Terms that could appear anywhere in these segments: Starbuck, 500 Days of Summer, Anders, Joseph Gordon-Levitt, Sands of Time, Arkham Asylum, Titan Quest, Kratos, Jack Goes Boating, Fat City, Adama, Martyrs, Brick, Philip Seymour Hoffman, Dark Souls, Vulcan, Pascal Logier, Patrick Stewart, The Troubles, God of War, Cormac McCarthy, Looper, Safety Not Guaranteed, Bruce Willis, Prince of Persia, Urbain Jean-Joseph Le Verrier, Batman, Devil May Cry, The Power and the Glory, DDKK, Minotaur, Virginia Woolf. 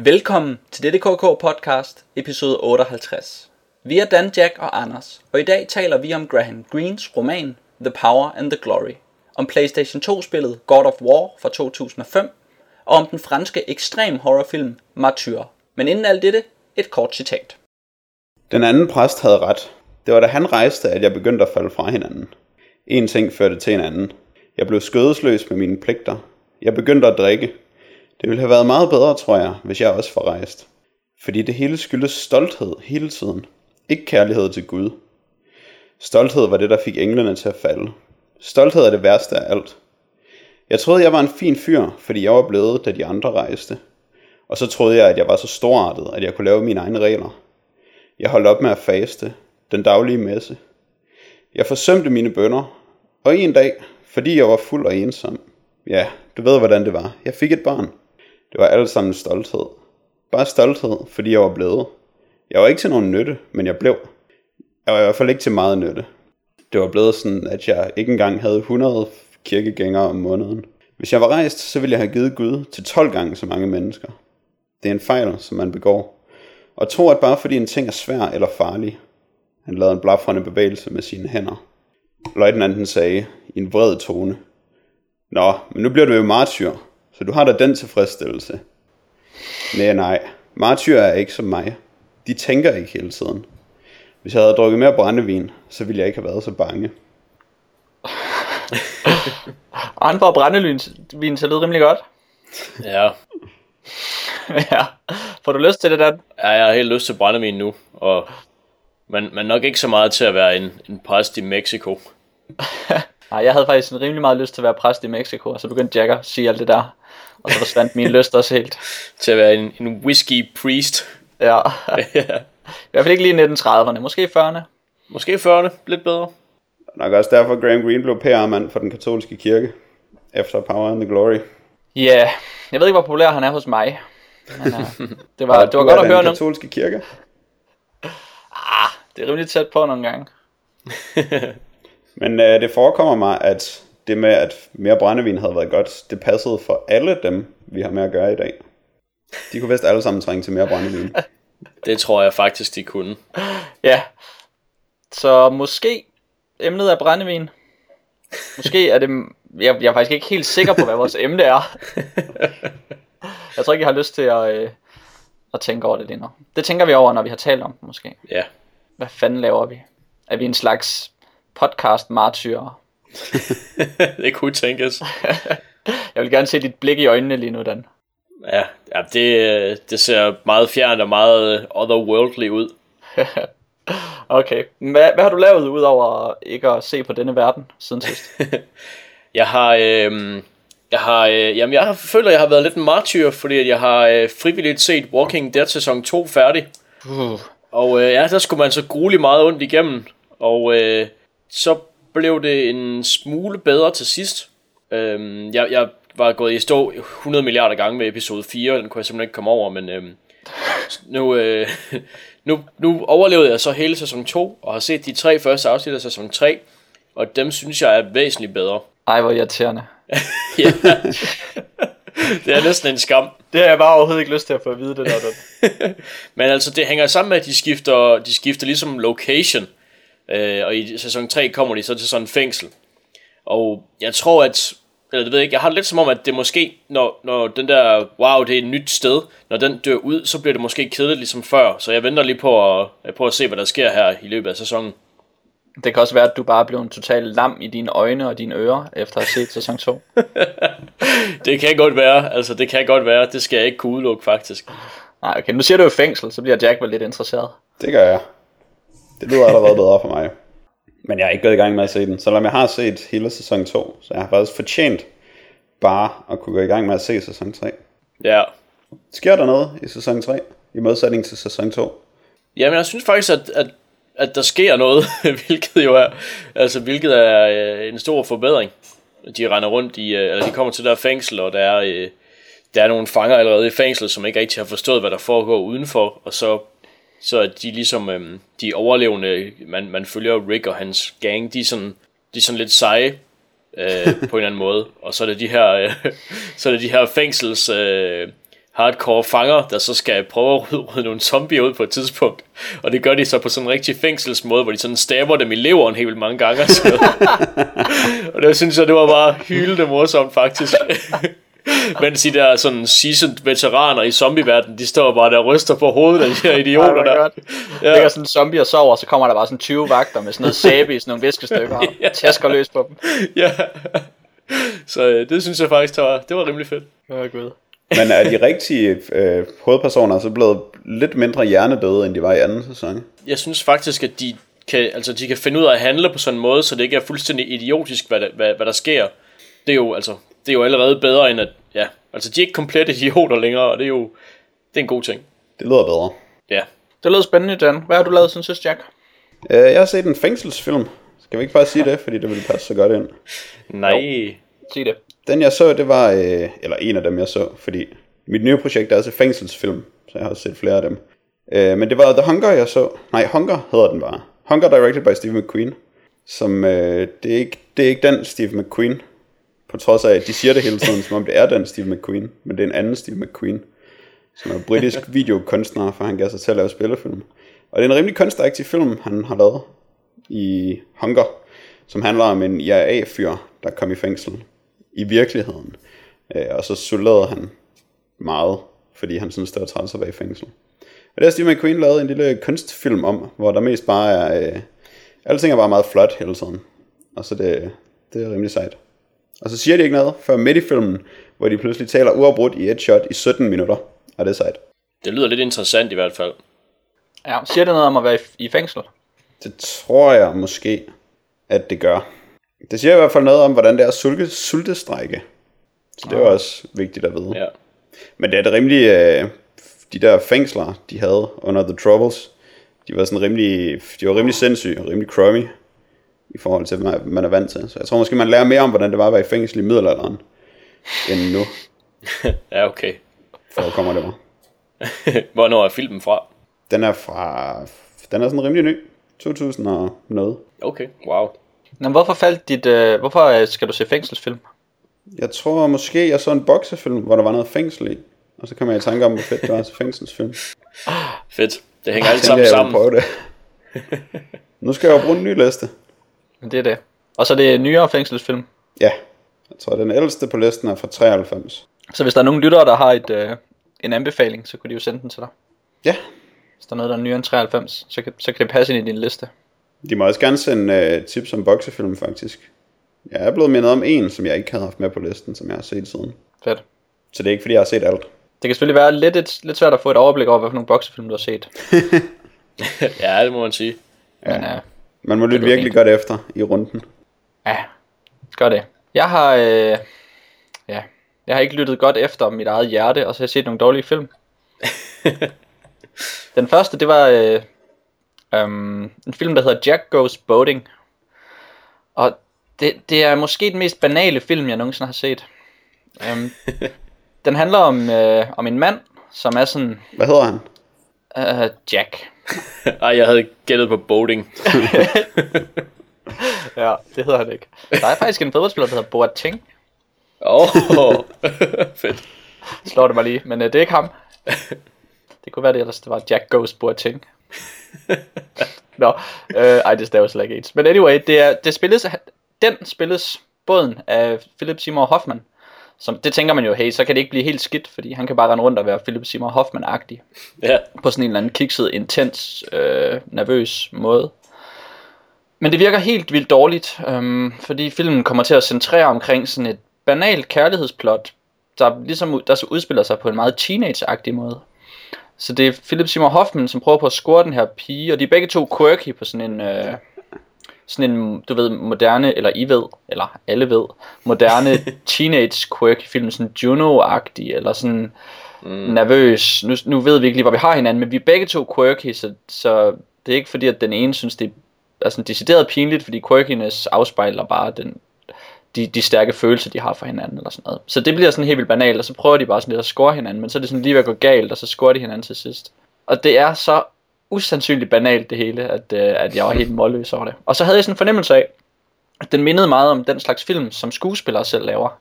Velkommen til dette KK-podcast, episode 58. Vi er Dan, Jack og Anders, og i dag taler vi om Graham Greenes roman The Power and the Glory, om PlayStation 2-spillet God of War fra 2005, og om den franske ekstrem horrorfilm Martyrs. Men inden alt dette, et kort citat. Den anden præst havde ret. Det var da han rejste, at jeg begyndte at falde fra hinanden. En ting førte til en anden. Jeg blev skødesløs med mine pligter. Jeg begyndte at drikke. Det ville have været meget bedre, tror jeg, hvis jeg også var rejst. Fordi det hele skyldes stolthed hele tiden. Ikke kærlighed til Gud. Stolthed var det, der fik englene til at falde. Stolthed er det værste af alt. Jeg troede, jeg var en fin fyr, fordi jeg var blevet, da de andre rejste. Og så troede jeg, at jeg var så storartet, at jeg kunne lave mine egne regler. Jeg holdt op med at faste. Den daglige messe. Jeg forsømte mine bønner. Og en dag, fordi jeg var fuld og ensom. Ja, du ved, hvordan det var. Jeg fik et barn. Det var alt sammen stolthed. Bare stolthed, fordi jeg var blevet. Jeg var ikke til nogen nytte, men jeg blev. Jeg var i hvert fald ikke til meget nytte. Det var blevet sådan, at jeg ikke engang havde 100 kirkegængere om måneden. Hvis jeg var rejst, så ville jeg have givet Gud til 12 gange så mange mennesker. Det er en fejl, som man begår. Og tro, at bare fordi en ting er svær eller farlig. Han lavede en blafrende bevægelse med sine hænder. Løjtnanten sagde i en vred tone: "Nå, men nu bliver du jo martyr. Så du har da den tilfredsstillelse." Nej. Martyrer er ikke som mig. De tænker ikke hele tiden. Hvis jeg havde drukket mere brændevin, så ville jeg ikke have været så bange. Andre brændevin, så lyder rimelig godt. Ja. Ja. Får du lyst til det, Dan? Ja, jeg har helt lyst til brændevin nu. Og man nok ikke så meget til at være en præst i Mexico. Nej, jeg havde faktisk en rimelig meget lyst til at være præst i Mexico, og så begyndte Jack at sige alt det der, og så forsvandt min lyst også helt. Til at være en whiskey priest. Ja. I hvert fald ikke lige 1930'erne, måske 40'erne. Måske 40'erne, lidt bedre. Nok også derfor Graham Greene blev PR-mand for den katolske kirke, efter Power and the Glory. Ja, yeah. Jeg ved ikke, hvor populær han er hos mig. Men, det var godt at høre nu. Den katolske kirke? Ah, det er rimelig tæt på nogle gange. Men det forekommer mig, at det med, at mere brændevin havde været godt, det passede for alle dem, vi har med at gøre i dag. De kunne vist alle sammen trænge til mere brændevin. Det tror jeg faktisk, de kunne. Ja, så måske emnet er brændevin. Måske er det... Jeg er faktisk ikke helt sikker på, hvad vores emne er. Jeg tror ikke, jeg har lyst til at tænke over det lige nu. Det tænker vi over, når vi har talt om det, måske. Ja. Hvad fanden laver vi? Er vi en slags... podcast-martyrer? Det kunne tænkes. Jeg vil gerne se dit blik i øjnene lige nu, Dan. Ja, det ser meget fjernt og meget otherworldly ud. Okay. Hvad har du lavet udover ikke at se på denne verden siden sidst? Jeg føler, jeg har været lidt en martyr, fordi jeg har frivilligt set Walking Dead sæson 2 færdig. Og der skulle man så grueligt meget ondt igennem. Og så blev det en smule bedre til sidst. Jeg var gået i stå 100 milliarder gange med episode 4, den kunne jeg simpelthen ikke komme over, men nu overlevede jeg så hele sæson 2, og har set de 3 første afsnit af sæson 3, og dem synes jeg er væsentligt bedre. Ej, hvor irriterende. Ja. Det er næsten en skam. Det har jeg bare overhovedet ikke lyst til at få at vide det der. Men altså, det hænger sammen med, at de skifter ligesom location. Og i sæson 3 kommer de så til sådan en fængsel. Og jeg tror at, eller det ved jeg ikke, jeg har det lidt som om, at det måske, når den der, wow, det er et nyt sted, når den dør ud, så bliver det måske kedeligt ligesom før. Så jeg venter lige på at se, hvad der sker her i løbet af sæsonen. Det kan også være, at du bare bliver en total lam i dine øjne og dine ører efter at have set sæson 2. Det kan godt være, det skal jeg ikke kunne udelukke faktisk. Nej, okay, nu siger du jo fængsel, så bliver Jack vel lidt interesseret. Det gør jeg. Det lyder allerede bedre for mig. Men jeg er ikke gået i gang med at se den. Selvom jeg har set hele sæson 2, så jeg har faktisk fortjent bare at kunne gå i gang med at se sæson 3. Ja. Sker der noget i sæson 3 i modsætning til sæson 2? Jamen jeg synes faktisk at der sker noget, hvilket er en stor forbedring. De render rundt i de kommer til der fængsel, og der er nogle fanger allerede i fængsel, som ikke rigtig har forstået, hvad der foregår udenfor, og så at de ligesom, de overlevende, man følger Rick og hans gang, de er sådan lidt seje på en eller anden måde. Og så er det de her fængsels hardcore fanger, der så skal prøve at rydde nogle zombier ud på et tidspunkt. Og det gør de så på sådan en rigtig fængselsmåde, hvor de sådan stabber dem i leveren helt vildt mange gange. Og det synes jeg, det var bare hylende morsomt faktisk. Mens de der sådan seasoned veteraner i zombieverdenen, de står bare der og ryster på hovedet af de her idioter. Oh der. Ja. Ligger sådan en zombie og sover, og så kommer der bare sådan 20 vagter med sådan noget sæbe i sådan nogle viskestykker og tæsker løs på dem. Ja. Så det synes jeg faktisk, det var rimelig fedt. Oh, God. Men er de rigtige hovedpersoner så blevet lidt mindre hjernedøde, end de var i anden sæson? Jeg synes faktisk, at de kan finde ud af at handle på sådan en måde, så det ikke er fuldstændig idiotisk, hvad der sker. Det er jo allerede bedre end at... Ja, altså de er ikke komplette idioter længere, og det er en god ting. Det lyder bedre. Ja. Det lyder spændende, Dan. Hvad har du lavet siden sidst, Jack? Jeg har set en fængselsfilm. Skal vi ikke bare sige det, fordi det ville passe så godt ind? Nej. Sig det. Den jeg så, det var... Eller en af dem jeg så, fordi mit nye projekt er altså fængselsfilm, så jeg har også set flere af dem. Men det var The Hunger, jeg så. Nej, Hunger hedder den bare. Hunger directed by Steve McQueen. Som... Det er ikke den Steve McQueen... På trods af, at de siger det hele tiden, som om det er den Steve McQueen, men det er en anden Steve McQueen, som er britisk videokunstner, for han gav sig til at lave spillefilm. Og det er en rimelig kunstaktig film, han har lavet i Hunger, som handler om en IRA-fyr, der kom i fængsel i virkeligheden. Og så sullerede han meget, fordi han synes, det var træls at være i fængsel. Og det har Steve McQueen lavet en lille kunstfilm om, hvor der mest bare er... Alting er bare meget flot hele tiden, og så det er rimelig sejt. Og så siger de ikke noget før midt i filmen, hvor de pludselig taler uafbrudt i et shot i 17 minutter. Og det er sejt. Det lyder lidt interessant i hvert fald. Ja, siger det noget om at være i fængsel? Det tror jeg måske, at det gør. Det siger i hvert fald noget om, hvordan det er at sultestrække. Så det er også vigtigt at vide. Ja. Men det er det rimelige... De der fængsler, de havde under The Troubles, de var rimelig sindssyge og rimelig crummy. I forhold til, hvad man er vant til. Så jeg tror måske, man lærer mere om, hvordan det var at være i fængsel i middelalderen, end nu. Ja, okay. For kommer det bare. Hvornår er filmen fra? Den er sådan rimelig ny. 2000 og noget. Okay, wow. Men hvorfor skal du se fængselsfilm? Jeg tror måske, jeg så en boksefilm, hvor der var noget fængsel i. Og så kom jeg i tanke om, hvor fedt det var at se fængselsfilm. Fedt. Det hænger alt sammen. Jeg vil prøve det. Nu skal jeg jo bruge en ny liste. Men det er det. Og så er det nyere fængselsfilm? Ja. Jeg tror, den ældste på listen er fra 93. Så hvis der er nogen lyttere, der har en anbefaling, så kunne de jo sende den til dig. Ja. Hvis der er noget, der er nyere end 93, så kan det passe ind i din liste. De må også gerne sende tips om boksefilm, faktisk. Jeg er blevet mindet om en, som jeg ikke havde haft med på listen, som jeg har set siden. Fedt. Så det er ikke, fordi jeg har set alt. Det kan selvfølgelig være lidt svært at få et overblik over, hvad for nogle boksefilm, du har set. Ja, det må man sige. Ja. Men, man må lytte virkelig godt efter i runden. Ja, gør det. Jeg har ikke lyttet godt efter mit eget hjerte, og så har jeg set nogle dårlige film. Den første, det var en film, der hedder Jack Goes Boating. Og det er måske den mest banale film, jeg nogensinde har set. Den handler om en mand, som er sådan... Hvad hedder han? Jack. Ej, jeg havde gættet på boating. Ja, det hedder han ikke. Der er faktisk en fodboldspiller, der hedder Boateng. Fedt. Slår det mig lige, men det er ikke ham. Det kunne være det ellers, det var Jack Goes Boateng. Nå, ej, det staves slet ikke ens. Men anyway, den spilles båden af Philip Seymour Hoffman. Som, det tænker man jo, hey, så kan det ikke blive helt skidt, fordi han kan bare rende rundt og være Philip Seymour Hoffman-agtig. Yeah. På sådan en eller anden kikset, intens, nervøs måde. Men det virker helt vildt dårligt, fordi filmen kommer til at centrere omkring sådan et banalt kærlighedsplot, der så udspiller sig på en meget teenage-agtig måde. Så det er Philip Seymour Hoffman, som prøver på at score den her pige, og de er begge to quirky på sådan en... Sådan en, du ved, moderne, moderne teenage quirky film, sådan Juno-agtig, eller sådan nervøs, nu ved vi ikke lige, hvor vi har hinanden, men vi er begge to quirky, så det er ikke fordi, at den ene synes, det er sådan decideret pinligt, fordi quirkiness afspejler bare de stærke følelser, de har for hinanden, eller sådan noget. Så det bliver sådan helt vildt banalt, og så prøver de bare sådan lidt at score hinanden, men så er det sådan lige ved at gå galt, og så scorer de hinanden til sidst. Og det er så usandsynligt banalt det hele, at jeg var helt målløs over det. Og så havde jeg sådan en fornemmelse af, at den mindede meget om den slags film, som skuespillere selv laver.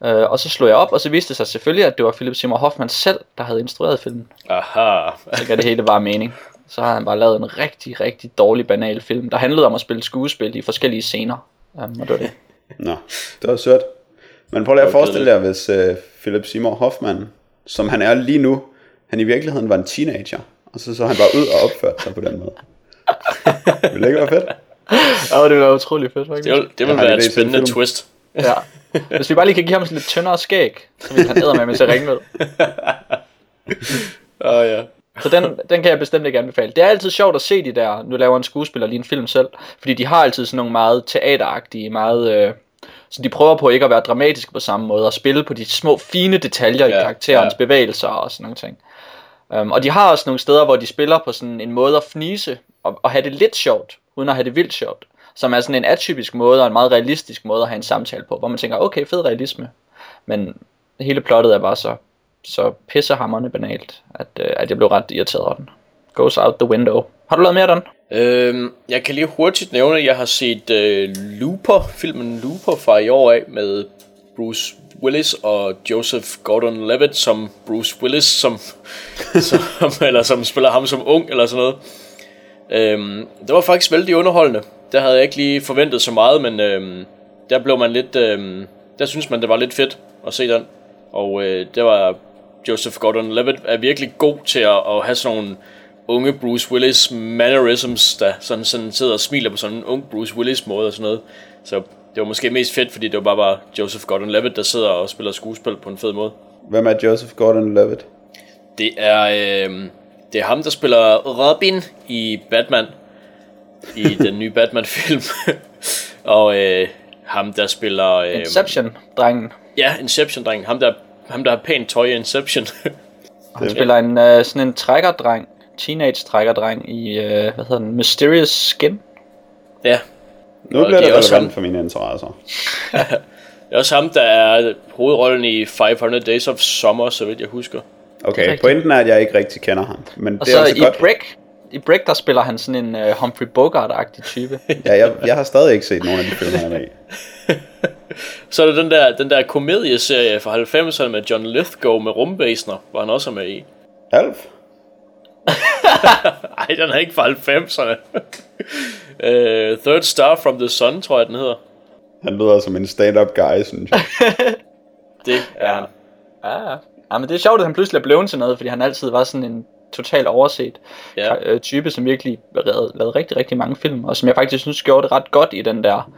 Og så slog jeg op, og så viste det sig selvfølgelig, at det var Philip Seymour Hoffman selv, der havde instrueret filmen. Aha. Så gav det hele bare mening. Så har han bare lavet en rigtig, rigtig dårlig, banal film, der handlede om at spille skuespil i forskellige scener. Og det var det. Nå, det var sødt. Men prøv lige at forestille jer, hvis Philip Seymour Hoffman, som han er lige nu, han i virkeligheden var en teenager, og så han bare ud og opførte sig på den måde. Vil det ikke være fedt? Ja, det ville være utroligt fedt, faktisk. Det ville være et spændende twist. Ja. Hvis vi bare lige kan give ham sådan lidt tyndere skæg, så ville han eddermame se ringe ud. Åh ja. Så den kan jeg bestemt ikke anbefale. Det er altid sjovt at se de der, nu laver en skuespiller lige en film selv, fordi de har altid sådan nogle meget teateragtige, meget... så de prøver på ikke at være dramatiske på samme måde, og spille på de små fine detaljer i karakterens bevægelser og sådan nogle ting. Og de har også nogle steder, hvor de spiller på sådan en måde at fnise, og have det lidt sjovt, uden at have det vildt sjovt. Som er sådan en atypisk måde, og en meget realistisk måde at have en samtale på, hvor man tænker, okay, fed realisme. Men hele plottet er bare så pissehamrende banalt, at jeg blev ret irriteret over den. Goes out the window. Har du lavet mere af den? Jeg kan lige hurtigt nævne, at jeg har set Looper, filmen Looper fra i år af, med Bruce Willis og Joseph Gordon-Levitt som Bruce Willis, som spiller ham som ung, eller sådan noget. Det var faktisk vældig underholdende. Det havde jeg ikke lige forventet så meget, men der blev man lidt... der synes man, det var lidt fedt at se den. Og det var... Joseph Gordon-Levitt er virkelig god til at have sådan nogle unge Bruce Willis mannerisms, der sådan sidder og smiler på sådan en ung Bruce Willis måde og sådan noget. Så det var måske mest fedt, fordi det var bare Joseph Gordon-Levitt, der sidder og spiller skuespil på en fed måde. Hvem er Joseph Gordon-Levitt? Det er ham, der spiller Robin i Batman, i den nye Batman-film. Og ham, der spiller... Inception-drengen. Ja, Inception-drengen. Ham der har pænt tøj i Inception. Han spiller sådan en trækkerdreng, teenage-trækkerdreng i hvad hedder den, Mysterious Skin. Ja. Nu bliver det også relevant for mine interesser. Det er også ham, der er hovedrollen i 500 Days of Summer, så vidt jeg husker. Okay, pointen er, at jeg ikke rigtig kender ham. Men og det er så i godt. I Brick, der spiller han sådan en Humphrey Bogart-agtig type. Ja, jeg har stadig ikke set nogen af de film, han er med i. Så er der den der komedieserie fra 90'erne med John Lithgow med rumvæsener, hvor han også er med i. Alf? Ej, den er ikke fra 90'erne. Third Star from the Sun, tror jeg, den hedder. Han lyder som en stand-up guy, synes jeg. Det er han. Ja, men det er sjovt, at han pludselig er blevet til noget, fordi han altid var sådan en totalt overset type, som virkelig lavede rigtig, rigtig mange film, og som jeg faktisk synes gjorde det ret godt i den der...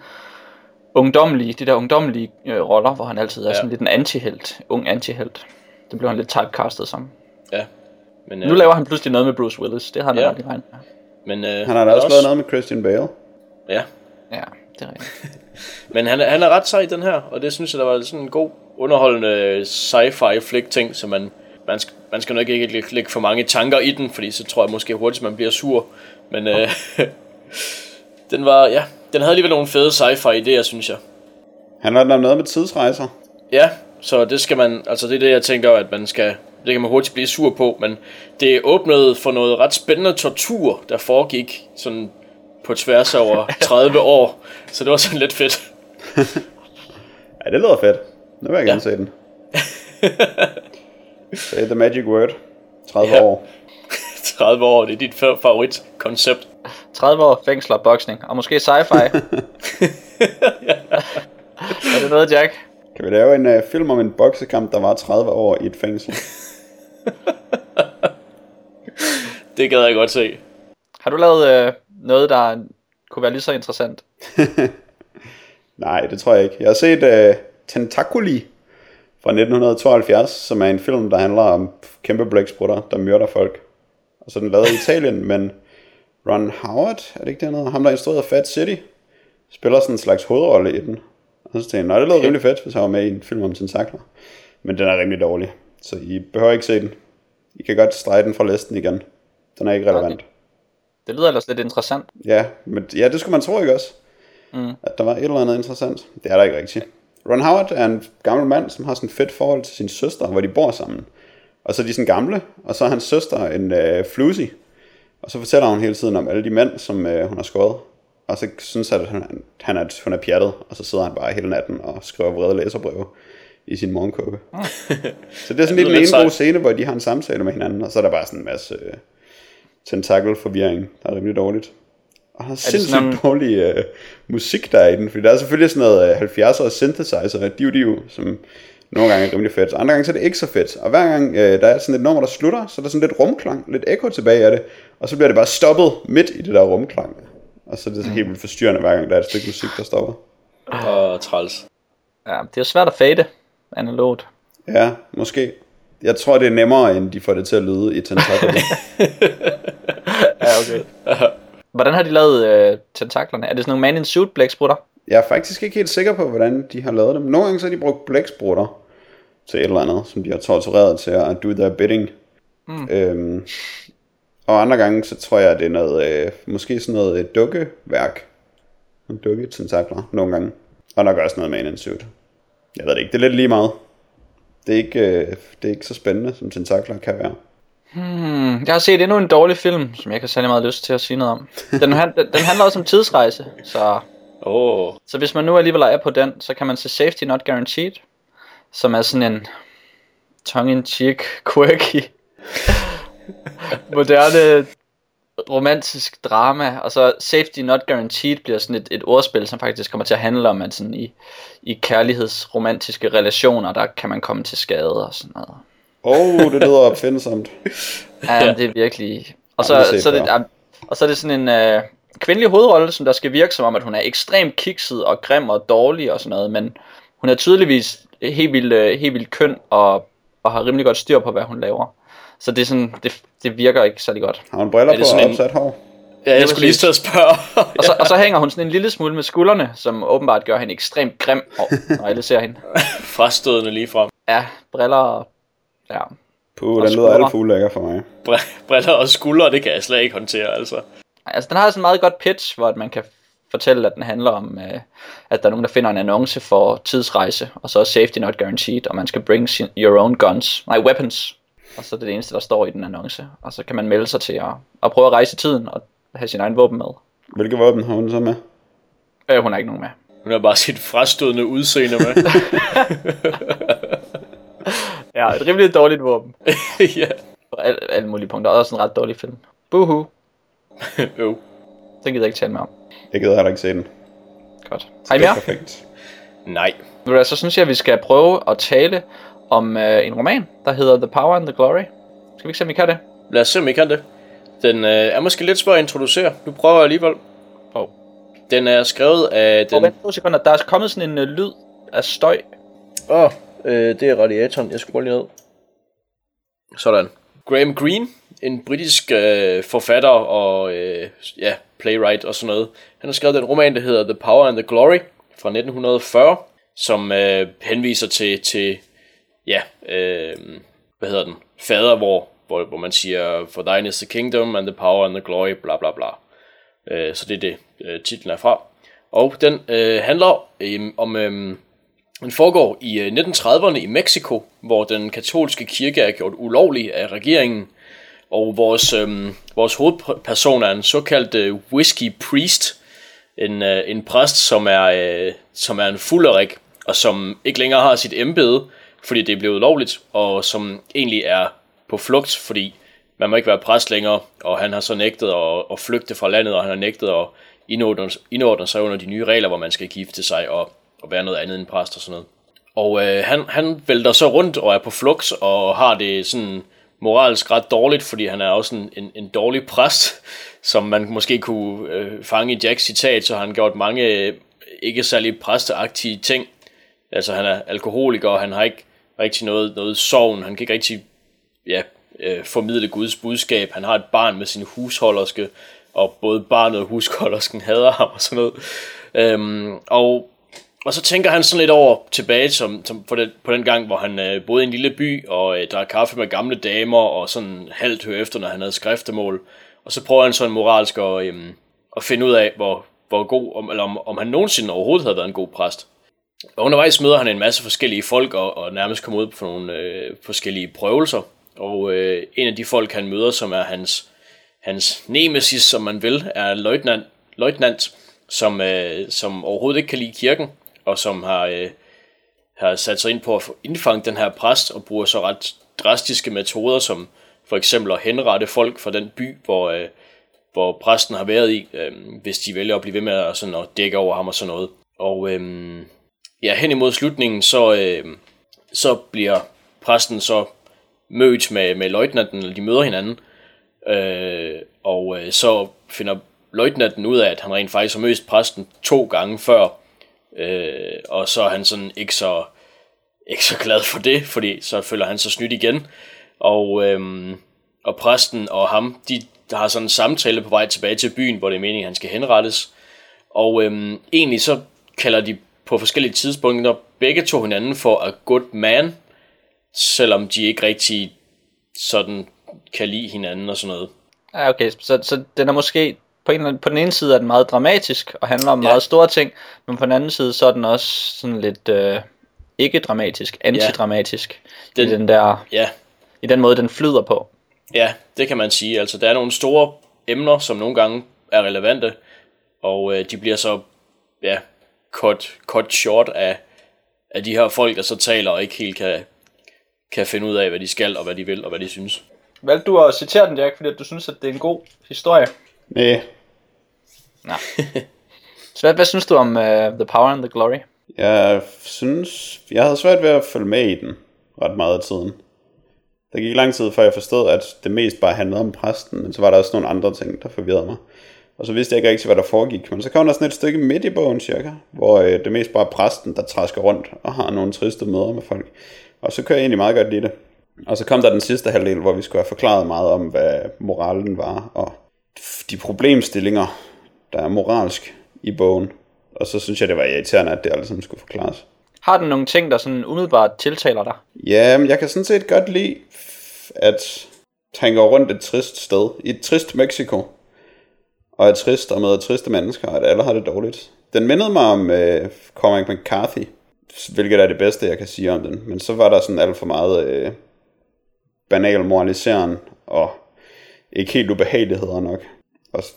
de der ungdommelige roller, hvor han altid er sådan lidt en antihelt, ung antihelt. Det blev han lidt typecastet som. Ja. Men nu laver han pludselig noget med Bruce Willis. Det har han aldrig regnet med. Men han har da også lavet noget med Christian Bale. Ja. Ja, det er rigtigt. Men han er ret sej i den her, og det synes jeg der var sådan en god underholdende sci-fi flick ting, så man skal nok ikke lægge for mange tanker i den, fordi så tror jeg måske hurtigt man bliver sur. Men den var den havde alligevel nogle fede sci-fi idéer, synes jeg. Handler den om noget med tidsrejser? Ja, så det skal man, altså det er det jeg tænker, at man skal, det kan man hurtigt blive sur på, men det åbnede for noget ret spændende tortur, der foregik sådan på tværs over 30 år, så det var sådan lidt fedt. Ja, det lyder fedt. Nu vil jeg gerne se den. Say the magic word. 30 år. 30 år, det er dit favoritkoncept. 30 år, fængsler, boksning, og måske sci-fi. Er det noget, Jack? Kan vi lave en film om en boksekamp, der var 30 år i et fængsel? Det gad jeg godt se. Har du lavet noget, der kunne være lige så interessant? Nej, det tror jeg ikke. Jeg har set Tentaculi fra 1972, som er en film, der handler om kæmpe blæksprutter, der myrder folk. Og så den lavet i Italien, men Ron Howard, er det ikke dernede? Ham der instruerede Fat City, spiller sådan en slags hovedrolle i den. Og så tænkte jeg, nej, det lød rimelig fedt, hvis jeg var med i en film om tentakler. Men den er rimelig dårlig, så I behøver ikke se den. I kan godt strege den fra listen igen. Den er ikke relevant. Okay. Det lyder ellers lidt interessant. Ja, men ja, det skulle man tro, ikke også? Mm. At der var et eller andet interessant. Det er der ikke rigtigt. Ron Howard er en gammel mand, som har sådan et fedt forhold til sin søster, hvor de bor sammen. Og så er de sådan gamle, og så er hans søster en Flusi. Og så fortæller hun hele tiden om alle de mænd, som hun har skåret. Og så synes at hun er pjattet, og så sidder han bare hele natten og skriver vrede læserbreve i sin morgenkuppe. Så det er sådan lidt en god scene, hvor de har en samtale med hinanden, og så er der bare sådan en masse tentakel-forvirring, der er rimelig dårligt. Og der er sindssygt dårlig musik, der er i den, fordi der er selvfølgelig sådan noget 70'er synthesizer, div, som nogle gange er rimelig fedt, andre gange så er det ikke så fedt, og hver gang der er sådan et nummer, der slutter, så er der sådan lidt rumklang, lidt ekko tilbage af det, og så bliver det bare stoppet midt i det der rumklang, og så er det så helt vildt forstyrrende, hver gang der er et stykke musik, der stopper. Og træls. Ja, det er jo svært at fade analogt. Ja, måske. Jeg tror, det er nemmere, end de får det til at lyde i tentaklerne. Ja, okay. Hvordan har de lavet tentaklerne? Er det sådan nogle man in suit blæksprutter? Jeg er faktisk ikke helt sikker på, hvordan de har lavet dem. Nogle gange så har de brugt blæksprutter til et eller andet, som de har tortureret til at do their bidding. Mm. Og andre gange, så tror jeg, det er noget, måske sådan noget dukkeværk. En dukketentakler, nogle gange. Og nok også noget man in suit. Jeg ved det ikke, det er lidt lige meget. Det er ikke så spændende, som tentakler kan være. Jeg har set endnu en dårlig film, som jeg ikke har særlig meget lyst til at sige noget om. Den handler også om tidsrejse, så... Så hvis man nu alligevel er på den, så kan man se Safety Not Guaranteed, som er sådan en tongue-in-cheek, quirky, moderne, romantisk drama. Og så Safety Not Guaranteed bliver sådan et ordspil, som faktisk kommer til at handle om, at sådan i kærlighedsromantiske relationer, der kan man komme til skade og sådan noget. Det lyder opfindsomt. Ja, det er virkelig... Og så er det sådan en kvindelig hovedrolle, som der skal virke som om, at hun er ekstremt kikset og grim og dårlig og sådan noget, men hun er tydeligvis helt vildt køn og har rimelig godt styr på, hvad hun laver. Så det er sådan, det virker ikke særlig godt. Har hun briller på og opsat hår? Ja, jeg skulle lige til at spørge. Og så hænger hun sådan en lille smule med skuldrene, som åbenbart gør hende ekstremt grim, når alle ser hende. Frastødende lige frem. Ja, briller og... Ja. Puh, den lyder alt for ulækker for mig. Briller og skuldre, det kan jeg slet ikke håndtere, altså. Altså, den har sådan en meget godt pitch, hvor man kan fortælle, at den handler om, at der er nogen, der finder en annonce for tidsrejse, og så er safety not guaranteed, og man skal bring your own weapons. Og så er det det eneste, der står i den annonce. Og så kan man melde sig til at prøve at rejse tiden og have sin egen våben med. Hvilke våben har hun så med? Hun har ikke nogen med. Hun har bare sit frastødende udseende med. Ja, et rimelig dårligt våben. Ja. På alle mulige punkter. Og også en ret dårlig film. Buhu. Den gider jeg ikke tale med om. Jeg gider heller ikke se den. Godt. Har I mere? Perfekt. Nej. Så synes jeg, at vi skal prøve at tale om en roman, der hedder The Power and the Glory. Skal vi ikke se, om I kan det? Lad os se, om I kan det. Den er måske lidt svær at introducere. Nu prøver jeg alligevel. Den er skrevet af... Vent 2 sekunder. Der er kommet sådan en lyd af støj. Det er radiatoren. Jeg skruer lige ned. Sådan. Graham Greene, en britisk forfatter og playwright og sådan noget. Han har skrevet den roman, der hedder The Power and the Glory fra 1940, som henviser til fader, hvor man siger, for thine is the kingdom and the power and the glory, bla bla bla. Så det er det, titlen er fra. Og den handler om... Den foregår i 1930'erne i Mexico, hvor den katolske kirke er gjort ulovlig af regeringen, og vores hovedperson er en såkaldt whiskey priest, en præst, som er en fulderik, og som ikke længere har sit embede, fordi det er blevet ulovligt, og som egentlig er på flugt, fordi man må ikke være præst længere, og han har så nægtet at flygte fra landet, og han har nægtet at indordne sig under de nye regler, hvor man skal gifte sig og være noget andet end præst og sådan noget. Og han vælter så rundt og er på flugt og har det sådan moralsk ret dårligt, fordi han er også en dårlig præst, som man måske kunne fange i Jacks citat, så har han gjort mange ikke særlig præsteagtige ting. Altså han er alkoholiker, og han har ikke rigtig noget sovn, han kan ikke rigtig formidle Guds budskab, han har et barn med sin husholderske, og både barnet og husholdersken hader ham og sådan noget. Og så tænker han sådan lidt over tilbage som på den gang, hvor han boede i en lille by, og der er kaffe med gamle damer, og sådan halvt hør efter, når han havde skriftemål. Og så prøver han sådan moralsk at finde ud af, hvor god, eller om han nogensinde overhovedet havde været en god præst. Og undervejs møder han en masse forskellige folk, og nærmest kommer ud på nogle forskellige prøvelser. Og en af de folk, han møder, som er hans nemesis, som man vil, er løjtnant, som overhovedet ikke kan lide kirken, og som har har sat sig ind på at indfange den her præst, og bruger så ret drastiske metoder, som for eksempel at henrette folk fra den by, hvor præsten har været i, hvis de vælger at blive ved med at, sådan, at dække over ham og sådan noget. Og ja, hen imod slutningen, så bliver præsten så mødt med løjtnanten, eller de møder hinanden, og så finder løjtnanten ud af, at han rent faktisk har mødt præsten 2 gange før, og så er han sådan ikke så glad for det, fordi så føler han sig snydt igen, og præsten og ham, de har sådan en samtale på vej tilbage til byen, hvor det er meningen, at han skal henrettes, og egentlig så kalder de på forskellige tidspunkter begge to hinanden for a good man, selvom de ikke rigtig sådan kan lide hinanden og sådan noget. Ja, okay, så den er måske på den ene side er den meget dramatisk og handler om meget store ting, men på den anden side så er den også sådan lidt ikke dramatisk, antidramatisk i den måde den flyder på. Ja, det kan man sige. Altså der er nogle store emner, som nogle gange er relevante, og de bliver så cut short af de her folk, der så taler og ikke helt kan finde ud af, hvad de skal, og hvad de vil, og hvad de synes. Valgte du at citere den, Jack, fordi du synes, at det er en god historie? Nej. Så hvad synes du om The Power and the Glory? Jeg synes, jeg havde svært ved at følge med i den ret meget af tiden. Der gik lang tid, før jeg forstod, at det mest bare handlede om præsten, men så var der også nogle andre ting, der forvirrede mig. Og så vidste jeg ikke rigtig, hvad der foregik, men så kom der sådan et stykke midt i bogen cirka, hvor det mest bare er præsten, der træsker rundt og har nogle triste møder med folk. Og så kører jeg egentlig meget godt i det. Og så kom der den sidste halvdel, hvor vi skulle have forklaret meget om, hvad moralen var, og de problemstillinger, der er moralsk i bogen. Og så synes jeg, det var irriterende, at det allesammen skulle forklares. Har den nogle ting, der sådan umiddelbart tiltaler dig? Ja, jeg kan sådan set godt lide, at han går rundt et trist sted, i et trist Mexico, og er trist og med triste mennesker, og at alle har det dårligt. Den mindede mig om Cormac McCarthy, hvilket er det bedste, jeg kan sige om den. Men så var der sådan alt for meget banal moraliseren, og ikke helt ubehageligheder nok.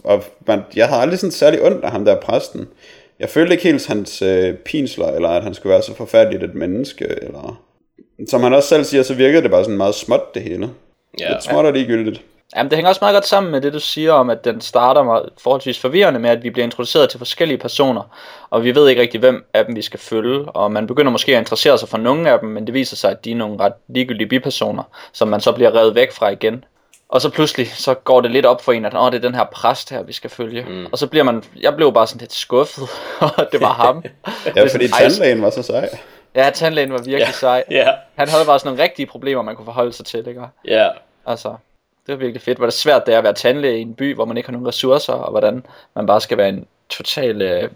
Og jeg havde aldrig sådan særlig ondt af ham der præsten. Jeg følte ikke helt hans pinsler, eller at han skulle være så forfærdeligt et menneske, eller... Som han også selv siger, så virkede det bare sådan meget småt det hele. Yeah. Lidt småt og ligegyldigt. Jamen, det hænger også meget godt sammen med det, du siger om, at den starter meget forholdsvis forvirrende med, at vi bliver introduceret til forskellige personer, og vi ved ikke rigtig, hvem af dem vi skal følge, og man begynder måske at interessere sig for nogle af dem, men det viser sig, at de er nogle ret ligegyldige bipersoner, som man så bliver revet væk fra igen. Og så pludselig, så går det lidt op for en, at det er den her præst her, vi skal følge. Mm. Og så bliver man, jeg blev bare sådan lidt skuffet, og det var ham. Ja, fordi tandlægen var så sej. Ja, tandlægen var virkelig sej. Yeah. Han havde bare sådan nogle rigtige problemer, man kunne forholde sig til, ikke? Yeah. Altså... Det var virkelig fedt. Var det svært det er at være tandlæge i en by, hvor man ikke har nogen ressourcer, og hvordan man bare skal være en total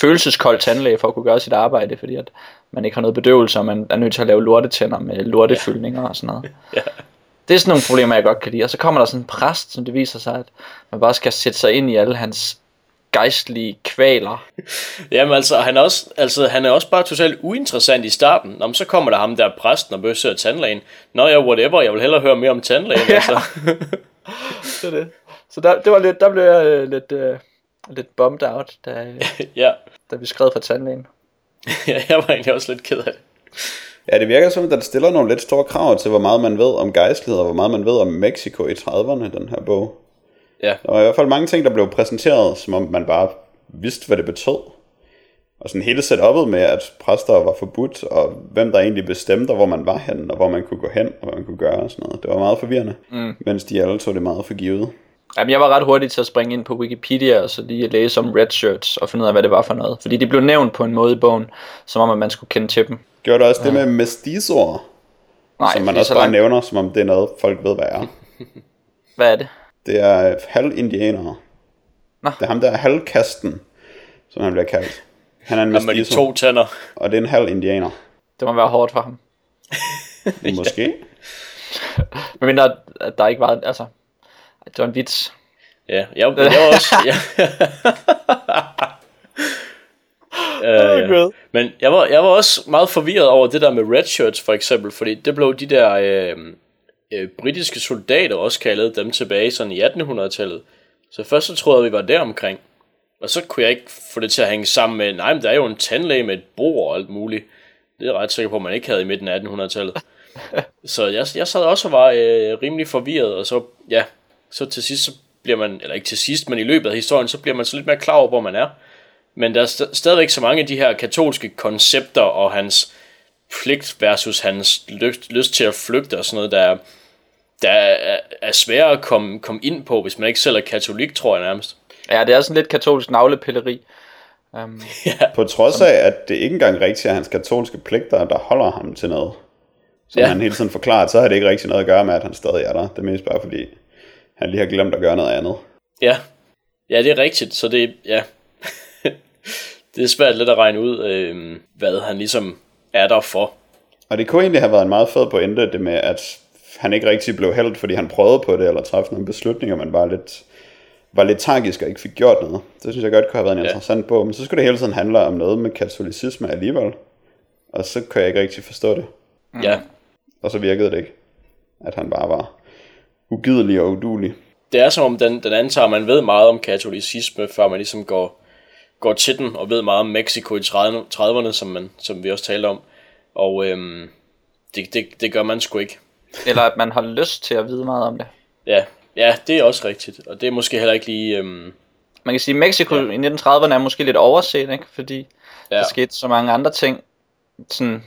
følelseskold tandlæge for at kunne gøre sit arbejde, fordi at man ikke har noget bedøvelse, og man er nødt til at lave lortetænder med lortefyldninger og sådan noget. Ja. Det er sådan nogle problemer, jeg godt kan lide. Og så kommer der sådan en præst, som det viser sig, at man bare skal sætte sig ind i alle hans gejstlige kvaler. Jamen altså, han er også bare totalt uinteressant i starten. Nå, så kommer der ham der præsten og besøger tandlægen. Nå ja, whatever, jeg vil hellere høre mere om tandlægen. Altså. Det er det. Så der blev jeg lidt bummed out, da vi skred for tandlægen. Ja, jeg var egentlig også lidt ked af det. Ja, det virker som, at den stiller nogle lidt store krav til, hvor meget man ved om gejstlighed, og hvor meget man ved om Mexico i 30'erne, den her bog. Ja. Der var i hvert fald mange ting, der blev præsenteret, som om man bare vidste, hvad det betød. Og sådan hele setupet med, at præster var forbudt, og hvem der egentlig bestemte, hvor man var henne, og hvor man kunne gå hen, og hvad man kunne gøre og sådan noget. Det var meget forvirrende, mens de alle tog det meget for givet. Jamen, jeg var ret hurtig til at springe ind på Wikipedia, og så lige læse om red shirts, og finde ud af, hvad det var for noget. Fordi de blev nævnt på en måde i bogen, som om at man skulle kende til dem. Gjorde du også det med mestizoer? Nej, som man også bare nævner, som om det er noget, folk ved, hvad er. Hvad er det? Det er halvindianere. Nå. Det er ham, der er halvkasten, som han bliver kaldt. Han er en mestizo. Han med de 2 tænder. Og det er en halvindianer. Det må være hårdt for ham. Måske. Men der ikke var... Altså, det var en vits. Ja, jeg var også... Ja. Men jeg var også meget forvirret over det der med red shirts, for eksempel. Fordi det blev de der... britiske soldater også kaldede dem tilbage sådan i 1800-tallet. Så først så troede jeg, vi var der omkring. Og så kunne jeg ikke få det til at hænge sammen med, nej, men der er jo en tandlæge med et bord og alt muligt. Det er jeg ret sikker på, man ikke havde i midten af 1800-tallet. Så jeg sad også og var rimelig forvirret, og så, ja, så til sidst, så bliver man, eller ikke til sidst, men i løbet af historien, så bliver man så lidt mere klar over, hvor man er. Men der er stadigvæk så mange af de her katolske koncepter, og hans pligt versus hans lyst til at flygte og sådan noget, der er svære at komme ind på, hvis man ikke selv er katolik, tror jeg nærmest. Ja, det er sådan lidt katolsk navlepilleri. Ja. På trods af, at det ikke engang rigtigt er hans katolske pligter, der holder ham til noget. Som han hele tiden forklarer, så har det ikke rigtig noget at gøre med, at han stadig er der. Det er mest bare fordi, han lige har glemt at gøre noget andet. Ja, ja, det er rigtigt, så det, ja. Det er svært lidt at regne ud, hvad han ligesom er der for. Og det kunne egentlig have været en meget fed pointe, det med, at han ikke rigtig blev hældt, fordi han prøvede på det, eller træffede nogle beslutninger, man var lidt tragisk og ikke fik gjort noget. Det synes jeg godt kunne have været en interessant bog, men så skulle det hele tiden handle om noget med katolicisme alligevel, og så kunne jeg ikke rigtig forstå det. Ja. Og så virkede det ikke, at han bare var ugidelig og uduelig. Det er som om den antager, man ved meget om katolicisme, før man ligesom går til den, og ved meget om Mexico i 30'erne, som vi også talte om, og det gør man sgu ikke. Eller at man har lyst til at vide meget om det. Ja. Ja, det er også rigtigt, og det er måske heller ikke lige... Man kan sige, at Mexico i 1930'erne er måske lidt overset, ikke? Fordi der skete så mange andre ting. Sådan,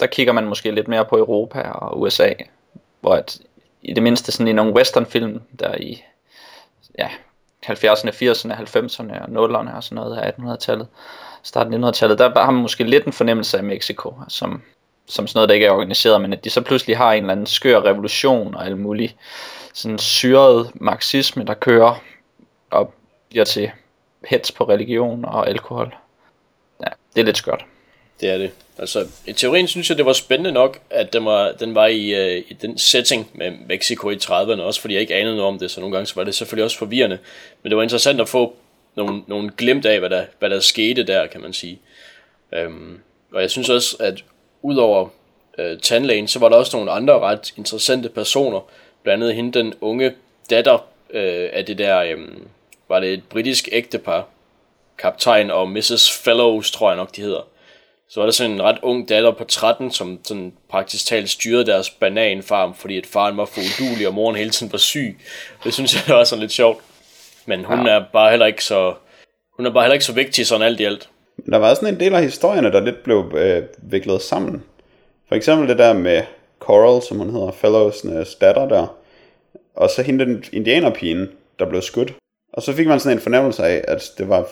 der kigger man måske lidt mere på Europa og USA, hvor i det mindste sådan i nogle westernfilm, der i 70'erne, 80'erne, 90'erne og 00'erne og sådan noget af 1800-tallet, starten af 1900-tallet, der har man måske lidt en fornemmelse af Mexico, som sådan noget, der ikke er organiseret, men at de så pludselig har en eller anden skør revolution og alt muligt sådan syret marxisme, der kører og bliver til hets på religion og alkohol. Ja, det er lidt skørt. Det er det. Altså, i teorien synes jeg, det var spændende nok, at den var i den setting med Mexico i 30'erne, også fordi jeg ikke anede noget om det, så nogle gange så var det selvfølgelig også forvirrende. Men det var interessant at få nogle glimt af, hvad der skete der, kan man sige. Og jeg synes også, at udover tandlægen, så var der også nogle andre ret interessante personer, blandt andet hende, den unge datter af det der, var det et britisk ægtepar, kaptajn og Mrs. Fellows, tror jeg nok de hedder. Så var der sådan en ret ung datter på 13, som sådan praktisk talt styrede deres bananfarm, fordi at faren var for udulig, og moren hele tiden var syg. Det synes jeg, det var sådan lidt sjovt. Men hun er bare heller ikke så, vigtig sådan alt i alt. Der var sådan en del af historierne, der lidt blev viklet sammen. For eksempel det der med Coral, som hun hedder, Fellows'nes datter der, og så hende den indianerpigen, der blev skudt. Og så fik man sådan en fornemmelse af, at det var,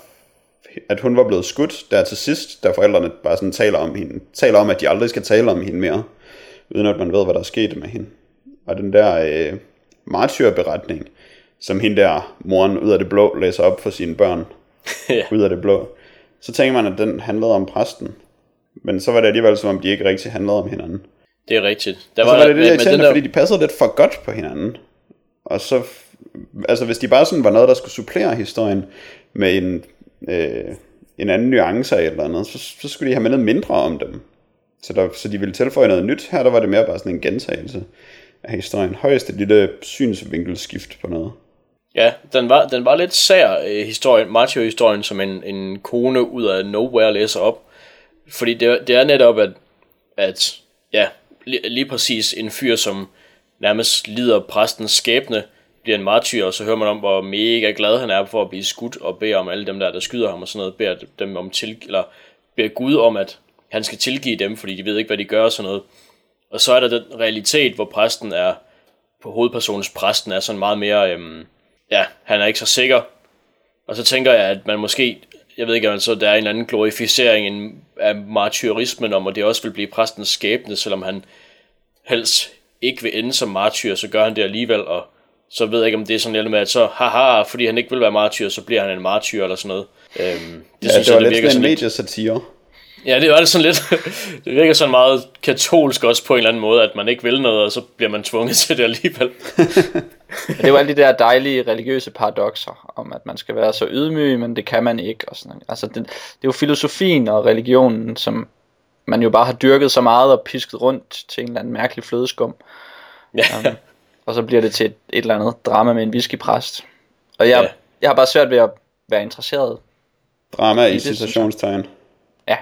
at hun var blevet skudt der til sidst, da forældrene bare sådan taler om hende. Taler om, at de aldrig skal tale om hende mere, uden at man ved, hvad der skete med hende. Og den der martyrberetning, som hende der moren ud af det blå læser op for sine børn. Ud af det blå. Så tænker man, at den handlede om præsten. Men så var det alligevel, som om de ikke rigtig handlede om hinanden. Det er rigtigt. Der var, så var det lidt irriterende, fordi de passede lidt for godt på hinanden. Og så, altså hvis de bare sådan var noget, der skulle supplere historien med en anden nuance eller et eller andet, så skulle de have med noget mindre om dem. Så de ville tilføje noget nyt. Her der var det mere bare sådan en gentagelse af historien. Højst et lille synsvinkelskift på noget. Ja, den var lidt sær, historien, martyrhistorien, som en kone ud af nowhere læser op. Fordi det er netop, at ja, lige præcis en fyr, som nærmest lider præstens skæbne, bliver en martyr, og så hører man om, hvor mega glad han er for at blive skudt, og beder om alle dem der skyder ham og sådan noget, beder dem om eller beder Gud om, at han skal tilgive dem, fordi de ved ikke, hvad de gør og sådan noget. Og så er der den realitet, hvor præsten er, på hovedpersonens præsten er sådan meget mere, han er ikke så sikker. Og så tænker jeg, at man måske, jeg ved ikke, om så der er en eller anden glorificering af martyrismen om, og det også vil blive præstens skæbne, selvom han helst ikke vil ende som martyr, så gør han det alligevel, og så ved jeg ikke, om det er sådan noget med, at så haha, fordi han ikke vil være martyr, så bliver han en martyr eller sådan noget. Det var lidt sådan en mediesatire. Ja, det var det sådan lidt. Det virker sådan meget katolsk også på en eller anden måde, at man ikke vil noget, og så bliver man tvunget til det alligevel. Det var alle de der dejlige religiøse paradokser, om at man skal være så ydmyg, men det kan man ikke. Og sådan. Altså, det er jo filosofien og religionen, som man jo bare har dyrket så meget og pisket rundt til en eller anden mærkelig flødeskum. Ja. Og så bliver det til et eller andet drama med en whiskypræst. Og jeg har bare svært ved at være interesseret. Drama i situationstegn. Ja.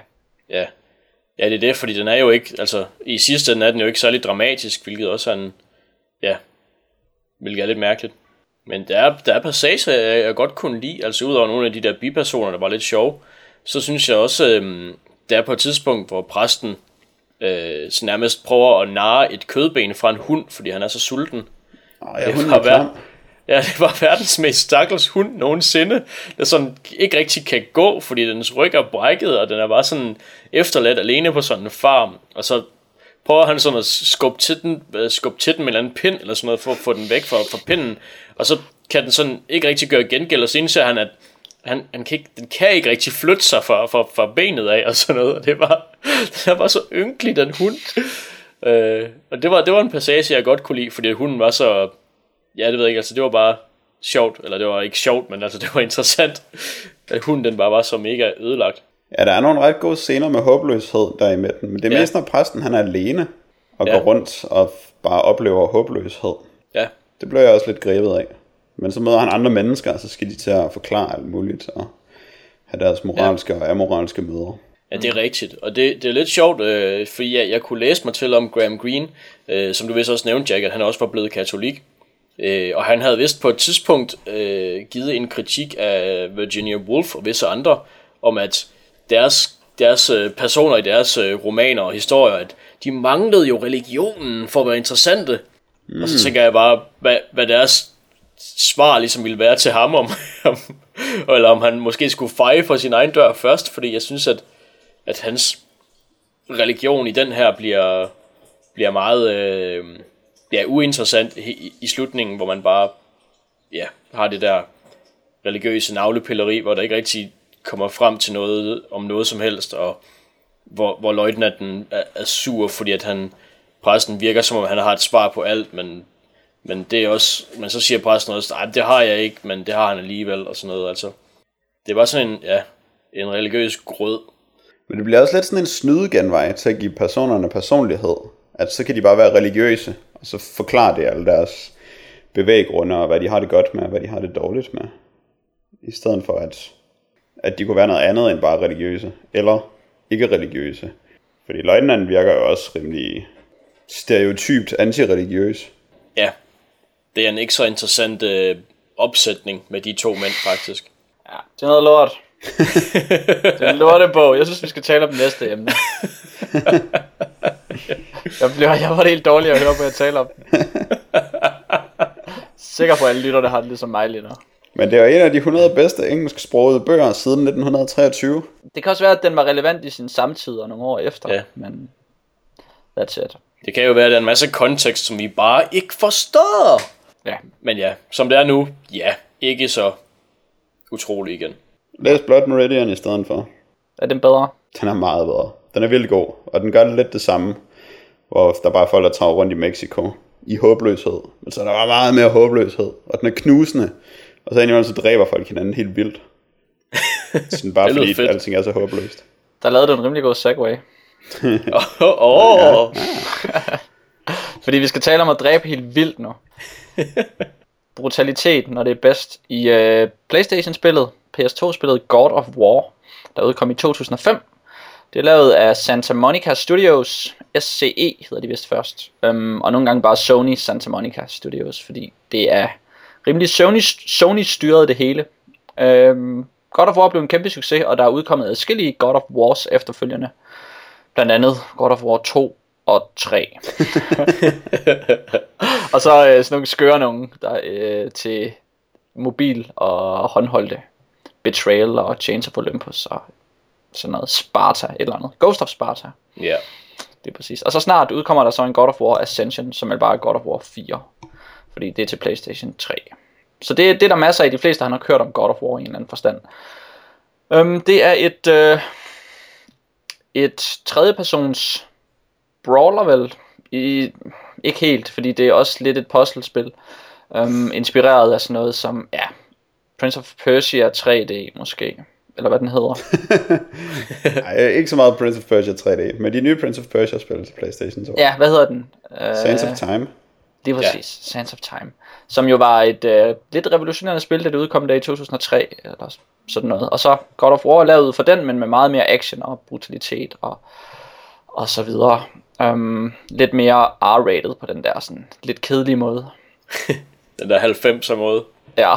Ja. Ja, det er det, fordi den er jo ikke, altså i sidste ende er den jo ikke særlig dramatisk, hvilket også er en, ja, hvilket er lidt mærkeligt. Men der er passager, jeg godt kunne lide, altså udover nogle af de der bipersoner, der var lidt sjove, så synes jeg også, der er på et tidspunkt, hvor præsten så nærmest prøver at narre et kødben fra en hund, fordi han er så sulten. Arh, ja, det var verdens mest stakkels hund nogensinde, der sådan ikke rigtig kan gå, fordi dens ryg er brækket, og den er bare sådan efterladt alene på sådan en farm, og så prøver han sådan at skubbe til den med en eller anden pind, eller sådan noget, for at få den væk fra pinden, og så kan den sådan ikke rigtig gøre gengæld, og så indser han, at den kan ikke rigtig flytte sig fra benet af, og sådan noget, og den var så ynkelig, den hund. Og det var en passage, jeg godt kunne lide, fordi hunden var så, ja, det ved jeg ikke, altså det var bare sjovt, eller det var ikke sjovt, men altså det var interessant, at hunden den bare var så mega ødelagt. Ja, der er nogle ret gode scener med håbløshed der i midten, men det er mest, når præsten han er alene, og går rundt og bare oplever håbløshed. Ja. Det blev jeg også lidt grebet af. Men så møder han andre mennesker, så skal de til at forklare alt muligt, og have deres moralske og amoralske møder. Ja, det er rigtigt, og det er lidt sjovt, fordi jeg kunne læse mig til om Graham Greene, som du vist også nævnte, Jack, at han også var blevet katolik. Og han havde vist på et tidspunkt givet en kritik af Virginia Woolf og visse andre, om at deres personer i deres romaner og historier, at de manglede jo religionen for at være interessante. Mm. Og så tænker jeg bare, hvad deres svar ligesom ville være til ham, eller om han måske skulle feje for sin egen dør først, fordi jeg synes, at hans religion i den her bliver meget uinteressant i slutningen, hvor man bare har det der religiøse navlepilleri, hvor der ikke rigtig kommer frem til noget om noget som helst, og hvor løjtnanten er sur, fordi at præsten virker som om han har et svar på alt, men det er også, men så siger præsten også, nej, det har jeg ikke, men det har han alligevel og sådan noget, altså. Det var sådan en religiøs grød. Men det bliver også lidt sådan en snydegenvej til at give personerne personlighed. At så kan de bare være religiøse, og så forklare det alle deres bevæggrunde, og hvad de har det godt med, og hvad de har det dårligt med. I stedet for, at de kunne være noget andet end bare religiøse, eller ikke religiøse. Fordi løgnanden virker jo også rimelig stereotypt antireligiøs. Ja, det er en ikke så interessant opsætning med de to mænd, faktisk. Ja, det er noget lort. Det er en lortebog. Jeg synes vi skal tale om det næste emne. Jeg var helt dårlig at høre på at tale om. Sikker på alle lytterne har det ligesom mig lige nu. Men det var en af de 100 bedste engelsksprogede bøger siden 1923. Det kan også være at den var relevant i sin samtid og nogle år efter, men that's it. Det kan jo være at der er en masse kontekst som vi bare ikke forstår. Ja. Men ja, som det er nu, ja, ikke så utrolig igen. Læs blot Meridian i stedet for. Er den bedre? Den er meget bedre. Den er vildt god, og den gør lidt det samme, hvor der bare er folk, der tager rundt i Mexico i håbløshed. Men så er der bare meget mere håbløshed, og den er knusende. Og så indimellem så dræber folk hinanden helt vildt. Sådan bare fordi fedt. Alting er så håbløst. Der lavede du en rimelig god segway. Fordi vi skal tale om at dræbe helt vildt nu. Brutalitet, når det er bedst i PlayStation-spillet. PS2-spillet God of War, der udkom i 2005. Det er lavet af Santa Monica Studios, SCE hedder de vist først, og nogle gange bare Sony Santa Monica Studios, fordi det er rimelig Sony styret det hele. God of War blev en kæmpe succes, og der er udkommet adskillige God of Wars efterfølgende, blandt andet God of War 2 og 3. Og så sådan nogle skøre nogen der, til mobil og håndholdte. Betrayal og Chains of Olympus og sådan noget Sparta, et eller andet. Ghost of Sparta. Ja. Yeah. Det er præcis. Og så snart udkommer der så en God of War Ascension, som er bare God of War 4. Fordi det er til PlayStation 3. Så det er der masser af de fleste, han har hørt om God of War i en eller anden forstand. Det er et tredjepersons brawler vel? Ikke helt, fordi det er også lidt et puzzlespil. Inspireret af sådan noget som, Prince of Persia 3D måske, eller hvad den hedder. Nej, ikke så meget Prince of Persia 3D, men de nye Prince of Persia spil til PlayStation 2. Ja, hvad hedder den? Sands of Time. Det var præcis, Sands of Time, som jo var et lidt revolutionerende spil, da det udkom der i 2003 eller sådan noget. Og så God of War er lavet for den, men med meget mere action og brutalitet og så videre. Lidt mere R-rated på den der sådan lidt kedelige måde. Den der 90'er måde. Ja.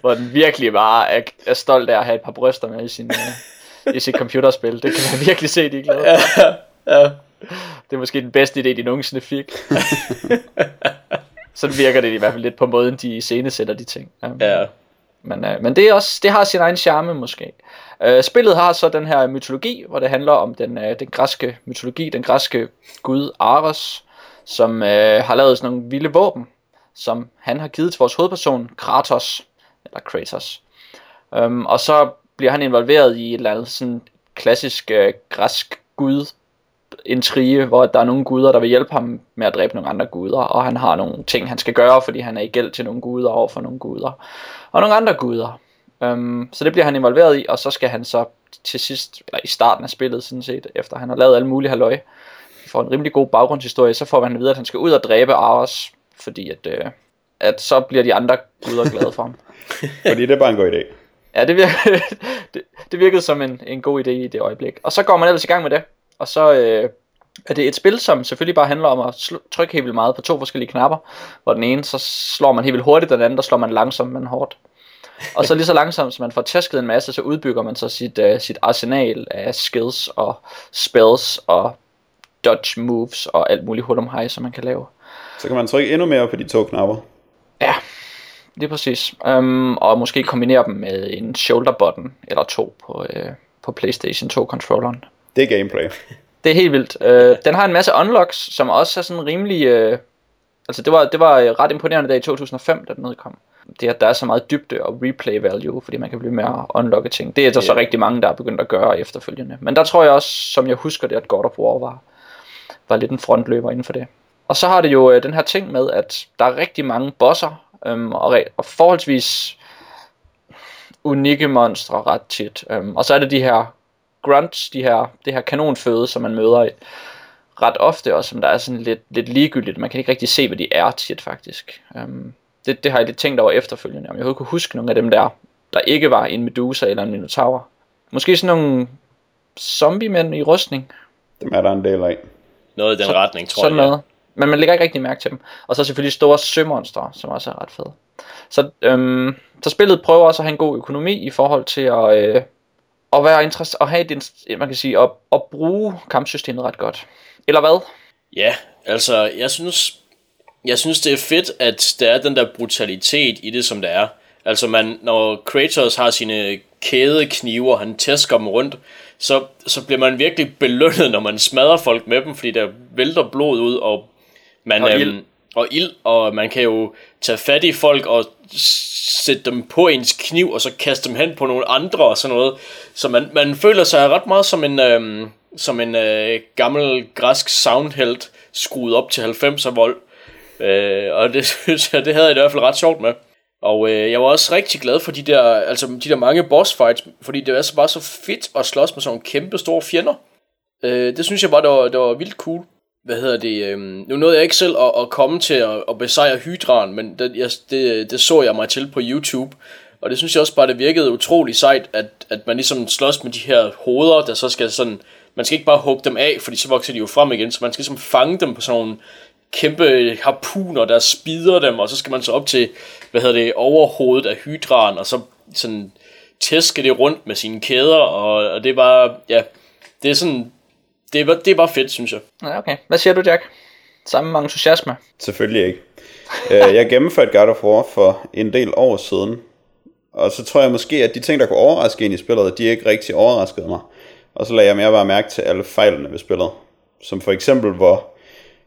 Hvor den virkelig bare er stolt af at have et par bryster med i sit computerspil. Det kan man virkelig se, de er glade for. Ja. Det er måske den bedste idé, de nogensinde fik. Så virker det i hvert fald lidt på måden, de iscenesætter de ting. Ja. Men det er også, det har sin egen charme måske. Spillet har så den her mytologi, hvor det handler om den græske mytologi, den græske gud Ares, som har lavet sådan nogle vilde våben, som han har givet til vores hovedperson Kratos. Og så bliver han involveret i et eller andet sådan klassisk græsk gud intrige, hvor der er nogle guder, der vil hjælpe ham med at dræbe nogle andre guder, og han har nogle ting, han skal gøre, fordi han er i gæld til nogle guder over for nogle guder og nogle andre guder. Så det bliver han involveret i, og så skal han så til sidst, eller i starten af spillet sådan set, efter han har lavet alle mulige halløj, får en rimelig god baggrundshistorie, så får han at vide, at han skal ud og dræbe Ares, fordi at så bliver de andre guder glade for ham. Fordi det er bare en god idé. Ja, det virkede som en god idé i det øjeblik. Og så går man ellers i gang med det. Og så er det et spil, som selvfølgelig bare handler om at trykke helt vildt meget på to forskellige knapper. Hvor den ene, så slår man helt vildt hurtigt, og den anden, der slår man langsomt, men hårdt. Og så lige så langsomt, som man får tæsket en masse, så udbygger man så sit arsenal af skills og spells og dodge moves og alt muligt hul om hej, som man kan lave. Så kan man trykke endnu mere på de to knapper. Ja, det er præcis. Og måske kombinere dem med en shoulder button eller to på PlayStation 2-controlleren. Det er gameplay. Det er helt vildt. Den har en masse unlocks, som også er sådan rimelig... altså det var ret imponerende der i 2005, da den udkom. Det at der er så meget dybde og replay value, fordi man kan blive med at unlocke ting. Det er der så rigtig mange, der er begyndt at gøre efterfølgende. Men der tror jeg også, som jeg husker det, at God of War var lidt en frontløber inden for det. Og så har det jo den her ting med, at der er rigtig mange bosser og forholdsvis unikke monstre ret tit. Og så er det de her grunts, det her kanonføde, som man møder ret ofte, og som der er sådan lidt ligegyldigt. Man kan ikke rigtig se, hvad de er tit faktisk. Det har jeg lidt tænkt over efterfølgende, om jeg overhovedet kunne huske nogle af dem der ikke var en Medusa eller en Minotaur. Måske sådan nogle zombie-mænd i rustning. Dem er der en del af. Noget i den retning, tror jeg. Sådan noget. Men man lægger ikke rigtig mærke til dem. Og så selvfølgelig store sømonstre, som også er ret fede. Så spillet prøver også at have en god økonomi i forhold til at være interessant og have det, man kan sige, at bruge kampsystemet ret godt. Eller hvad? Ja, altså jeg synes det er fedt, at der er den der brutalitet i det, som der er. Altså når Kratos har sine kædekniver, han tæsker dem rundt, så bliver man virkelig belønnet, når man smadrer folk med dem, fordi der vælter blod ud, og man ild, og man kan jo tage fat i folk og sætte dem på ens kniv, og så kaste dem hen på nogle andre og sådan noget. Så man føler sig ret meget som en gammel græsk soundhelt skruet op til 90'er volt. Og det synes jeg, det havde jeg i hvert fald ret sjovt med. Og jeg var også rigtig glad for de der mange boss fights, fordi det var bare så fedt at slås med sådan nogle kæmpe store fjender. Det synes jeg bare, det var vildt cool. Nu nåede jeg ikke selv at komme til at besejre Hydraen, men det så jeg mig til på YouTube. Og det synes jeg også bare, det virkede utrolig sejt, at man ligesom slås med de her hoveder, der så skal sådan... Man skal ikke bare hugge dem af, fordi så vokser de jo frem igen, så man skal ligesom fange dem på sådan nogle kæmpe harpuner, der spider dem, og så skal man så op til, overhovedet af Hydraen, og så sådan tæske det rundt med sine kæder, og det er bare, ja, det er sådan... Det er bare fedt, synes jeg. Okay. Hvad siger du, Jack? Samme entusiasme? Selvfølgelig ikke. Jeg gennemførte God of War for en del år siden, og så tror jeg måske, at de ting, der kunne overraske en i spillet, de ikke rigtig overraskede mig. Og så lagde jeg mere bare mærke til alle fejlene ved spillet. Som for eksempel, hvor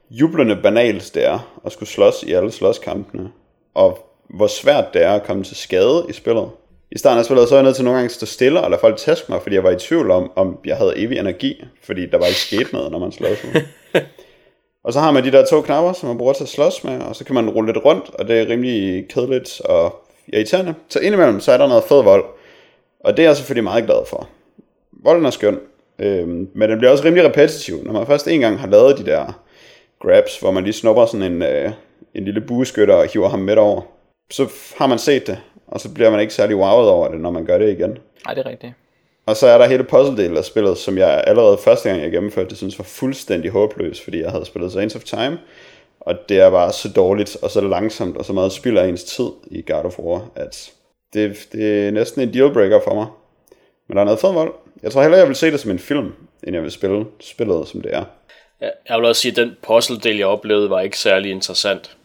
jublende banalt det er at skulle slås i alle slåskampene, og hvor svært det er at komme til skade i spillet. I starten af spillet, så var jeg nødt til nogle gange at stå stille og lade folk tæske mig, fordi jeg var i tvivl om jeg havde evig energi, fordi der var ikke sket noget, når man slås med. Og så har man de der to knapper, som man bruger til at slås med, og så kan man rulle lidt rundt, og det er rimelig kedeligt og irriterende. Så indimellem, så er der noget fed vold, og det er jeg selvfølgelig meget glad for. Volden er skøn, men den bliver også rimelig repetitiv. Når man først en gang har lavet de der grabs, hvor man lige snupper sådan en lille bueskytter og hiver ham midt over. Så har man set det, og så bliver man ikke særlig wowet over det, når man gør det igen. Nej, det er rigtigt. Og så er der hele puzzle-delen af spillet, som jeg allerede første gang, jeg gennemførte, det synes var fuldstændig håbløs, fordi jeg havde spillet Sands of Time, og det er bare så dårligt, og så langsomt, og så meget spilder ens tid i God of War, at det er næsten en dealbreaker for mig. Men der er noget fed vold. Jeg tror hellere, jeg vil se det som en film, end jeg vil spille spillet, som det er. Jeg vil også sige, at den puzzle-del, jeg oplevede, var ikke særlig interessant.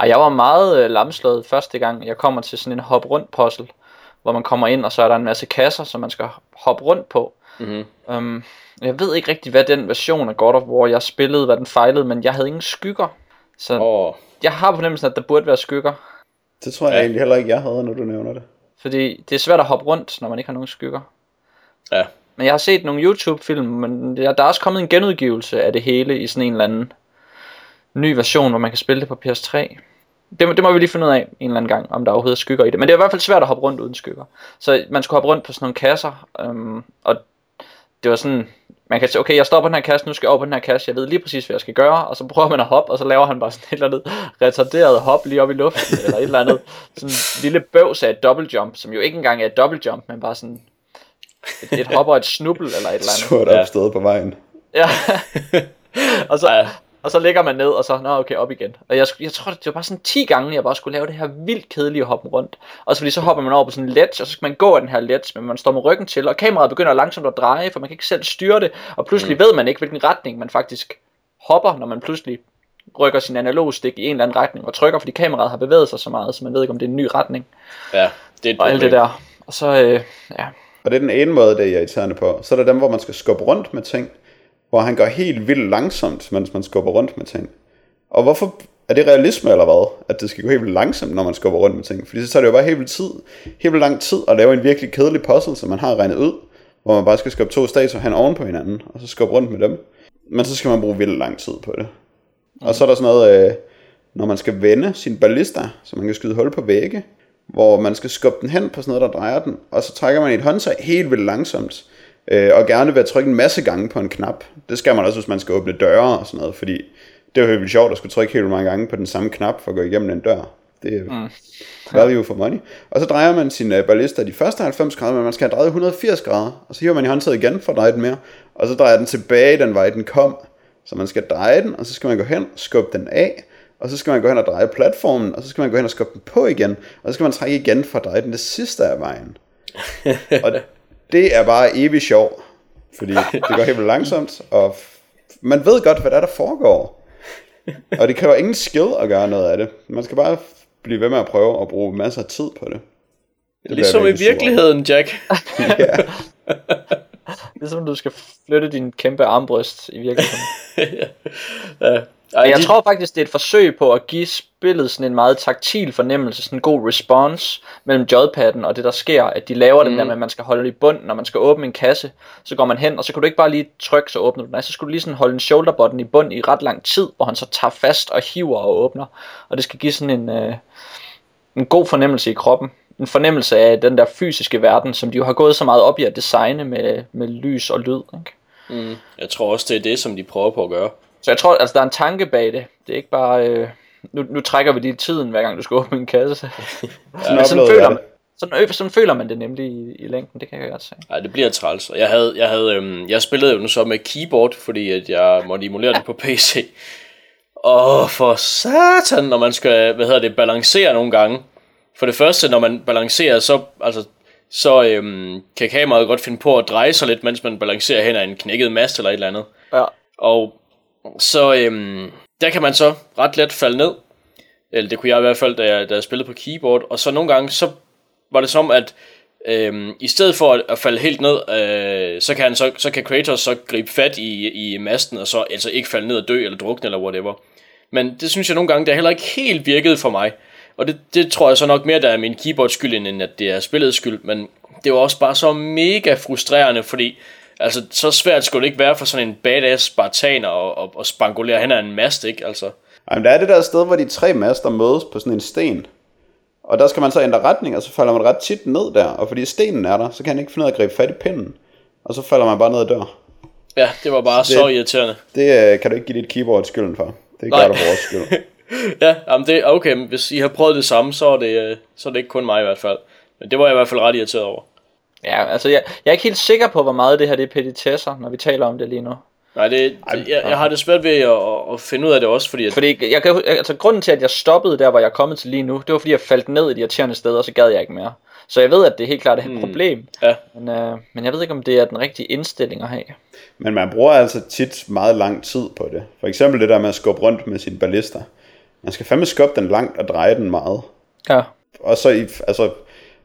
Ej, jeg var meget lamslået første gang. Jeg kommer til sådan en hop-rundt-puzzle, hvor man kommer ind, og så er der en masse kasser, som man skal hoppe rundt på. Mm-hmm. Jeg ved ikke rigtig, hvad den version af God of War, jeg spillede, hvad den fejlede, men jeg havde ingen skygger. Så jeg har på fornemmelsen, at der burde være skygger. Det tror jeg egentlig heller ikke, jeg havde, når du nævner det. Fordi det er svært at hoppe rundt, når man ikke har nogen skygger. Ja. Men jeg har set nogle YouTube-film, men der er også kommet en genudgivelse af det hele i sådan en eller anden ny version, hvor man kan spille det på PS3. Det må vi lige finde ud af en eller anden gang, om der overhovedet er skygger i det. Men det er i hvert fald svært at hoppe rundt uden skygger. Så man skulle hoppe rundt på sådan nogle kasser, og det var sådan, man kan sige, okay, jeg står på den her kasse, nu skal jeg over på den her kasse, jeg ved lige præcis, hvad jeg skal gøre, og så prøver man at hoppe, og så laver han bare sådan et eller andet retarderet hop lige op i luften, eller et eller andet sådan lille bøvs af et dobbeltjump, som jo ikke engang er et dobbeltjump, men bare sådan et hop og et snubbel, eller et eller andet. Sort opsted på vejen. Ja, og så ligger man ned, og så, okay, op igen. Og jeg tror, det var bare sådan 10 gange, jeg bare skulle lave det her vildt kedelige hoppen rundt. Og så fordi så hopper man over på sådan en ledge, og så skal man gå af den her ledge, men man står med ryggen til, og kameraet begynder langsomt at dreje, for man kan ikke selv styre det. Og pludselig ved man ikke, hvilken retning man faktisk hopper, når man pludselig rykker sin analogstik i en eller anden retning og trykker, fordi kameraet har bevæget sig så meget, så man ved ikke, om det er en ny retning. Ja, det er et problem. Og alt det der. Og så, ja. Og det er den ene måde, det er irriterende på. Så er der dem, hvor man skal skubbe rundt med ting, hvor han går helt vildt langsomt, mens man skubber rundt med ting. Og hvorfor er det realisme eller hvad? At det skal gå helt vildt langsomt, når man skubber rundt med ting. Fordi så tager det jo bare helt vildt lang tid at lave en virkelig kedelig puzzle, som man har regnet ud, hvor man bare skal skubbe to statuer hen oven på hinanden, og så skubbe rundt med dem. Men så skal man bruge vildt lang tid på det. Og så er der sådan noget, når man skal vende sine ballister, så man kan skyde hul på vægge, hvor man skal skubbe den hen på sådan noget, der drejer den, og så trækker man et håndtag helt vildt langsomt, og gerne ved at trykke en masse gange på en knap. Det skal man også, hvis man skal åbne døre og sådan noget, fordi det er jo helt sjovt at skulle trykke helt mange gange på den samme knap for at gå igennem en dør. Det er value for money. Og så drejer man sine ballister de første 90 grader, men man skal have drejet 180 grader, og så hiver man i håndtaget igen for at dreje den mere, og så drejer den tilbage den vej, den kom. Så man skal dreje den, og så skal man gå hen, skubbe den af, og så skal man gå hen og dreje platformen, og så skal man gå hen og skubbe den på igen, og så skal man trække igen for at dreje den det sidste af vejen. Og det er bare evig sjov, fordi det går helt langsomt, og man ved godt, hvad der foregår. Og det kræver ingen skill at gøre noget af det. Man skal bare blive ved med at prøve at bruge masser af tid på det. Ligesom i virkeligheden, Jack. Ja. Ligesom du skal flytte din kæmpe armbryst i virkeligheden. Ja. Jeg tror faktisk, det er et forsøg på at give spillet sådan en meget taktil fornemmelse, sådan en god response mellem joypadden og det, der sker, at de laver den der med, at man skal holde i bund, når man skal åbne en kasse, så går man hen, og så kan du ikke bare lige trykke, så åbner du den. Nej, så skulle du lige sådan holde en shoulder button i bund i ret lang tid, hvor han så tager fast og hiver og åbner, og det skal give sådan en god fornemmelse i kroppen. En fornemmelse af den der fysiske verden, som de jo har gået så meget op i at designe med lys og lyd, ikke? Mm. Jeg tror også, det er det, som de prøver på at gøre. Så jeg tror, altså der er en tanke bag det. Det er ikke bare, nu trækker vi lige tiden, hver gang du skal åbne en kasse. Ja, sådan føler man det nemlig i længden, det kan jeg godt sige. Nej, det bliver træls. Jeg spillede jo nu så med keyboard, fordi at jeg måtte emulere det på PC. Åh, for satan, når man skal, balancere nogle gange. For det første, når man balancerer, så kan kameraet godt finde på at dreje sig lidt, mens man balancerer hen ad en knækket mast eller et eller andet. Ja. Og så der kan man så ret let falde ned. Eller det kunne jeg i hvert fald, da jeg spillede på keyboard. Og så nogle gange, så var det som, at i stedet for at falde helt ned, så kan Kratos så gribe fat i masten, og så altså ikke falde ned og dø, eller drukne, eller whatever. Men det synes jeg nogle gange, der heller ikke helt virkede for mig. Og det tror jeg så nok mere, der er min keyboards skyld, end at det er spillets skyld. Men det var også bare så mega frustrerende, fordi altså, så svært skulle det ikke være for sådan en badass spartaner og spankulere hen ad en mast, ikke? Altså. Jamen, der er det der sted, hvor de tre master mødes på sådan en sten. Og der skal man så ændre retning, og så falder man ret tit ned der. Og fordi stenen er der, så kan han ikke finde ud af at gribe fat i pinden. Og så falder man bare ned og dør. Ja, det var bare så irriterende. Det kan du ikke give dit keyboard skylden for. Det er God of Wars skyld. Ja, jamen det, okay, men hvis I har prøvet det samme, så er det ikke kun mig i hvert fald. Men det var jeg i hvert fald ret irriteret over. Ja, altså jeg er ikke helt sikker på, hvor meget det her det er petitesser, når vi taler om det lige nu. Nej, jeg har det svært ved at finde ud af det også, fordi grunden til, at jeg stoppede der, hvor jeg er kommet til lige nu, det var fordi, jeg faldt ned i de irriterende steder, og så gad jeg ikke mere. Så jeg ved, at det er helt klart et problem, ja. Men jeg ved ikke, om det er den rigtige indstilling at have. Men man bruger altså tit meget lang tid på det. For eksempel det der med at skubbe rundt med sine ballister. Man skal fandme skubbe den langt og dreje den meget. Ja. Og så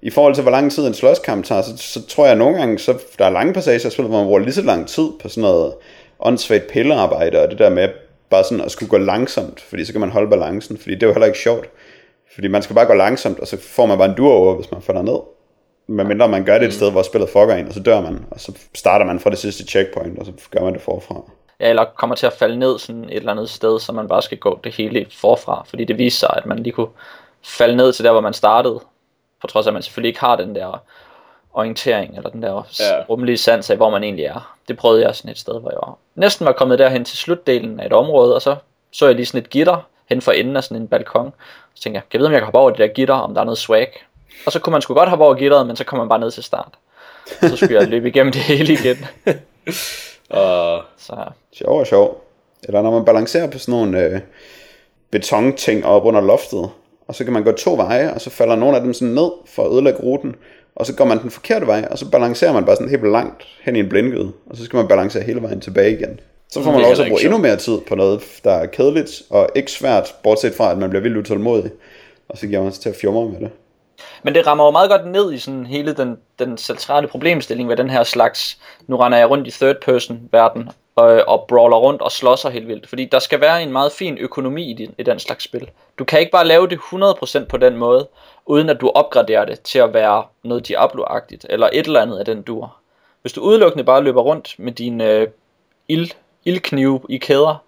i forhold til, hvor lang tid en slåskamp tager, så tror jeg nogle gange, så der er lange passager, hvor man bruger lige så lang tid på sådan noget åndssvagt pillearbejde, og det der med bare sådan at skulle gå langsomt, fordi så kan man holde balancen, fordi det er jo heller ikke sjovt. Fordi man skal bare gå langsomt, og så får man bare en dur-over, hvis man falder ned. Men mindre man gør det et sted, hvor spillet fucker en, og så dør man, og så starter man fra det sidste checkpoint, og så gør man det forfra. Ja, eller kommer til at falde ned sådan et eller andet sted, så man bare skal gå det hele forfra, fordi det viser sig, at man lige kunne falde ned til der, hvor man startede, på trods af, at man selvfølgelig ikke har den der orientering, eller den der rummelige sans af, hvor man egentlig er. Det prøvede jeg sådan et sted, hvor jeg var. Næsten var kommet derhen til slutdelen af et område, og så jeg lige sådan et gitter hen for enden af sådan en balkon. Så tænkte jeg, kan jeg vide, om jeg kan hoppe over det der gitter, om der er noget swag? Og så kunne man sgu godt hoppe over gitteret, men så kom man bare ned til start. Og så skulle jeg løbe igennem det hele igen. Sjov. Eller når man balancerer på sådan nogle betonting op under loftet, og så kan man gå to veje, og så falder nogle af dem sådan ned for at ødelægge ruten, og så går man den forkerte vej, og så balancerer man bare sådan helt langt hen i en blindgyde, og så skal man balancere hele vejen tilbage igen. Så får man også at bruge endnu mere tid på noget, der er kedeligt og ikke svært, bortset fra, at man bliver vildt utålmodig, og så giver man sig til at fjumre med det. Men det rammer jo meget godt ned i sådan hele den centrale problemstilling ved den her slags, nu render jeg rundt i third person verden og brawler rundt og slåsser helt vildt, fordi der skal være en meget fin økonomi i den slags spil. Du kan ikke bare lave det 100% på den måde, uden at du opgraderer det til at være noget Diablo-agtigt, eller et eller andet af den dur. Hvis du udelukkende bare løber rundt med dine ildknive i kæder,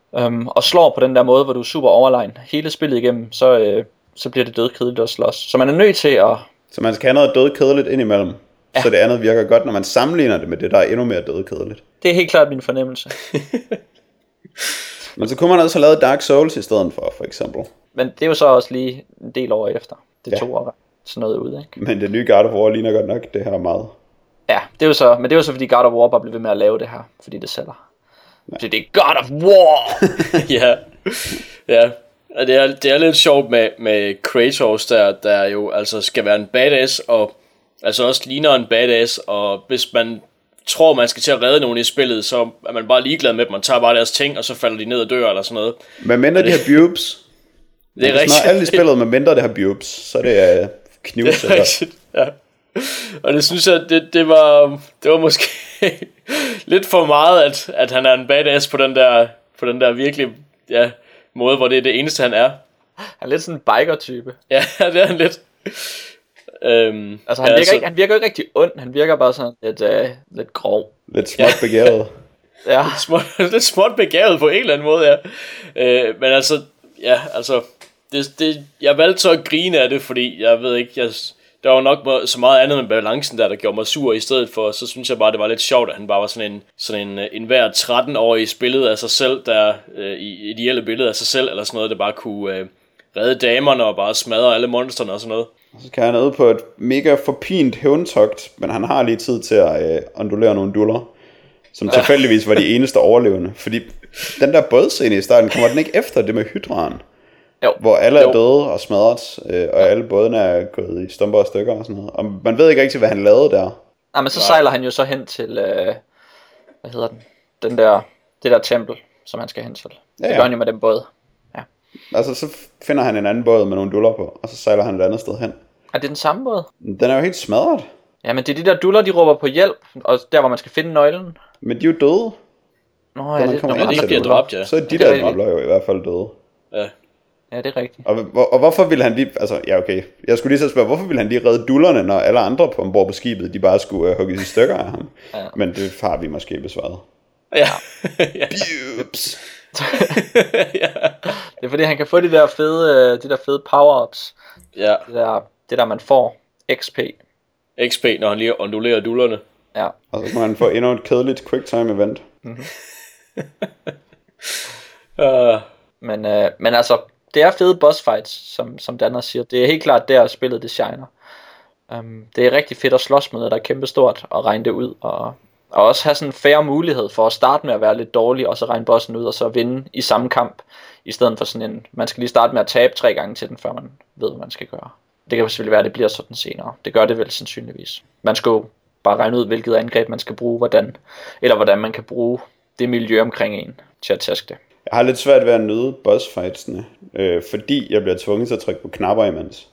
og slår på den der måde, hvor du er super overlegen hele spillet igennem, så bliver det dødkedeligt at slås. Så man er nødt til at... Så man skal have noget dødkedeligt indimellem, ja. Så det andet virker godt, når man sammenligner det med det, der er endnu mere dødkedeligt. Det er helt klart min fornemmelse. Men så kunne man også have lavet Dark Souls i stedet for eksempel. Men det er jo så også lige en del år efter. Det tog år, sådan noget ud, ikke? Men det nye God of War ligner godt nok det her meget. Ja, det er jo så, men det er jo så, fordi God of War bare blev ved med at lave det her, fordi det sælger. Så det er God of War! ja. Og det er lidt sjovt med Kratos, der jo altså skal være en badass, og altså også ligner en badass, og hvis man tror, man skal til at redde nogen i spillet, så er man bare ligeglad med dem, man tager bare deres ting, og så falder de ned og dør, eller sådan noget. Hvad mindre de har bubes? Det er rigtigt. Når alle de spillet med mindre, det har bubes, så det er knivsætter. Det er rigtigt, ja. Og det synes jeg, det var måske lidt for meget, at han er en badass på den der virkelig, ja, måde, hvor det er det eneste, han er. Han er lidt sådan en biker-type. Ja, det er han lidt. Altså, han virker jo ikke rigtig ond, han virker bare sådan lidt grov. Lidt småt begavet. Ja. Lidt småt begavet på en eller anden måde, ja. Men altså, ja, altså, jeg valgte så at grine af det, fordi jeg ved ikke, der var nok så meget andet med balancen der gjorde mig sur i stedet for, så synes jeg bare, det var lidt sjovt, at han bare var sådan en hver 13-årig billede af sig selv, der i ideelle billede af sig selv, eller sådan noget, der bare kunne redde damerne og bare smadre alle monsterne og sådan noget. Så kan han ud på et mega forpint hævntogt, men han har lige tid til at ondulere nogle duller, som tilfældigvis var de eneste overlevende. Fordi den der bådscene i starten, kommer den ikke efter det med hydraen? Jo. Hvor alle er døde og smadret, og alle bådene er gået i stumper og stykker og sådan noget. Og man ved ikke rigtig, hvad han lavede der. Nej, men så sejler han jo så hen til, hvad hedder den? Det der tempel, som han skal hen til. Ja, ja. Det gør han jo med den båd. Ja. Altså, så finder han en anden båd med nogle duller på, og så sejler han et andet sted hen. Er det den samme båd? Den er jo helt smadret. Ja, men det er de der duller, de råber på hjælp, og der, hvor man skal finde nøglen. Men de er jo døde. Nå, ja, det er de bliver dræbt, ja. Så er de der drabler jo i hvert fald døde. Ja. Ja, det er rigtigt. Og hvorfor ville han lige... Altså, ja, okay. Jeg skulle lige så spørge, hvorfor ville han lige redde dullerne, når alle andre på ombord på skibet, de bare skulle hugges i stykker af ham? Ja. Men det har vi måske besvaret. Ja. Bjups. Ja. Det er fordi, han kan få de der fede power-ups. Ja. Det der, man får. XP, når han lige ondulerer dullerne. Ja. Og så må han få endnu et kedeligt quick time event. Mm-hmm. Men altså, det er fede boss fights, som Danner siger. Det er helt klart der, spillet det shiner. Det er rigtig fedt at slås med, der er kæmpestort, og regne det ud, og også have sådan en fair mulighed for at starte med at være lidt dårlig, og så regne bossen ud, og så vinde i samme kamp, i stedet for sådan en, man skal lige starte med at tabe 3 gange til den, før man ved, hvad man skal gøre. Det kan selvfølgelig være, at det bliver sådan senere. Det gør det vel sandsynligvis. Man skal jo bare regne ud, hvilket angreb man skal bruge, hvordan man kan bruge det miljø omkring en til at tæske det. Jeg har lidt svært ved at nyde bossfightsene, fordi jeg bliver tvunget til at trykke på knapper imens.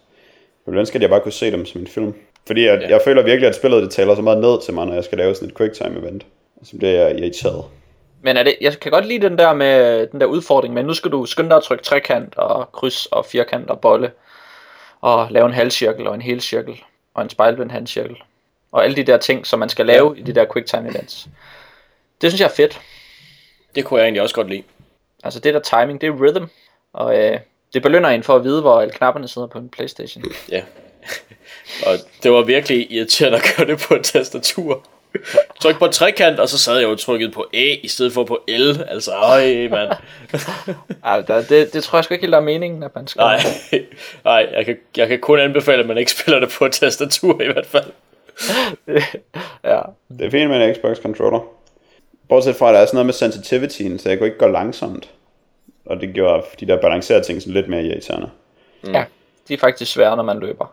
Hvordan skal jeg bare kunne se dem som en film? Fordi jeg føler virkelig, at spillet det taler så meget ned til mig, når jeg skal lave sådan et quick time event. Så bliver jeg irriteret. Men jeg kan godt lide den der med den der udfordring, men nu skal du skynde dig at trykke trekant og kryds og firkant og bolle. Og lave en halvcirkel og en helcirkel og en spejlvendt halvcirkel. Og alle de der ting, som man skal lave i de der quick time events. Det synes jeg er fedt. Det kunne jeg egentlig også godt lide. Altså det der timing, det er rhythm. Og det belønner en for at vide, hvor alle knapperne sidder på en PlayStation. Ja. Og det var virkelig irriterende at gøre det på et tastatur. Tryk på trekant, og så sad jeg jo trykket på A i stedet for på L. Altså, øj mand. Altså, det tror jeg sgu ikke helt er meningen, at man skal. Nej, jeg kan kun anbefale, at man ikke spiller det på et tastatur i hvert fald. Ja. Det er fint med en Xbox controller. Bortset fra, at der er sådan noget med sensitivityen, så jeg kunne ikke gå langsomt. Og det gjorde de der balancerede ting sådan lidt mere irriterende. Mm. Ja, de er faktisk svære, når man løber.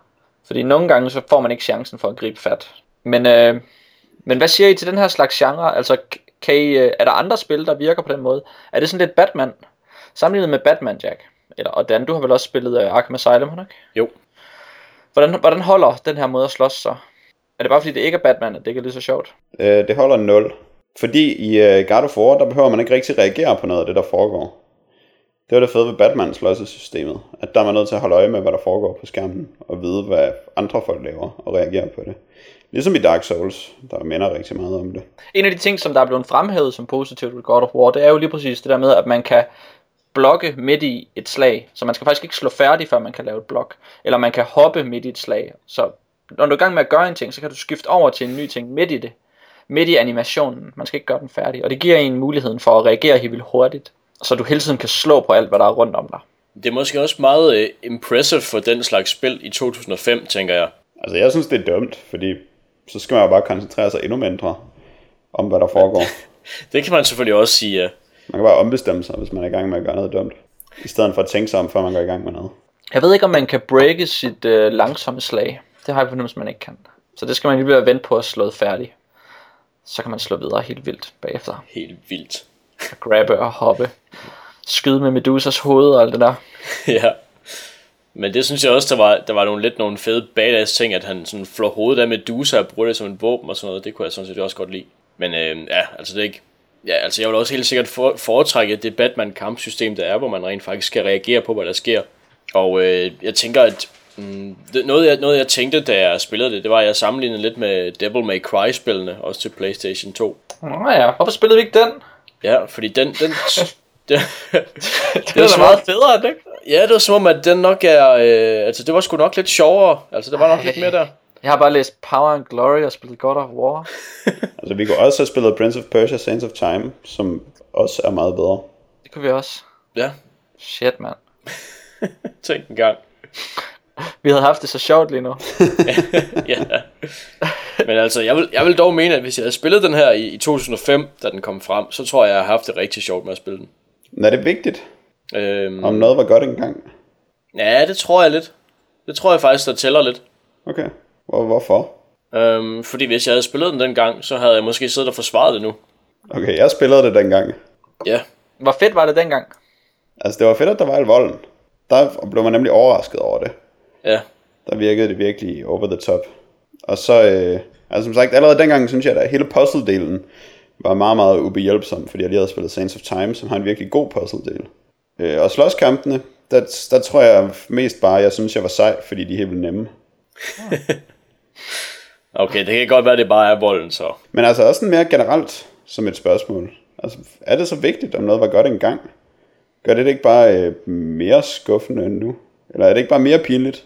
Fordi nogle gange, så får man ikke chancen for at gribe fat. Men hvad siger I til den her slags genre? Altså, er der andre spil, der virker på den måde? Er det sådan lidt Batman? Sammenlignet med Batman, Jack? Og Dan, du har vel også spillet Arkham Asylum, ikke? Jo. Hvordan holder den her måde at slås så? Er det bare fordi, det ikke er Batman, at det ikke er lige så sjovt? Det holder 0. Fordi i God of War, der behøver man ikke rigtig reagere på noget af det, der foregår. Det var det fede ved Batmans slåssesystemet, at der er man nødt til at holde øje med, hvad der foregår på skærmen, og vide, hvad andre folk laver, og reagere på det. Ligesom i Dark Souls, der minder rigtig meget om det. En af de ting, som der er blevet fremhævet som positivt ved God of War, det er jo lige præcis det der med, at man kan blokke midt i et slag, så man skal faktisk ikke slå færdig, før man kan lave et blok, eller man kan hoppe midt i et slag. Så når du er i gang med at gøre en ting, så kan du skifte over til en ny ting midt i det, midt i animationen. Man skal ikke gøre den færdig, og det giver en muligheden for at reagere helt vildt hurtigt. Så du hele tiden kan slå på alt, hvad der er rundt om dig. Det er måske også meget impressive for den slags spil i 2005, tænker jeg. Altså jeg synes, det er dumt, fordi så skal man jo bare koncentrere sig endnu mindre om, hvad der foregår. Det kan man selvfølgelig også sige, ja. Man kan bare ombestemme sig, hvis man er i gang med at gøre noget dumt. I stedet for at tænke sig om, før man går i gang med noget. Jeg ved ikke, om man kan breake sit langsomme slag. Det har jeg fornemmelse, man ikke kan. Så det skal man lige blive vente på at slå færdig. Så kan man slå videre helt vildt bagefter. Helt vildt. At grabbe og hoppe, skyde med Medusas hoved og alt det der. Ja. Men det synes jeg også, der var nogle fede badass ting, at han sådan flår hovedet af Medusa og bruger det som en våben og sådan noget. Det kunne jeg sådan set også godt lide. Men det er ikke. Ja, altså jeg vil også helt sikkert foretrække det Batman kampsystem der er, hvor man rent faktisk skal reagere på, hvad der sker. Og jeg tænker, at noget jeg tænkte, da jeg spillede det, det var, at jeg sammenlignede lidt med Devil May Cry spillene også til PlayStation 2. Nå ja, hvorfor spillede vi ikke den? Ja, fordi den det var da meget federe, ikke? Ja, det var som om, at den nok er... det var sgu nok lidt sjovere. Altså, der var nok lidt mere der. Jeg har bare læst Power and Glory og spillet God of War. Altså, vi kunne også have spillet Prince of Persia, Sands of Time, som også er meget bedre. Det kunne vi også. Ja. Shit, mand. Tænk en gang. Vi havde haft det så sjovt lige nu. Ja. Men altså, jeg vil dog mene, at hvis jeg havde spillet den her i 2005, da den kom frem, så tror jeg, jeg har haft det rigtig sjovt med at spille den. Nå, det er vigtigt. Om noget var godt engang. Ja, det tror jeg lidt. Det tror jeg faktisk, der tæller lidt. Okay. Hvorfor? Fordi hvis jeg havde spillet den dengang, så havde jeg måske siddet og forsvaret det nu. Okay, jeg spillede det dengang. Ja. Hvor fedt var det dengang? Altså, det var fedt, at der var al volden. Der blev man nemlig overrasket over det. Ja. Der virkede det virkelig over the top. Og så, som sagt, allerede dengang synes jeg, at hele puzzle-delen var meget, meget ubehjælpsom, fordi jeg lige havde spillet Sands of Time, som har en virkelig god puzzle-del. Og slåskampene, der tror jeg mest bare, jeg synes, jeg var sej, fordi de er helt nemme. Okay, det kan godt være, det bare er volden så. Men altså også mere generelt som et spørgsmål. Altså, er det så vigtigt, om noget var godt engang? Gør det ikke bare mere skuffende end nu? Eller er det ikke bare mere pinligt?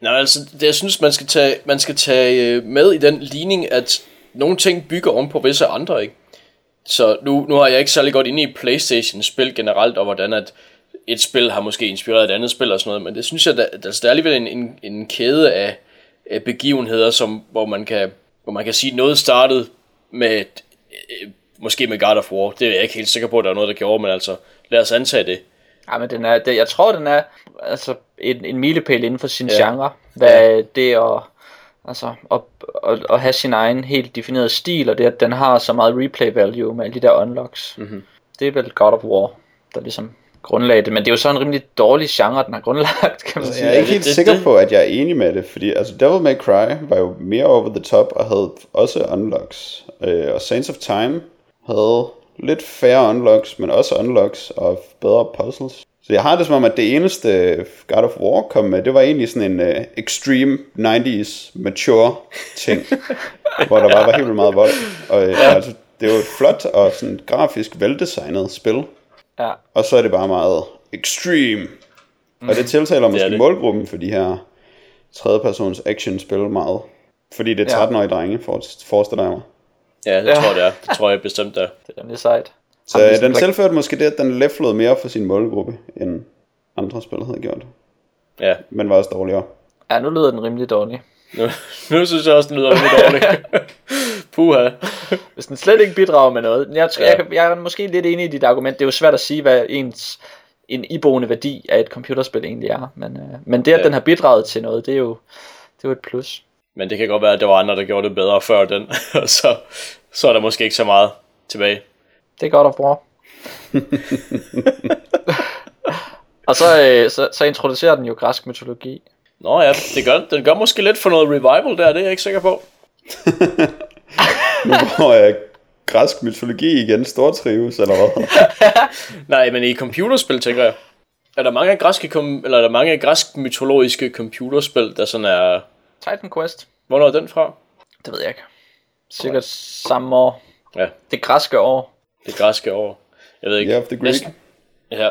Nej, altså, jeg synes, man skal tage med i den ligning, at nogle ting bygger om på visse andre, ikke? Så nu har jeg ikke særlig godt inde i PlayStation-spil generelt, og hvordan at et spil har måske inspireret et andet spil og sådan noget, men det synes jeg, der er alligevel en kæde af begivenheder, som, hvor man kan sige, at noget startede med, måske med God of War. Det er jeg ikke helt sikker på, at der er noget, der gjorde, men altså, lad os antage det. Ja, men jeg tror, den er altså, en milepæl inden for sin genre, hvad det er. Altså at have sin egen helt defineret stil, og det at den har så meget replay value med alle de der unlocks. Mm-hmm. Det er vel God of War, der ligesom grundlagde det. Men det er jo så en rimelig dårlig genre, den har grundlagt, kan man sige. Jeg er ikke helt sikker på, at jeg er enig med det, fordi altså Devil May Cry var jo mere over the top og havde også unlocks. Og Sands of Time havde lidt færre unlocks, men også unlocks og bedre puzzles. Så jeg har det som om, at det eneste God of War kom med, det var egentlig sådan en extreme 90's mature ting, hvor der bare var helt meget vold. Og altså, det var et flot og sådan grafisk veldesignet spil. Ja. Og så er det bare meget extreme. Mm. Og det tiltaler måske det. Målgruppen for de her tredjepersons action-spil meget. Fordi det er 13-årige drenge, forestiller jeg mig. Ja, det tror jeg det er. Det tror jeg bestemt det er. Det er nemlig sejt. Så den tilførte måske det, at den leflede mere for sin målgruppe, end andre spil havde gjort. Ja. Men var også dårligere. Ja, nu lyder den rimelig dårlig. Nu synes jeg også, den lyder rimelig dårlig. Puha. Hvis den slet ikke bidrager med noget. Jeg er måske lidt enig i dit argument. Det er jo svært at sige, hvad en iboende værdi af et computerspil egentlig er. Men det, at den har bidraget til noget, det er jo et plus. Men det kan godt være, at der var andre, der gjorde det bedre før den. Og så er der måske ikke så meget tilbage. Det er godt at bruge. Og så introducerer den jo græsk mytologi. Nå ja, den gør måske lidt for noget revival der, det er jeg ikke sikker på. Nu bruger jeg græsk mytologi igen, stortrives eller hvad? Nej, men i computerspil, tænker jeg. Er der mange græsk-mytologiske computerspil, der sådan er... Titan Quest. Hvornår er den fra? Det ved jeg ikke. Sikkert samme år. Ja. Det græske år. Det græske år. Jeg ved ikke. Yeah, the Greek. Ja.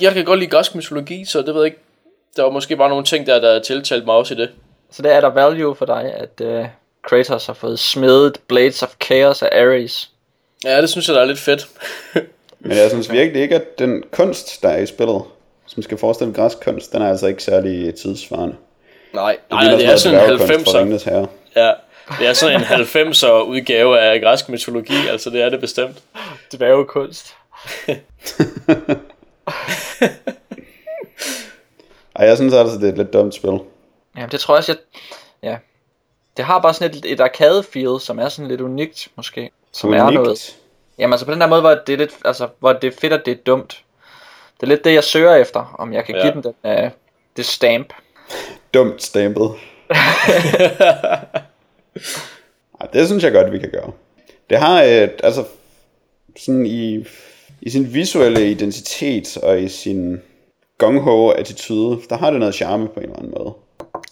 Jeg kan godt lide græsk mytologi, så det ved jeg ikke. Der var måske bare nogle ting, der tiltalte mig også i det. Så der er der value for dig, at Kratos har fået smedet Blades of Chaos af Ares. Ja, det synes jeg, der er lidt fedt. Men jeg synes virkelig ikke, at den kunst, der er i spillet, som skal forestille græsk kunst, den er altså ikke særlig tidsvarende. Nej, det er sådan en 90'er. Ja. Det er sådan en 90'er udgave af græsk mytologi, altså det er det bestemt. Det er jo kunst. Ej, jeg synes altså, det er et lidt dumt spil. Ja, det tror jeg også, ja. Det har bare sådan et arcade-feel, som er sådan lidt unikt, måske. Som unikt? Er noget. Jamen altså på den der måde, hvor det er lidt, altså, hvor det er fedt, at det er dumt. Det er lidt det, jeg søger efter, om jeg kan give dem det stamp. Dumt stampet. Ej, det synes jeg godt vi kan gøre. Det har altså sådan i sin visuelle identitet og i sin gung-ho attitude, der har det noget charme på en eller anden måde.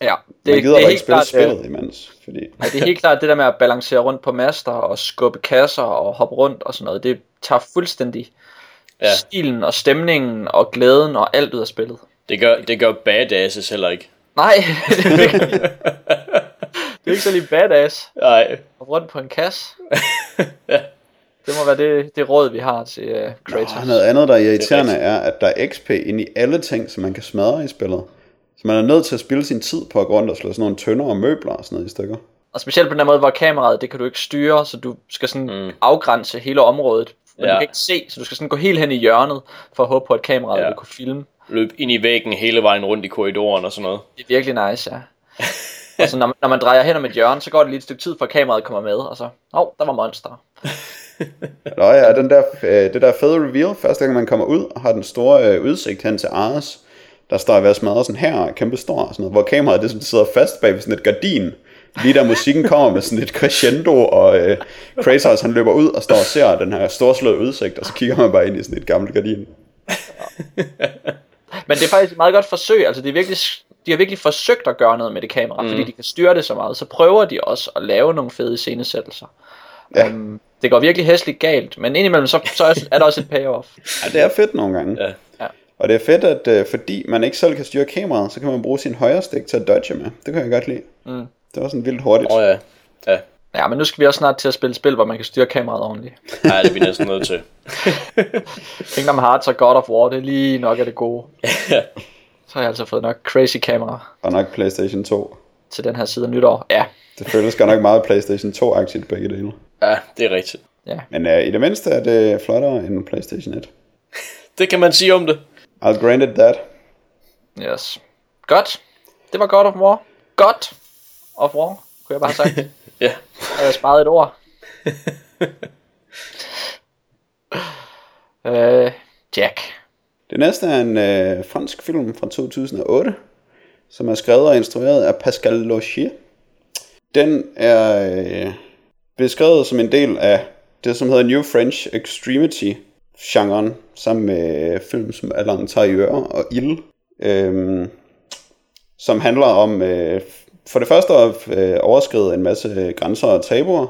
Ja, det er helt klart spillet imens, fordi... Ej, det er helt klart det der med at balancere rundt på master og skubbe kasser og hoppe rundt og sådan noget. Det tager fuldstændig stilen og stemningen og glæden og alt ud af spillet. Det gør badasses heller ikke. Nej. Det er ikke så lige badass. Nej. Og rundt på en kasse. Ja. Det må være det råd vi har til Kratos. Noget andet der er irriterende er, at der er XP inde i alle ting, som man kan smadre i spillet. Så man er nødt til at spille sin tid på at gå rundt og slå sådan nogle tønder og møbler og sådan noget i stykker. Og specielt på den måde, hvor kameraet, det kan du ikke styre, så du skal sådan afgrænse hele området. Men du kan ikke se, så du skal sådan gå helt hen i hjørnet for at håbe på at kameraet vil kunne filme. Løb ind i væggen hele vejen rundt i korridoren og sådan noget. Det er virkelig nice, ja. Altså, når man drejer hen om et hjørne, så går det lige et stykke tid, før kameraet kommer med, og så, der var monster. Nå ja, det der fede reveal, første gang man kommer ud, og har den store udsigt hen til Ares, der står ved at smadre sådan her, kæmpe stor og sådan noget, hvor kameraet det sådan, sidder fast bag ved sådan et gardin, lige der musikken kommer med sådan et crescendo, og Kratos han løber ud og står og ser den her storslåede udsigt, og så kigger man bare ind i sådan et gammelt gardin. Men det er faktisk et meget godt forsøg, altså det er virkelig... De har virkelig forsøgt at gøre noget med det kamera, fordi de kan styre det så meget. Så prøver de også at lave nogle fede scenesættelser. Ja. Det går virkelig hæsligt galt, men indimellem så er der også et payoff. Ja, det er fedt nogle gange. Ja. Ja. Og det er fedt, at fordi man ikke selv kan styre kameraet, så kan man bruge sin højre stik til at dodge med. Det kan jeg godt lide. Mm. Det var sådan vildt hurtigt. Ja. Ja, men nu skal vi også snart til at spille spil, hvor man kan styre kameraet ordentligt. Nej, det er vi næsten nødt til. Kingdom Hearts og God of War, det er lige nok af det gode. Så har jeg altså fået nok crazy kamera. Og nok PlayStation 2. Til den her side af nytår, ja. Det føles godt nok meget PlayStation 2-aktigt begge dele. Ja, det er rigtigt. Ja. Men i det mindste er det flottere end PlayStation 1. Det kan man sige om det. I'll granted that. Yes. Godt. Det var God of War. God of War, kunne jeg bare have sagt. Ja. Og jeg sparede et ord. Jack. Det næste er en fransk film fra 2008, som er skrevet og instrueret af Pascal Logier. Den er beskrevet som en del af det, som hedder New French Extremity-genren, sammen med film som A Longtour og Il, som handler om for det første at overskride en masse grænser og tabuer,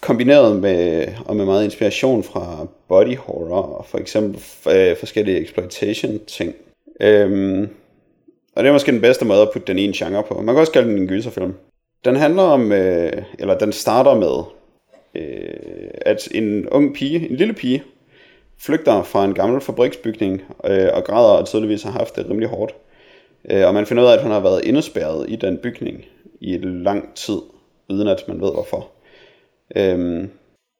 kombineret med, og med meget inspiration fra body horror og for eksempel forskellige exploitation ting. Og det er måske den bedste måde at putte den i en genre på. Man kan også kalde den en gyserfilm. Den handler om, eller den starter med, at en ung pige, en lille pige, flygter fra en gammel fabriksbygning og græder og tydeligvis har haft det rimelig hårdt. Og man finder ud af, at hun har været indespærret i den bygning i et lang tid, uden at man ved hvorfor.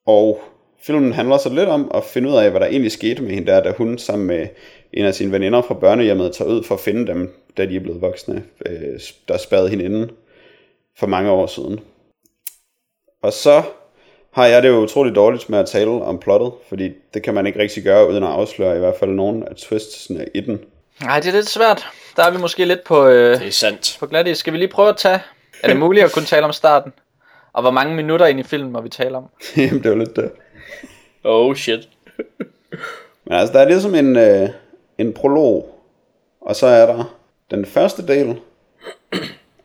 Og filmen handler så lidt om at finde ud af, hvad der egentlig skete med hende der, da hun sammen med en af sine veninder fra børnehjemmet tager ud for at finde dem, da de er blevet voksne, der spærrede hende inden for mange år siden. Og så har jeg det jo utroligt dårligt med at tale om plottet, fordi det kan man ikke rigtig gøre, uden at afsløre i hvert fald nogen af twistsene i den. Nej, det er lidt svært. Der er vi måske lidt på, det er sandt. På glat i. Skal vi lige prøve at tage? Er det muligt at kunne tale om starten? Og hvor mange minutter ind i filmen må vi tale om? Jamen, det var lidt der. Oh shit. Men altså, der er ligesom en prolog. Og så er der den første del,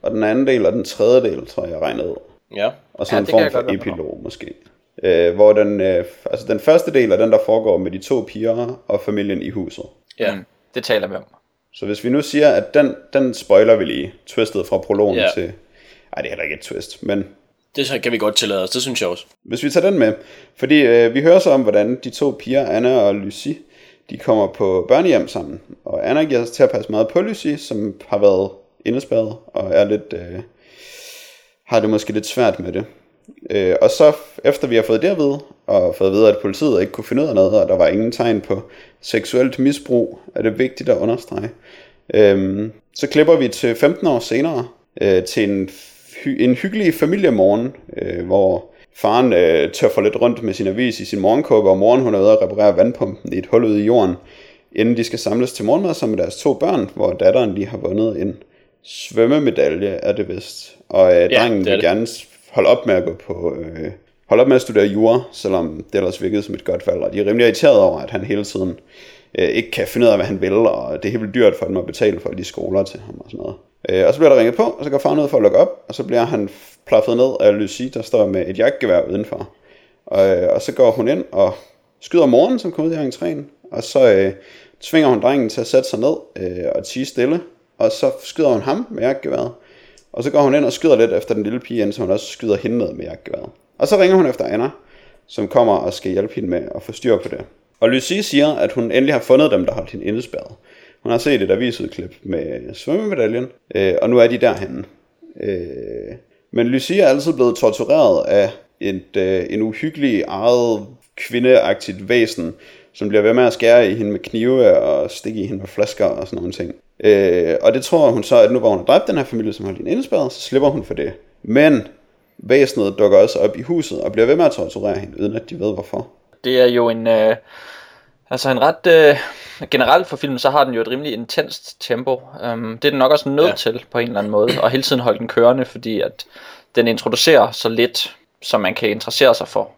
og den anden del, og den tredje del, tror jeg, jeg regnede ud. Ja. Og så en form for epilog, måske. Hvor den første del er den, der foregår med de to piger og familien i huset. Ja, det taler vi om. Så hvis vi nu siger, at den spoiler vi lige, twistet fra prologen til... Ej, det er heller ikke et twist, men... Det kan vi godt tillade os, det synes jeg også. Hvis vi tager den med, fordi vi hører så om, hvordan de to piger, Anna og Lucy, de kommer på børnehjem sammen. Og Anna giver sig til at passe meget på Lucy, som har været indespærret og er lidt, har det måske lidt svært med det. Og så efter vi har fået det at vide, og fået at vide, at politiet ikke kunne finde ud af noget, og der var ingen tegn på seksuelt misbrug, er det vigtigt at understrege. Så klipper vi til 15 år senere, til en hyggelig familiemorgen, hvor faren tøffer lidt rundt med sin avis i sin morgenkåbe, og moren hun er ude at reparere vandpumpen i et hul ude i jorden, inden de skal samles til morgenmad sammen med deres to børn, hvor datteren lige har vundet en svømmemedalje, er det vist. Og drengen vil gerne holde op med at gå på... holde op med at studere jura, selvom det ellers virkede som et godt valg, og de er rimelig irriteret over, at han hele tiden ikke kan finde ud af, hvad han vil, og det er helt vildt dyrt for dem at betale for de skoler til ham og sådan noget. Og så bliver der ringet på, og så går faren ud for at lukke op, og så bliver han plaffet ned af Lucy, der står med et jagtgevær udenfor. Og så går hun ind og skyder moren, som kommer ud i entréen, og så tvinger hun drengen til at sætte sig ned og tie stille, og så skyder hun ham med jagtgeværet. Og så går hun ind og skyder lidt efter den lille pige ind, så hun også skyder hende ned med jagtgeværet. Og så ringer hun efter Anna, som kommer og skal hjælpe hende med at få styr på det. Og Lucy siger, at hun endelig har fundet dem, der holdt hende indespærret. Hun har set et avisudklip med svømmemedaljen, og nu er de derhenne. Men Lucy er altid blevet tortureret af en uhyggelig, eget kvindeagtigt væsen, som bliver ved med at skære i hende med knive og stikke i hende med flasker og sådan nogle ting. Og det tror hun så, at nu hvor hun har dræbt den her familie, som holdt hende indespærret, så slipper hun for det. Men væsenet dukker også op i huset og bliver ved med at torturere hende, uden at de ved hvorfor. Det er jo en... Altså en ret, generelt for filmen, så har den jo et rimelig intenst tempo. Det er den nok også nødt til på en eller anden måde, og hele tiden holde den kørende, fordi at den introducerer så lidt, som man kan interessere sig for.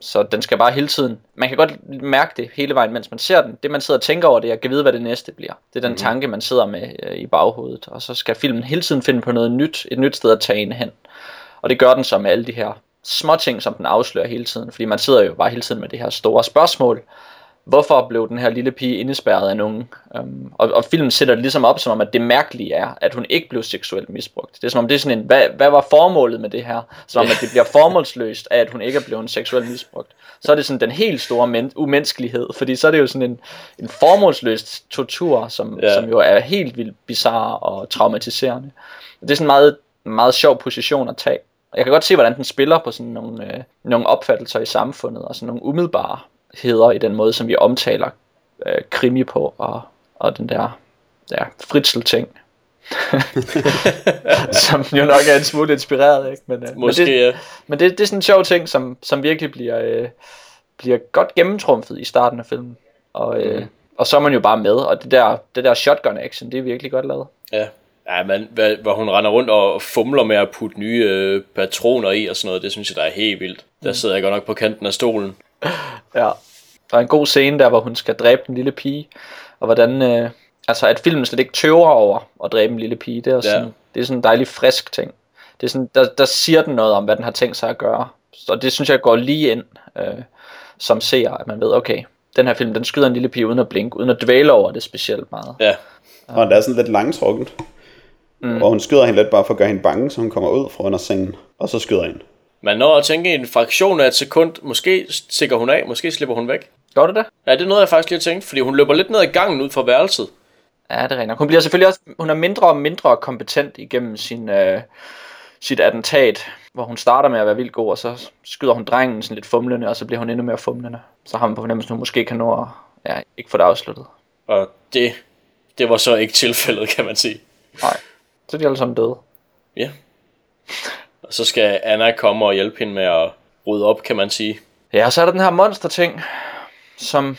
Så den skal bare hele tiden, man kan godt mærke det hele vejen, mens man ser den. Det man sidder og tænker over, det er at vide, hvad det næste bliver. Det er den tanke, man sidder med i baghovedet, og så skal filmen hele tiden finde på noget nyt, et nyt sted at tage en hen. Og det gør den så med alle de her små ting, som den afslører hele tiden, fordi man sidder jo bare hele tiden med det her store spørgsmål. hvorfor blev den her lille pige indespærret af nogen? Og filmen sætter det ligesom op, som om at det mærkelige er, at hun ikke blev seksuelt misbrugt. Det er som om det er sådan en, hvad var formålet med det her? Som om at det bliver formålsløst af, at hun ikke er blevet seksuelt misbrugt. Så er det sådan den helt store umenneskelighed, fordi så er det jo sådan en formålsløst tortur, som jo er helt vildt bizarre og traumatiserende. Det er sådan en meget, meget sjov position at tage. Jeg kan godt se, hvordan den spiller på sådan nogle opfattelser i samfundet, og sådan nogle umiddelbare heder i den måde, som vi omtaler krimi på, og den der fritzel-ting, som jo nok er en smule inspireret, ikke? Men det er sådan en sjov ting, som virkelig bliver godt gennemtrumfet i starten af filmen, og så er man jo bare med, og det der shotgun-action, det er virkelig godt lavet. Ja. Ja, men hvor hun render rundt og fumler med at putte nye patroner i og sådan noget, det synes jeg, der er helt vildt. Der sidder jeg godt nok på kanten af stolen. Ja, der er en god scene der, hvor hun skal dræbe den lille pige, og hvordan, altså at filmen slet ikke tøver over at dræbe en lille pige, det er sådan, det er sådan en dejlig frisk ting. Det er sådan, der siger den noget om, hvad den har tænkt sig at gøre, og det synes jeg går lige ind, som seer, at man ved, okay, den her film, den skyder en lille pige uden at blinke, uden at dvæle over det specielt meget. Ja, og der er sådan lidt langtrukket. Og hun skyder hende lidt bare for at gøre hende bange, så hun kommer ud fra under sengen, og så skyder hende. Man når at tænke en fraktion af et sekund, måske stikker hun af, måske slipper hun væk. Gør det da? Ja, det er noget, jeg faktisk lige har tænkt, fordi hun løber lidt ned ad gangen ud fra værelset. Ja, det er rigtigt. Hun bliver selvfølgelig også, hun er mindre og mindre kompetent igennem sit attentat, hvor hun starter med at være vildt god, og så skyder hun drengen sådan lidt fumlende, og så bliver hun endnu mere fumlende. Så har man på fornemmelsen, at hun måske kan nå at ikke få det afsluttet. Og det var så ikke tilfældet, kan man sige. Nej. Så er de alle sammen døde. Ja. Og så skal Anna komme og hjælpe hende med at rydde op, kan man sige. Ja, og så er der den her monster-ting, som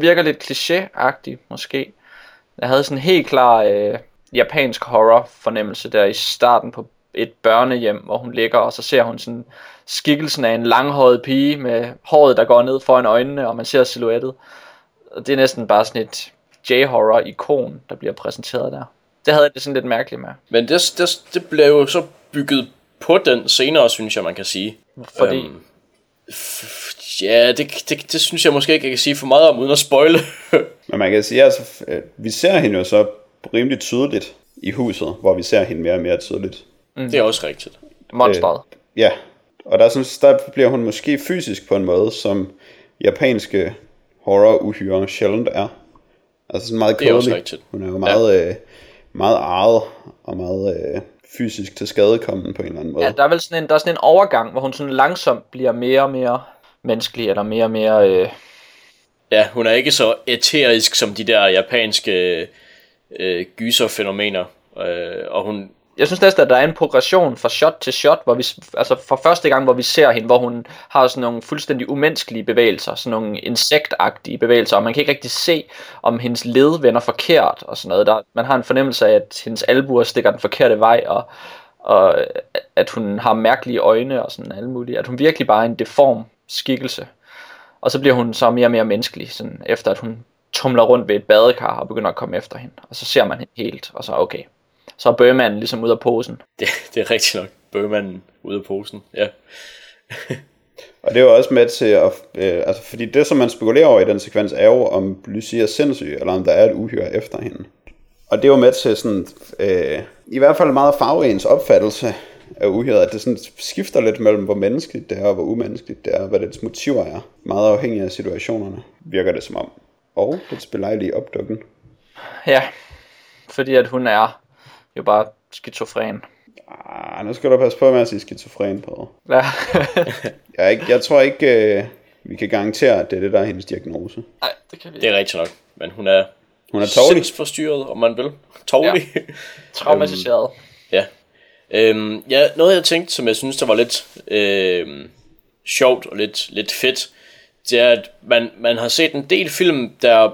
virker lidt kliché-agtig, måske. Jeg havde sådan en helt klar japansk horror-fornemmelse der i starten på et børnehjem, hvor hun ligger, og så ser hun sådan skikkelsen af en langhåret pige med håret, der går ned foran øjnene, og man ser silhuettet. Og det er næsten bare sådan et J-horror-ikon, der bliver præsenteret der. Det havde jeg det sådan lidt mærkeligt med. Men det blev jo så bygget på den senere, synes jeg, man kan sige. Fordi? Ja, det synes jeg måske ikke, jeg kan sige for meget om, uden at spoile. Men man kan sige, altså, vi ser hende jo så rimelig tydeligt i huset, hvor vi ser hende mere og mere tydeligt. Mm. Det er også rigtigt. Monsteret. Ja, og der bliver hun måske fysisk på en måde, som japanske horror-uhyre sjældent er. Altså sådan meget kødelig. Det er også rigtigt. Hun er jo meget... Ja. Meget arret og meget fysisk til skadekommen på en eller anden måde. Ja, der er vel sådan der er sådan en overgang, hvor hun sådan langsomt bliver mere og mere menneskelig, eller mere og mere... Ja, hun er ikke så æterisk som de der japanske gyserfænomener. Og hun... Jeg synes næsten, at der er en progression fra shot til shot, hvor vi, altså for første gang, hvor vi ser hende, hvor hun har sådan nogle fuldstændig umenneskelige bevægelser, sådan nogle insektagtige bevægelser, og man kan ikke rigtig se, om hendes led vender forkert og sådan noget. Man har en fornemmelse af, at hendes albuer stikker den forkerte vej, og at hun har mærkelige øjne og sådan alt muligt, at hun virkelig bare er en deform skikkelse. Og så bliver hun så mere og mere menneskelig, sådan efter at hun tumler rundt ved et badekar og begynder at komme efter hende, og så ser man hende helt, og så okay. Så er bøgemanden ligesom ud af posen. Det er rigtigt nok. Bøgemanden ud af posen, ja. Og det er jo også med til at... altså, fordi det, som man spekulerer over i den sekvens, er jo, om Lucy er sindssyg, eller om der er et uhyre efter hende. Og det er jo med til sådan... i hvert fald meget farveens opfattelse af uhyret, at det sådan skifter lidt mellem, hvor menneskeligt det er, og hvor umenneskeligt det er, og hvad dets motiver er. Meget afhængig af situationerne, virker det som om. Og det belejlige opdukken. Ja, fordi at hun er... jo bare skizofren. Ah, nu skal du passe på med at sige skizofren på. Ja. Jeg tror ikke, vi kan garantere, at det er det, der er hendes diagnose. Nej, det kan vi ikke. Det er rigtigt nok, men hun er sindsforstyrret, om man vil. Tovlig. Ja. Traumatiseret. Ja. Ja, noget jeg tænkte, som jeg synes, der var lidt sjovt og lidt fedt, det er, at man har set en del film, der,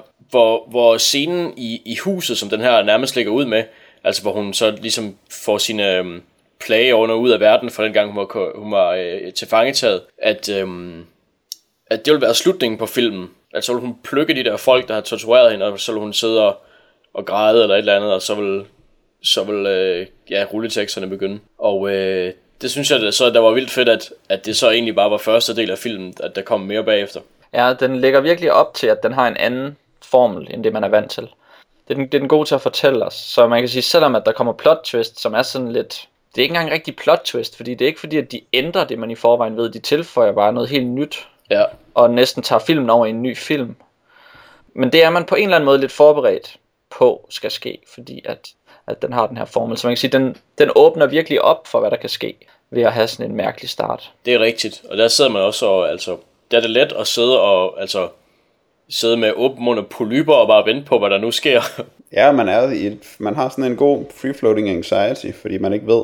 hvor scenen i huset, som den her nærmest ligger ud med, altså hvor hun så ligesom får sine plageånder ud af verden fra den gang hun var tilfangetaget, at det ville være slutningen på filmen. At så ville hun plukke de der folk, der har tortureret hende, og så ville hun sidde og græde eller et eller andet, og så ville rulleteksterne begynde. Og det synes jeg, så der var vildt fedt, at det så egentlig bare var første del af filmen, at der kom mere bagefter. Ja, den lægger virkelig op til, at den har en anden formel, end det man er vant til. Det er den gode til at fortælle os. Så man kan sige, selvom at der kommer plot twist, som er sådan lidt... Det er ikke engang rigtig plot twist, fordi det er ikke fordi, at de ændrer det, man i forvejen ved. De tilføjer bare noget helt nyt. Ja. Og næsten tager filmen over i en ny film. Men det er man på en eller anden måde lidt forberedt på, skal ske. Fordi at den har den her formel. Så man kan sige, den åbner virkelig op for, hvad der kan ske, ved at have sådan en mærkelig start. Det er rigtigt. Og der sidder man også og... Altså, der er det let at sidde og... Altså sidde med åben mund og polyper og bare vente på, hvad der nu sker. Ja, man har sådan en god free-floating anxiety, fordi man ikke ved,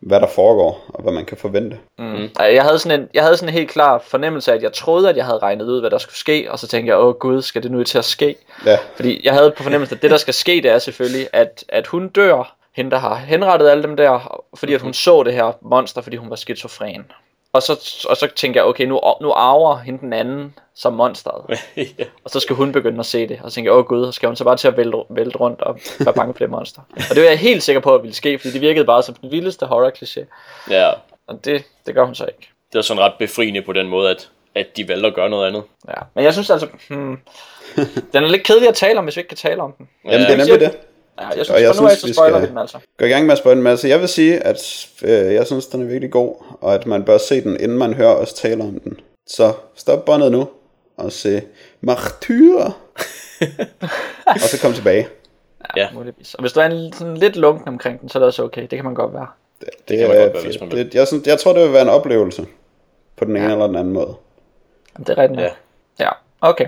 hvad der foregår, og hvad man kan forvente. Mm. Jeg havde sådan en helt klar fornemmelse af, at jeg troede, at jeg havde regnet ud, hvad der skulle ske, og så tænkte jeg, åh gud, skal det nu til at ske? Ja. Fordi jeg havde på fornemmelsen, at det, der skal ske, det er selvfølgelig, at hun dør, hende der har henrettet alle dem der, fordi at hun så det her monster, fordi hun var skizofren. Og så tænker jeg, okay, nu arver hende den anden som monsteret. Ja. Og så skal hun begynde at se det. Og så tænker jeg, åh gud, skal hun så bare til at vælte rundt og være bange for det monster. Og det var jeg helt sikker på, at ville ske, fordi det virkede bare som den vildeste horror-kliché. Ja. Og det gør hun så ikke. Det var sådan ret befriende på den måde, at de valgte at gøre noget andet. Ja, men jeg synes altså, den er lidt kedelig at tale om, hvis vi ikke kan tale om den. Jamen, det er nemlig det. Ja, jeg synes, vi skal altså gå i gang med at spoile den, altså. Jeg vil sige, at jeg synes, den er virkelig god, og at man bør se den, inden man hører os tale om den. Så stop båndet nu, og se Martyrer, og så kom tilbage. Ja, muligvis. Og hvis du er sådan lidt lunken omkring den, så er det også okay. Det kan man godt være. Det kan man godt være, hvis man vil. Jeg tror, det vil være en oplevelse, på den ene eller den anden måde. Jamen, det er rigtigt. Ja, okay.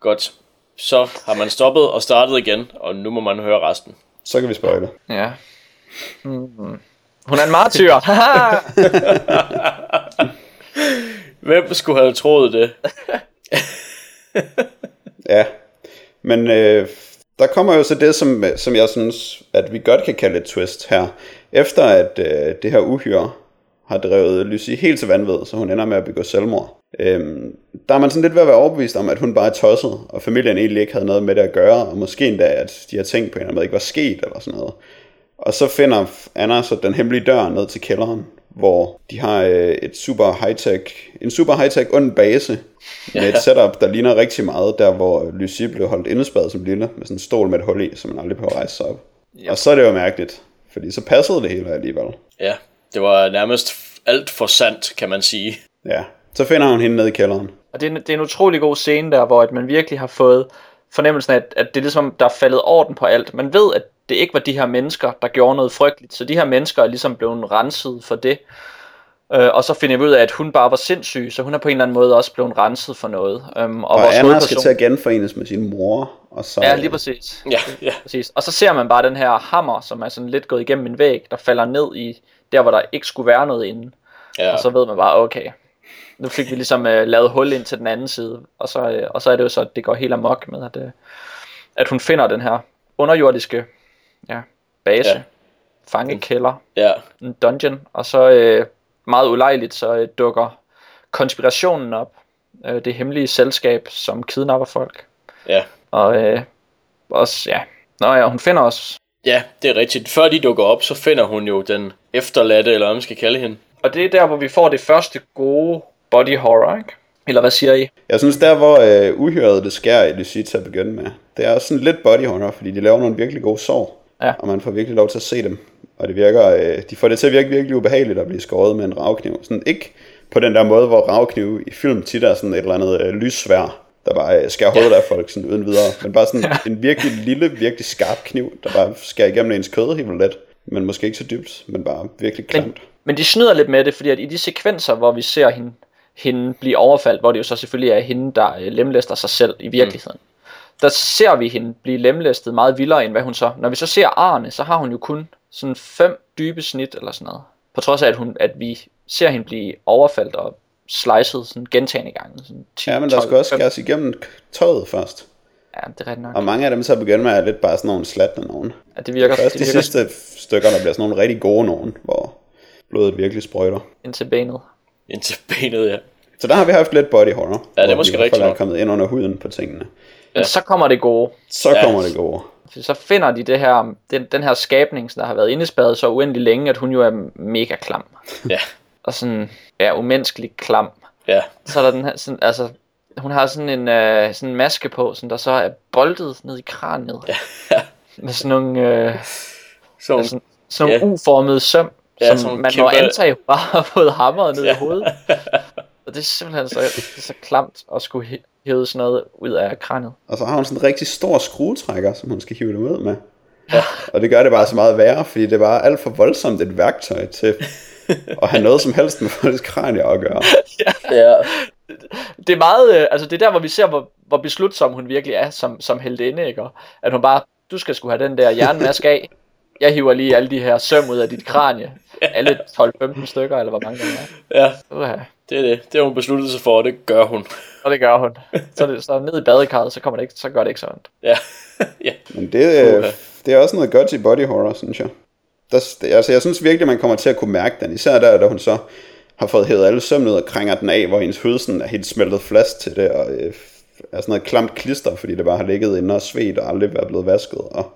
Godt. Så har man stoppet og startet igen, og nu må man høre resten. Så kan vi spoile. Ja. Mm-hmm. Hun er en martyr. Hvem skulle have troet det? Ja. Men der kommer jo så det, som jeg synes, at vi godt kan kalde et twist her. Efter at det her uhyre har drevet Lucy helt til vanvid, så hun ender med at begå selvmord. Der er man sådan lidt ved at være overbevist om, at hun bare er tosset, og familien egentlig ikke havde noget med det at gøre, og måske endda, at de her ting på en eller anden måde ikke var sket, eller sådan noget. Og så finder Anna så den hemmelige dør ned til kælderen, hvor de har en super high-tech ond base, med et setup, der ligner rigtig meget, der hvor Lucy blev holdt indespærret som lille, med sådan en stol med et hul i, som man aldrig behøver at rejse sig op. Yep. Og så er det jo mærkeligt, fordi så passede det hele alligevel. Ja, det var nærmest alt for sandt, kan man sige. Ja. Så finder hun hende nede i kælderen. Og det er en utrolig god scene der, hvor at man virkelig har fået fornemmelsen af, at det er ligesom, der er faldet orden på alt. Man ved, at det ikke var de her mennesker, der gjorde noget frygteligt, så de her mennesker er ligesom blevet renset for det. Og så finder vi ud af, at hun bare var sindssyg, så hun er på en eller anden måde også blevet renset for noget. Og Anna skal til at genforenes med sin mor. Og så... Ja, lige præcis. Ja. Præcis. Og så ser man bare den her hammer, som er sådan lidt gået igennem en væg, der falder ned i der, hvor der ikke skulle være noget inde. Ja. Og så ved man bare, okay... Nu fik vi ligesom lavet hul ind til den anden side, og så er det jo så, at det går helt amok med, at hun finder den her underjordiske base, fangekælder, en dungeon, og så meget ulejligt, så dukker konspirationen op, det hemmelige selskab, som kidnapper folk. Ja. Og også, ja. Nå ja, hun finder os. Ja, det er rigtigt. Før de dukker op, så finder hun jo den efterladte, eller hvad man skal kalde hende. Og det er der, hvor vi får det første gode body horror, ikke? Eller hvad siger I? Jeg synes, der hvor uhyret det skærer i Lucy til at begynde med, det er også sådan lidt body horror, fordi de laver nogle virkelig gode sår, og man får virkelig lov til at se dem. Og det virker, de får det til at virke virkelig ubehageligt at blive skåret med en ravkniv. Sådan ikke på den der måde, hvor ravknive i film tit er sådan et eller andet lyssvær, der bare skærer hovedet af folk sådan uden videre, men bare sådan en virkelig lille, virkelig skarp kniv, der bare skærer igennem ens kød helt vildt let, men måske ikke så dybt, men bare virkelig klamt. Men de snyder lidt med det, fordi at i de sekvenser, hvor vi ser hende blive overfaldt, hvor det jo så selvfølgelig er hende, der lemlæster sig selv i virkeligheden, der ser vi hende blive lemlæstet meget vildere, end hvad hun så... Når vi så ser arerne, så har hun jo kun sådan 5 dybe snit eller sådan noget. På trods af, at vi ser hende blive overfaldt og slicet sådan gentagende gange. Sådan 10, ja, men der skal også skæres igennem tøjet først. Ja, det er ret nok. Og mange af dem så begynder med at lidt bare sådan nogle slatne nogen. Ja, det virker. Først de sidste stykker, der bliver sådan nogle rigtig gode nogen, hvor... blodet virkelig sprøjter. Indtil benet, ja. Så der har vi haft lidt body horror. Ja, det er måske rigtigt. Der er kommet ind under huden på tingene. Ja. Men så kommer det gode. Så finder de det her, den her skabning, der har været indespærret så uendelig længe, at hun jo er mega klam. Ja. Og sådan, umenneskelig klam. Ja. Så er der den her, sådan, altså, Hun har sådan en sådan en maske på, som der så er boltet ned i kraniet. Ja. Med sådan nogle sådan uformede søm, ja, som man må antage bare har fået hammeret ned i hovedet. Og det er simpelthen så klamt at skulle hæve sådan noget ud af kraniet. Og så har hun sådan en rigtig stor skruetrækker, som hun skal hive det ud med. Ja. Og det gør det bare så meget værre, fordi det er bare alt for voldsomt et værktøj til at have noget som helst med folks kranier at gøre. Ja. Det er meget, altså det er der, hvor vi ser, hvor beslutsom hun virkelig er som heltinde, ikke? At hun bare, du skal sgu have den der jernmaske af. Jeg hiver lige alle de her søm ud af dit kranie. Alle 12-15 stykker, eller hvor mange der er. Ja, det er det. Det har hun besluttet sig for, og det gør hun. Og det gør hun. Så ned i badekarret, så gør det ikke så ondt. Ja. Ja. Men det er også noget godt i body horror, synes jeg. Altså jeg synes virkelig, man kommer til at kunne mærke den. Især der, da hun så har fået hævet alle sømmen ud og krænger den af, hvor hendes hud sådan er helt smeltet flask til det, og er sådan noget klamt klister, fordi det bare har ligget inde og svedt og aldrig været blevet vasket, og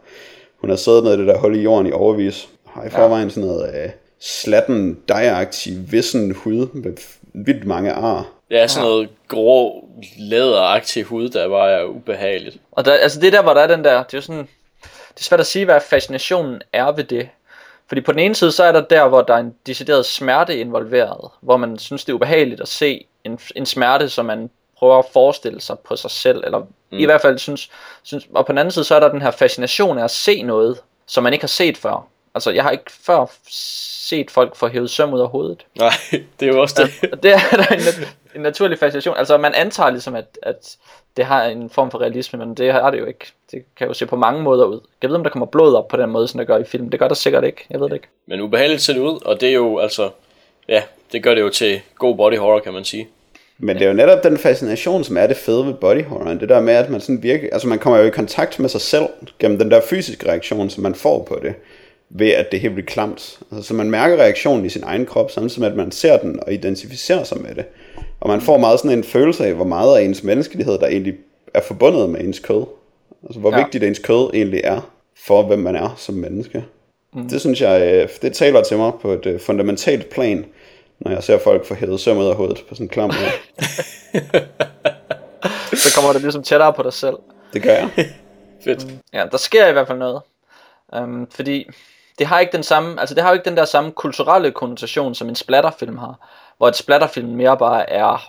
hun har siddet nede i det der hul i jorden i overvis, og har i forvejen sådan noget slatten, dejaktig, vissen hud med vildt mange ar. Ja, sådan noget grå, læderagtig hud, der bare er ubehageligt. Og der, altså det der, hvor der er den der, det er jo sådan, det er svært at sige, hvad fascinationen er ved det. Fordi på den ene side, så er der, hvor der er en decideret smerte involveret, hvor man synes, det er ubehageligt at se en smerte, som man prøver at forestille sig på sig selv, eller i hvert fald synes. Og på den anden side, så er der den her fascination af at se noget, som man ikke har set før. Altså, jeg har ikke før set folk få hævet søm ud af hovedet. Nej, det er jo også det. Altså, det er der en naturlig fascination. Altså, man antager ligesom, at det har en form for realisme, men det er det jo ikke. Det kan jo se på mange måder ud. Jeg ved, om der kommer blod op på den måde, som der gør i film. Det gør der sikkert ikke. Jeg ved det ikke. Men ubehageligt ser det ud, og det er jo altså... Ja, det gør det jo til god body horror, kan man sige. Men det er jo netop den fascination, som er det fede ved body horror. Det der med, at man sådan virkelig... Altså, man kommer jo i kontakt med sig selv gennem den der fysiske reaktion, som man får på det, ved at det helt bliver klamt. Altså, så man mærker reaktionen i sin egen krop, samtidig med at man ser den og identificerer sig med det. Og man får meget sådan en følelse af, hvor meget af ens menneskelighed, der egentlig er forbundet med ens kød. Altså, hvor vigtigt ens kød egentlig er for, hvem man er som menneske. Mm. Det synes jeg, det taler til mig på et fundamentalt plan, når jeg ser folk få hævet søm ud af hovedet på sådan en klam måde. Så kommer det ligesom tættere på dig selv. Det gør jeg. Fedt. Ja, der sker i hvert fald noget. Fordi... Det har jo ikke den der samme kulturelle konnotation, som en splatterfilm har. Hvor et splatterfilm mere bare er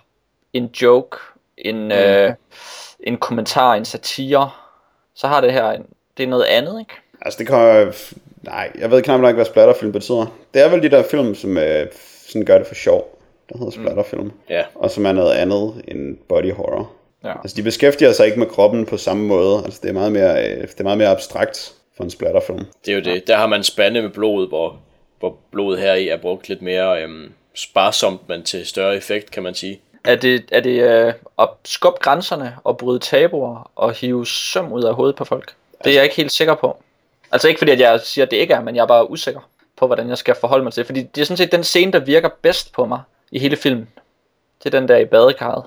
en joke, en kommentar, en satire. Så har det her, det er noget andet, ikke? Altså det kan nej, jeg ved knap nok, hvad splatterfilm betyder. Det er vel de der film, som sådan gør det for sjov, der hedder splatterfilm. Yeah. Og som er noget andet end body horror. Ja. Altså de beskæftiger sig ikke med kroppen på samme måde. Altså det er meget mere, abstrakt. For en splatterfilm. Det er jo det. Der har man spande med blodet, hvor blodet heri er brugt lidt mere sparsomt, men til større effekt, kan man sige. Er det at skubbe grænserne og bryde tabuer og hive søm ud af hovedet på folk? Det er jeg ikke helt sikker på. Altså ikke fordi, at jeg siger, at det ikke er, men jeg er bare usikker på, hvordan jeg skal forholde mig til det. Fordi det er sådan set den scene, der virker bedst på mig i hele filmen. Det er den der i badekarret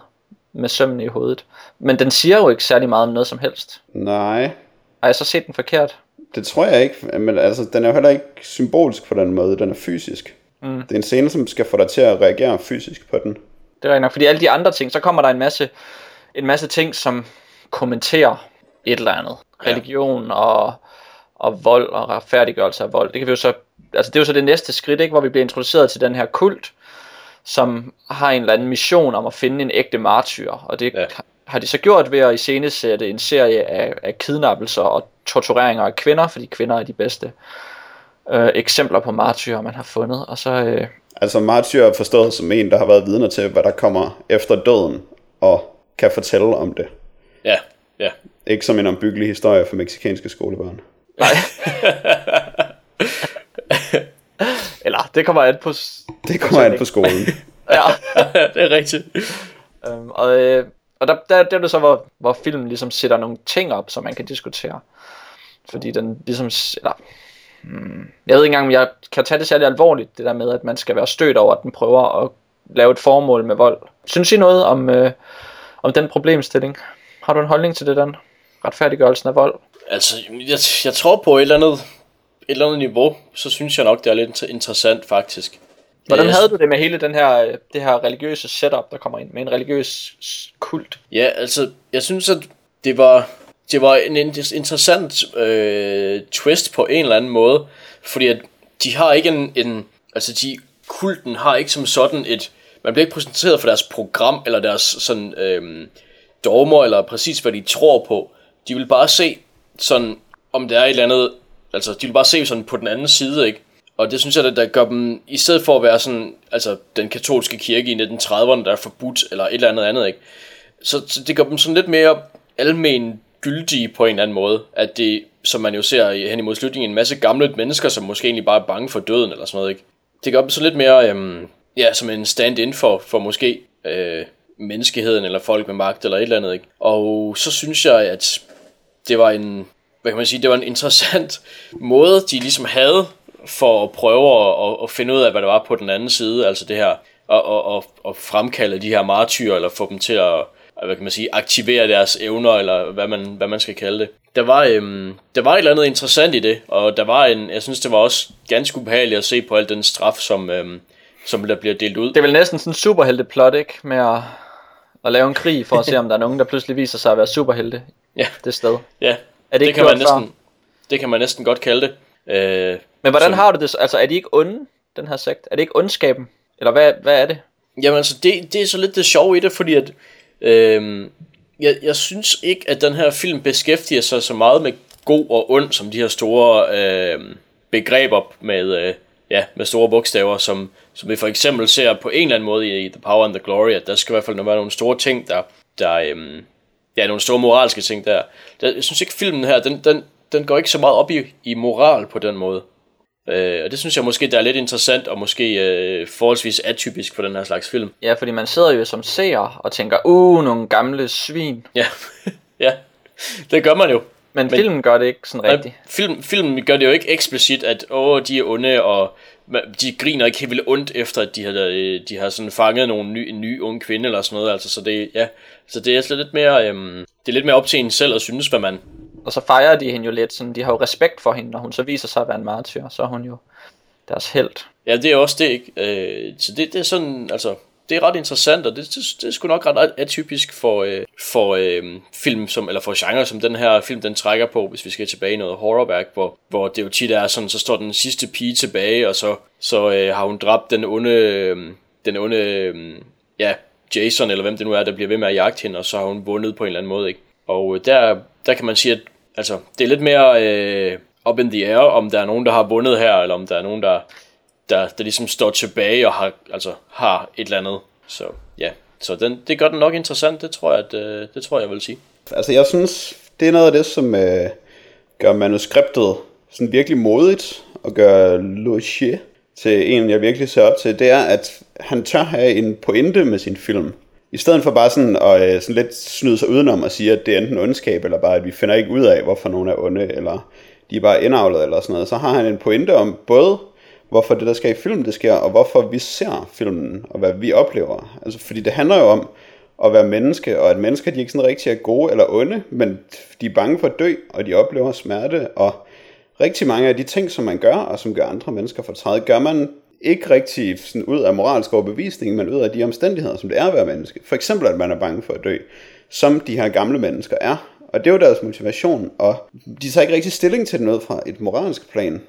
med sømmen i hovedet. Men den siger jo ikke særlig meget om noget som helst. Nej. Har jeg så set den forkert? Det tror jeg ikke, men altså, den er jo heller ikke symbolsk på den måde, den er fysisk. Mm. Det er en scene, som skal få dig til at reagere fysisk på den. Det er rigtigt nok, fordi alle de andre ting, så kommer der en masse ting, som kommenterer et eller andet. Religion og vold og retfærdiggørelse af vold. Det kan vi jo så, altså det er jo så det næste skridt, ikke, hvor vi bliver introduceret til den her kult, som har en eller anden mission om at finde en ægte martyr, og det har de så gjort ved at iscenesætte en serie af kidnappelser og tortureringer af kvinder, fordi kvinder er de bedste eksempler på martyrer, man har fundet. Og så, altså martyrer forstået som en, der har været vidner til, hvad der kommer efter døden, og kan fortælle om det. Ja. Ikke som en ombyggelig historie for mexicanske skolebørn. Nej. Eller, det kommer an på... Det kommer an på skolen. Ja, det er rigtigt. Og der er det så, hvor filmen ligesom sætter nogle ting op, som man kan diskutere. Fordi den ligesom... jeg ved ikke engang, om jeg kan tage det særlig alvorligt, det der med, at man skal være stødt over, at den prøver at lave et formål med vold. Synes I noget om den problemstilling? Har du en holdning til det, den retfærdiggørelsen af vold? Altså, jeg tror på et eller andet niveau, så synes jeg nok, det er lidt interessant faktisk. Hvordan havde du det med hele den her, det her religiøse setup, der kommer ind med en religiøs kult? Ja, altså, jeg synes, at det var en interessant twist på en eller anden måde, fordi at de har ikke kulten har ikke som sådan et, man bliver ikke præsenteret for deres program eller deres sådan dogmer eller præcis hvad de tror på. De vil bare se sådan, om der er et eller andet, altså de vil bare se sådan på den anden side, ikke? Og det synes jeg, der gør dem, i stedet for at være sådan, altså den katolske kirke i 1930'erne, der er forbudt, eller et eller andet andet, ikke? Så det gør dem sådan lidt mere almen gyldige på en eller anden måde, at det, som man jo ser hen imod slutningen, en masse gamle mennesker, som måske egentlig bare er bange for døden, eller sådan noget, ikke? Det gør dem sådan lidt mere, som en stand-in for måske menneskeheden, eller folk med magt, eller et eller andet, ikke? Og så synes jeg, at det var en, hvad kan man sige, det var en interessant måde, de ligesom havde, for at prøve at finde ud af, hvad der var på den anden side, altså det her, og fremkalde de her martyrer, eller få dem til at, hvad kan man sige, aktivere deres evner, eller hvad man skal kalde det. Der var et eller andet interessant i det, og jeg synes, det var også ganske ubehageligt at se på al den straf, som der bliver delt ud. Det er vel næsten sådan en superhelteplot, ikke, med at lave en krig, for at se, om der er nogen, der pludselig viser sig at være superhelte, ja, det sted. Ja, er det kan man næsten, det kan man næsten godt kalde det. Men hvordan har du det? Altså, er de ikke onde, den her sekt? Er det ikke ondskaben? Eller hvad er det? Jamen altså, det er så lidt det sjove i det, fordi at jeg synes ikke, at den her film beskæftiger sig så meget med god og ond, som de her store begreber med store bogstaver, som vi for eksempel ser på en eller anden måde i The Power and the Glory, at der skal i hvert fald være nogle store ting, der er nogle store moralske ting der. Jeg synes ikke, filmen her, den går ikke så meget op i moral på den måde. Og det synes jeg måske, der er lidt interessant, og måske forholdsvis atypisk for den her slags film. Ja, fordi man sidder jo som seer og tænker, nogle gamle svin. Ja, ja, det gør man jo. Men filmen gør det ikke sådan rigtigt. Filmen gør det jo ikke eksplicit, at de er onde, og de griner ikke helt vildt ondt efter, at de har sådan fanget en ny ung kvinde eller sådan noget. Altså, så det er slet lidt mere, det er lidt mere op til en selv at synes, hvad man... Og så fejrer de hende jo lidt, sådan, de har jo respekt for hende, når hun så viser sig at være en martyr, så er hun jo deres helt. Ja, det er også det, ikke? Så det er sådan, altså, det er ret interessant, og det er sgu nok ret atypisk for film, eller for genre, som den her film, den trækker på, hvis vi skal tilbage i noget horrorværk, hvor det jo tit er sådan, så står den sidste pige tilbage, og så har hun dræbt den onde Jason, eller hvem det nu er, der bliver ved med at jagte hende, og så har hun vundet på en eller anden måde, ikke? Og der kan man sige, at altså, det er lidt mere up in the air, om der er nogen, der har vundet her, eller om der er nogen, der ligesom står tilbage og har et eller andet. Så ja, så det gør den nok interessant, det tror jeg vil sige. Altså jeg synes, det er noget af det, som gør manuskriptet sådan virkelig modigt, og gør Logier til en, jeg virkelig ser op til, det er, at han tør have en pointe med sin film. I stedet for bare sådan at sådan lidt snyde sig udenom og sige, at det er enten ondskab, eller bare, at vi finder ikke ud af, hvorfor nogen er onde, eller de er bare indavlet, eller sådan noget. Så har han en pointe om både, hvorfor det, der sker i filmen, det sker, og hvorfor vi ser filmen, og hvad vi oplever. Altså, fordi det handler jo om at være menneske, og at mennesker, de ikke sådan rigtig er gode eller onde, men de er bange for at dø, og de oplever smerte, og rigtig mange af de ting, som man gør, og som gør andre mennesker fortræde, gør man ikke rigtig sådan ud af moralsk overbevisning, men ud af de omstændigheder, som det er at være menneske. For eksempel, at man er bange for at dø, som de her gamle mennesker er. Og det er jo deres motivation, og de tager ikke rigtig stilling til den ud fra et moralsk plan.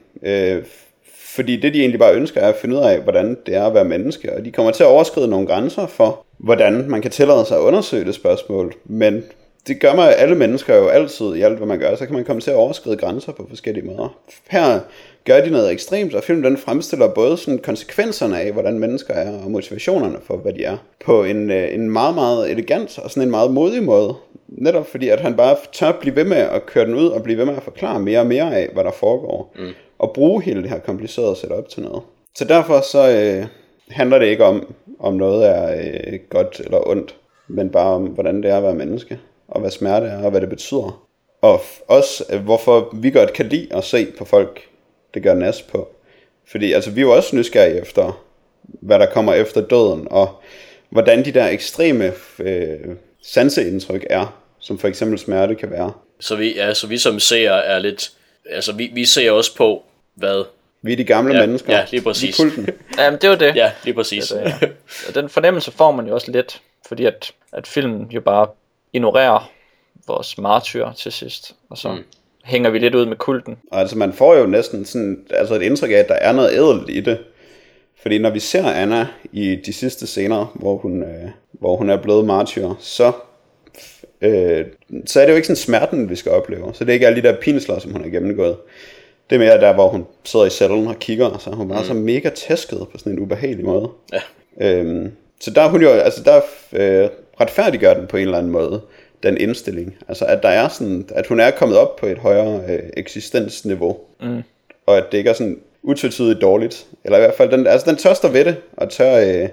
Fordi det, de egentlig bare ønsker, er at finde ud af, hvordan det er at være menneske. Og de kommer til at overskride nogle grænser for, hvordan man kan tillade sig at undersøge det spørgsmål. Men det gør man alle mennesker jo altid i alt, hvad man gør. Så kan man komme til at overskride grænser på forskellige måder. Her gør de noget ekstremt, og filmen den fremstiller både sådan konsekvenserne af, hvordan mennesker er, og motivationerne for, hvad de er, på en meget, meget elegant og sådan en meget modig måde. Netop fordi, at han bare tør blive ved med at køre den ud, og blive ved med at forklare mere og mere af, hvad der foregår, og bruge hele det her komplicerede setup til noget. Så derfor så handler det ikke om noget er godt eller ondt, men bare om, hvordan det er at være menneske, og hvad smerte er, og hvad det betyder. Og også, hvorfor vi godt kan lide at se på folk, det gør nas på. Fordi altså, vi er jo også nysgerrige efter, hvad der kommer efter døden, og hvordan de der ekstreme sanseindtryk er, som for eksempel smerte kan være. Så vi som seere er lidt... Altså, vi ser også på, hvad Vi er de gamle mennesker. Ja, lige præcis. Jamen, det var det. Ja, lige præcis. Det. Og den fornemmelse får man jo også lidt, fordi at filmen jo bare ignorerer vores martyrer til sidst, og så hænger vi lidt ud med kulten. Og altså, man får jo næsten sådan, altså et indtryk af, at der er noget ædelt i det. Fordi når vi ser Anna i de sidste scener, hvor hun er blevet martyr, så er det jo ikke sådan smerten, vi skal opleve. Så det ikke er alle de der pinsler, som hun har gennemgået. Det er mere der, hvor hun sidder i cellen og kigger, og så er hun bare så mega tæsket på sådan en ubehagelig måde. Ja. Så der er hun jo, altså der retfærdiggør den på en eller anden måde, den indstilling. Altså at der er sådan, at hun er kommet op på et højere eksistensniveau, og at det ikke er sådan utvetydigt dårligt, eller i hvert fald, den tør stå ved det, og tør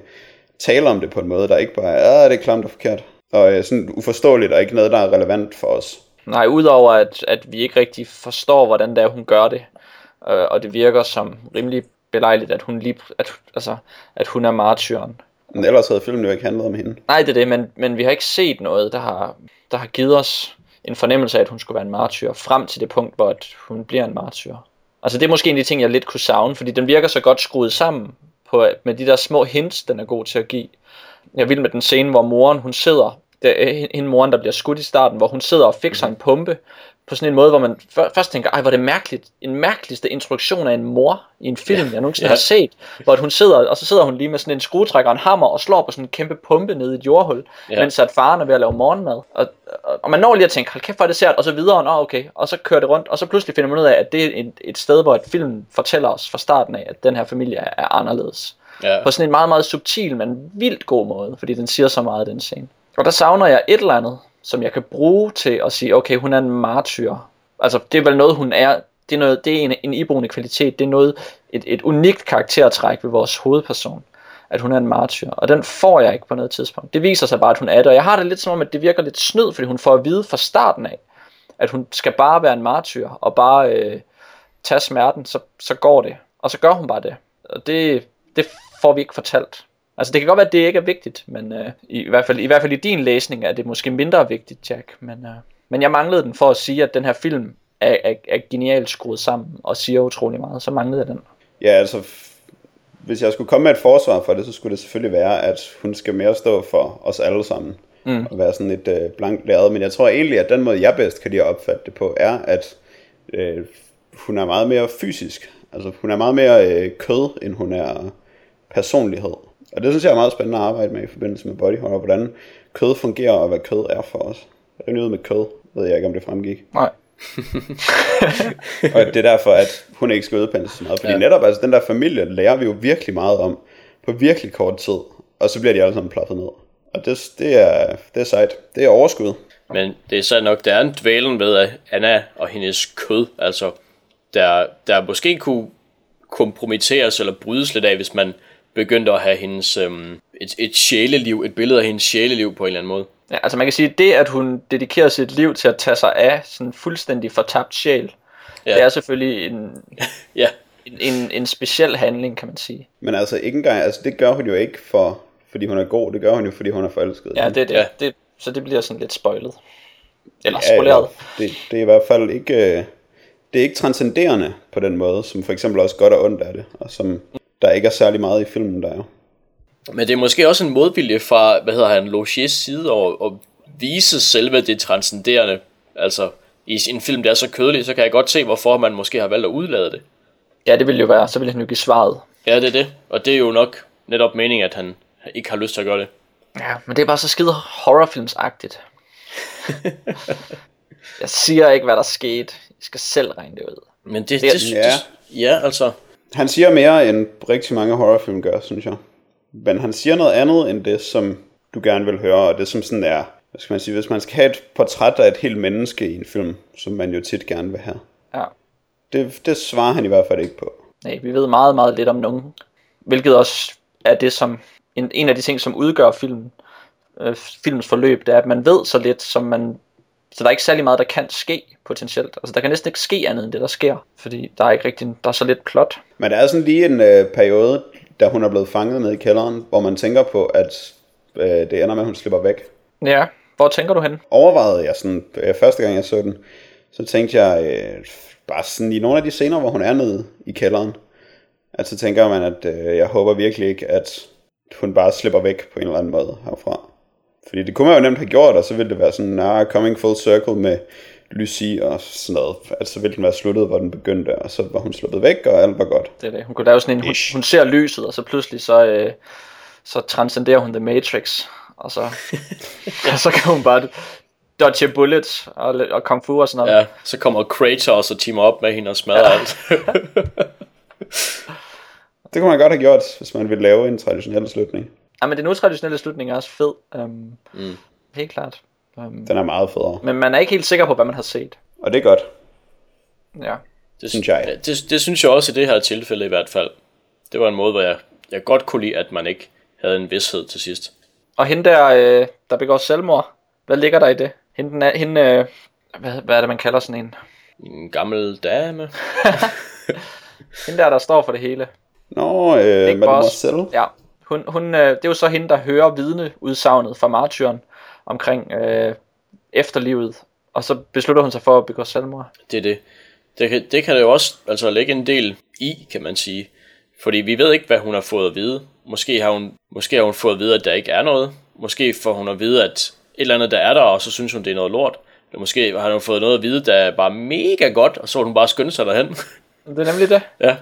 tale om det på en måde, der ikke bare er, det er klamt og forkert, og sådan uforståeligt, og ikke noget, der er relevant for os. Nej, udover at vi ikke rigtig forstår, hvordan det er, hun gør det, og det virker som rimelig belejligt, at hun, at hun er martyren. Men ellers havde filmen jo ikke handlet om hende. Nej, det er det, men vi har ikke set noget, der har givet os en fornemmelse af, at hun skulle være en martyr, frem til det punkt, hvor at hun bliver en martyr. Altså det er måske en af de ting, jeg lidt kunne savne, fordi den virker så godt skruet sammen på, med de der små hints, den er god til at give. Jeg vil med den scene, hvor moren, hun sidder, moren, der bliver skudt i starten, hvor hun sidder og fikser en pumpe, på sådan en måde, hvor man først tænker, ej, hvor er det mærkeligt, en mærkeligste introduktion af en mor i en film, jeg nogensinde har set, hvor hun sidder, og så sidder hun lige med sådan en skruetrækker og en hammer, og slår på sådan en kæmpe pumpe nede i et jordhul, mens at faren er ved at lave morgenmad, og man når lige at tænke, hold kæft, hvor er det sært, og så videre, nå okay, og så kører det rundt, og så pludselig finder man ud af, at det er et sted, hvor filmen fortæller os fra starten af, at den her familie er anderledes, på sådan en meget, meget subtil, men vildt god måde, fordi den siger så meget, den scene. Og der savner jeg et eller andet, som jeg kan bruge til at sige, okay, hun er en martyr. Altså, det er vel noget, hun er. Det er, noget, det er en iboende kvalitet. Det er noget, et unikt karaktertræk ved vores hovedperson, at hun er en martyr. Og den får jeg ikke på noget tidspunkt. Det viser sig bare, at hun er det. Og jeg har det lidt som om, at det virker lidt snyd, fordi hun får at vide fra starten af, at hun skal bare være en martyr, og bare tage smerten, så går det. Og så gør hun bare det. Og det får vi ikke fortalt. Altså det kan godt være, at det ikke er vigtigt, men i hvert fald i din læsning er det måske mindre vigtigt, Jack. Men jeg manglede den for at sige, at den her film er genialt skruet sammen og siger utrolig meget. Så manglede jeg den. Ja, altså hvis jeg skulle komme med et forsvar for det, så skulle det selvfølgelig være, at hun skal mere stå for os alle sammen og være sådan et blankt lærred. Men jeg tror egentlig, at den måde, jeg bedst kan lide at opfatte det på, er, at hun er meget mere fysisk. Altså hun er meget mere kød, end hun er personlighed. Og det synes jeg er meget spændende at arbejde med i forbindelse med Body Horror, hvordan kød fungerer og hvad kød er for os. Det er nyde med kød, ved jeg ikke om det fremgik. Nej. Og det er derfor, at hun ikke skal udpændes så meget. Fordi netop altså den der familie lærer vi jo virkelig meget om på virkelig kort tid. Og så bliver de alle sammen plaffet ned. Og det er sejt. Det er overskud. Men det er så nok, der er en dvælen ved Anna og hendes kød, altså der måske kunne kompromitteres eller brydes lidt af, hvis man begyndte at have hendes, et billede af hendes sjæleliv på en eller anden måde. Ja, altså man kan sige, at det, at hun dedikerer sit liv til at tage sig af sådan en fuldstændig fortabt sjæl, det er selvfølgelig en speciel handling, kan man sige. Men altså ikke engang, altså det gør hun jo ikke, fordi hun er god, det gør hun jo, fordi hun er forelsket. Ja, det er det. Ja. Det så det bliver sådan lidt spoilet. Eller spoileret. Ja, det er i hvert fald ikke, det er ikke transcenderende på den måde, som for eksempel også godt og ondt er det, og som der ikke er særlig meget i filmen, der er. Men det er måske også en modvilje fra, Logiers side, at vise selve det transcenderende. Altså, i en film, der er så kødelig, så kan jeg godt se, hvorfor man måske har valgt at udlade det. Ja, det ville jo være, så ville han jo give svaret. Ja, det er det. Og det er jo nok netop meningen, at han ikke har lyst til at gøre det. Ja, men det er bare så skide horrorfilmsagtigt. Jeg siger ikke, hvad der skete. I skal selv regne det ud. Men altså... Han siger mere, end rigtig mange horrorfilm gør, synes jeg. Men han siger noget andet, end det, som du gerne vil høre, og det som sådan er, hvad skal man sige, hvis man skal have et portræt af et helt menneske i en film, som man jo tit gerne vil have. Ja. Det svarer han i hvert fald ikke på. Nej, vi ved meget, meget lidt om nogen, hvilket også er det, som en af de ting, som udgør filmens forløb, det er, at man ved så lidt, så der er ikke særlig meget, der kan ske potentielt. Altså der kan næsten ikke ske andet end det, der sker. Fordi der er ikke rigtig, der er så lidt plot. Men der er sådan lige en periode, da hun er blevet fanget nede i kælderen, hvor man tænker på, at det ender med, at hun slipper væk. Ja, hvor tænker du hen? Overvejede jeg sådan, første gang jeg så den, så tænkte jeg bare sådan i nogle af de scener, hvor hun er nede i kælderen, at så tænker man, at jeg håber virkelig ikke, at hun bare slipper væk på en eller anden måde herfra. Fordi det kunne man jo nemt have gjort, og så ville det være sådan, coming full circle med Lucy og sådan noget. Altså så ville den være sluttet, hvor den begyndte, og så var hun sluppet væk, og alt var godt. Det er det. Hun kunne lave sådan en, hun ser lyset, og så pludselig så transcenderer hun The Matrix, og så, og så kan hun bare dodge bullets og kung fu og sådan noget. Ja, så kommer Kratos og teamer op med hende og smadrer alt. Det kunne man godt have gjort, hvis man ville lave en traditionel slutning. Ja, men den utraditionelle slutning er også fed. Helt klart. Den er meget federe. Men man er ikke helt sikker på, hvad man har set. Og det er godt. Ja. Det synes jeg. Det synes jeg også i det her tilfælde i hvert fald. Det var en måde, hvor jeg godt kunne lide, at man ikke havde en vished til sidst. Og hende der begår selvmord. Hvad ligger der i det? Hende, hvad er det, man kalder sådan en? En gammel dame. Hende der står for det hele. Nå, mademoiselle. Ja. Hun, det er jo så hende, der hører vidneudsagnet fra martyren omkring efterlivet, og så beslutter hun sig for at begå selvmord. Det er det. Det kan det jo også altså lægge en del i, kan man sige. Fordi vi ved ikke, hvad hun har fået at vide. Måske har hun fået at vide, at der ikke er noget. Måske får hun at vide, at et eller andet, der er der, og så synes hun, det er noget lort. Eller måske har hun fået noget at vide, der er bare mega godt, og så hun bare skyndte sig derhen. Det er nemlig det. Ja.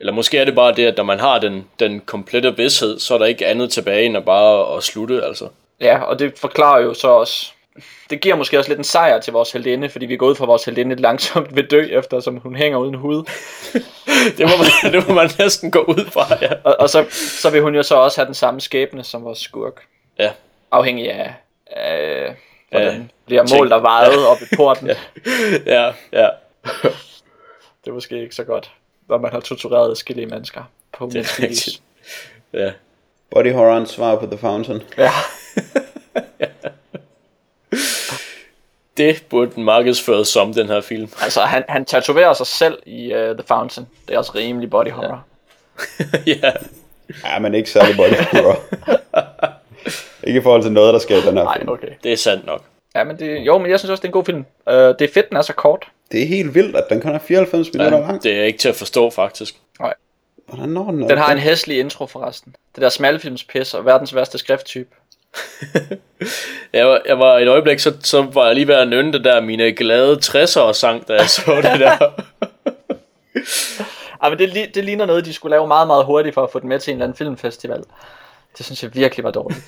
Eller måske er det bare det, at når man har den komplette vished, så er der ikke andet tilbage end at bare at slutte, altså. Ja, og det forklarer jo så også. Det giver måske også lidt en sejr til vores heltinde, fordi vi går ud fra vores heltinde langsomt ved dø, eftersom hun hænger uden hud. det må man næsten gå ud fra, ja. Og så vil hun jo så også have den samme skæbne som vores skurk. Ja. Afhængig af hvordan bliver målt og vejet op i porten. Ja. Det er måske ikke så godt, når man har tortureret skillige mennesker på menneskevis. Ja. Body horror svar på The Fountain. Ja. Ja. Det burde den markedsføres som, den her film. Altså, han tatoverer sig selv i The Fountain. Det er også rimelig body horror. Ja. Ja, men ikke særlig body horror. Ikke i forhold til noget, der sker i den her film. Okay. Det er sandt nok. Ja, men men jeg synes også, det er en god film. Det er fedt, den er så kort. Det er helt vildt, at den kun er 94 minutter lang. Det er ikke til at forstå, faktisk. Nej. Hvordan når den? Den har en hæslig intro forresten. Det der smalfilmspis og verdens værste skrifttype. Jeg var et øjeblik, så var jeg lige ved at nynne det der mine glade 60'er sang, da jeg så det der. Ja, men det ligner noget, de skulle lave meget, meget hurtigt for at få den med til en eller anden filmfestival. Det synes jeg virkelig var dårligt.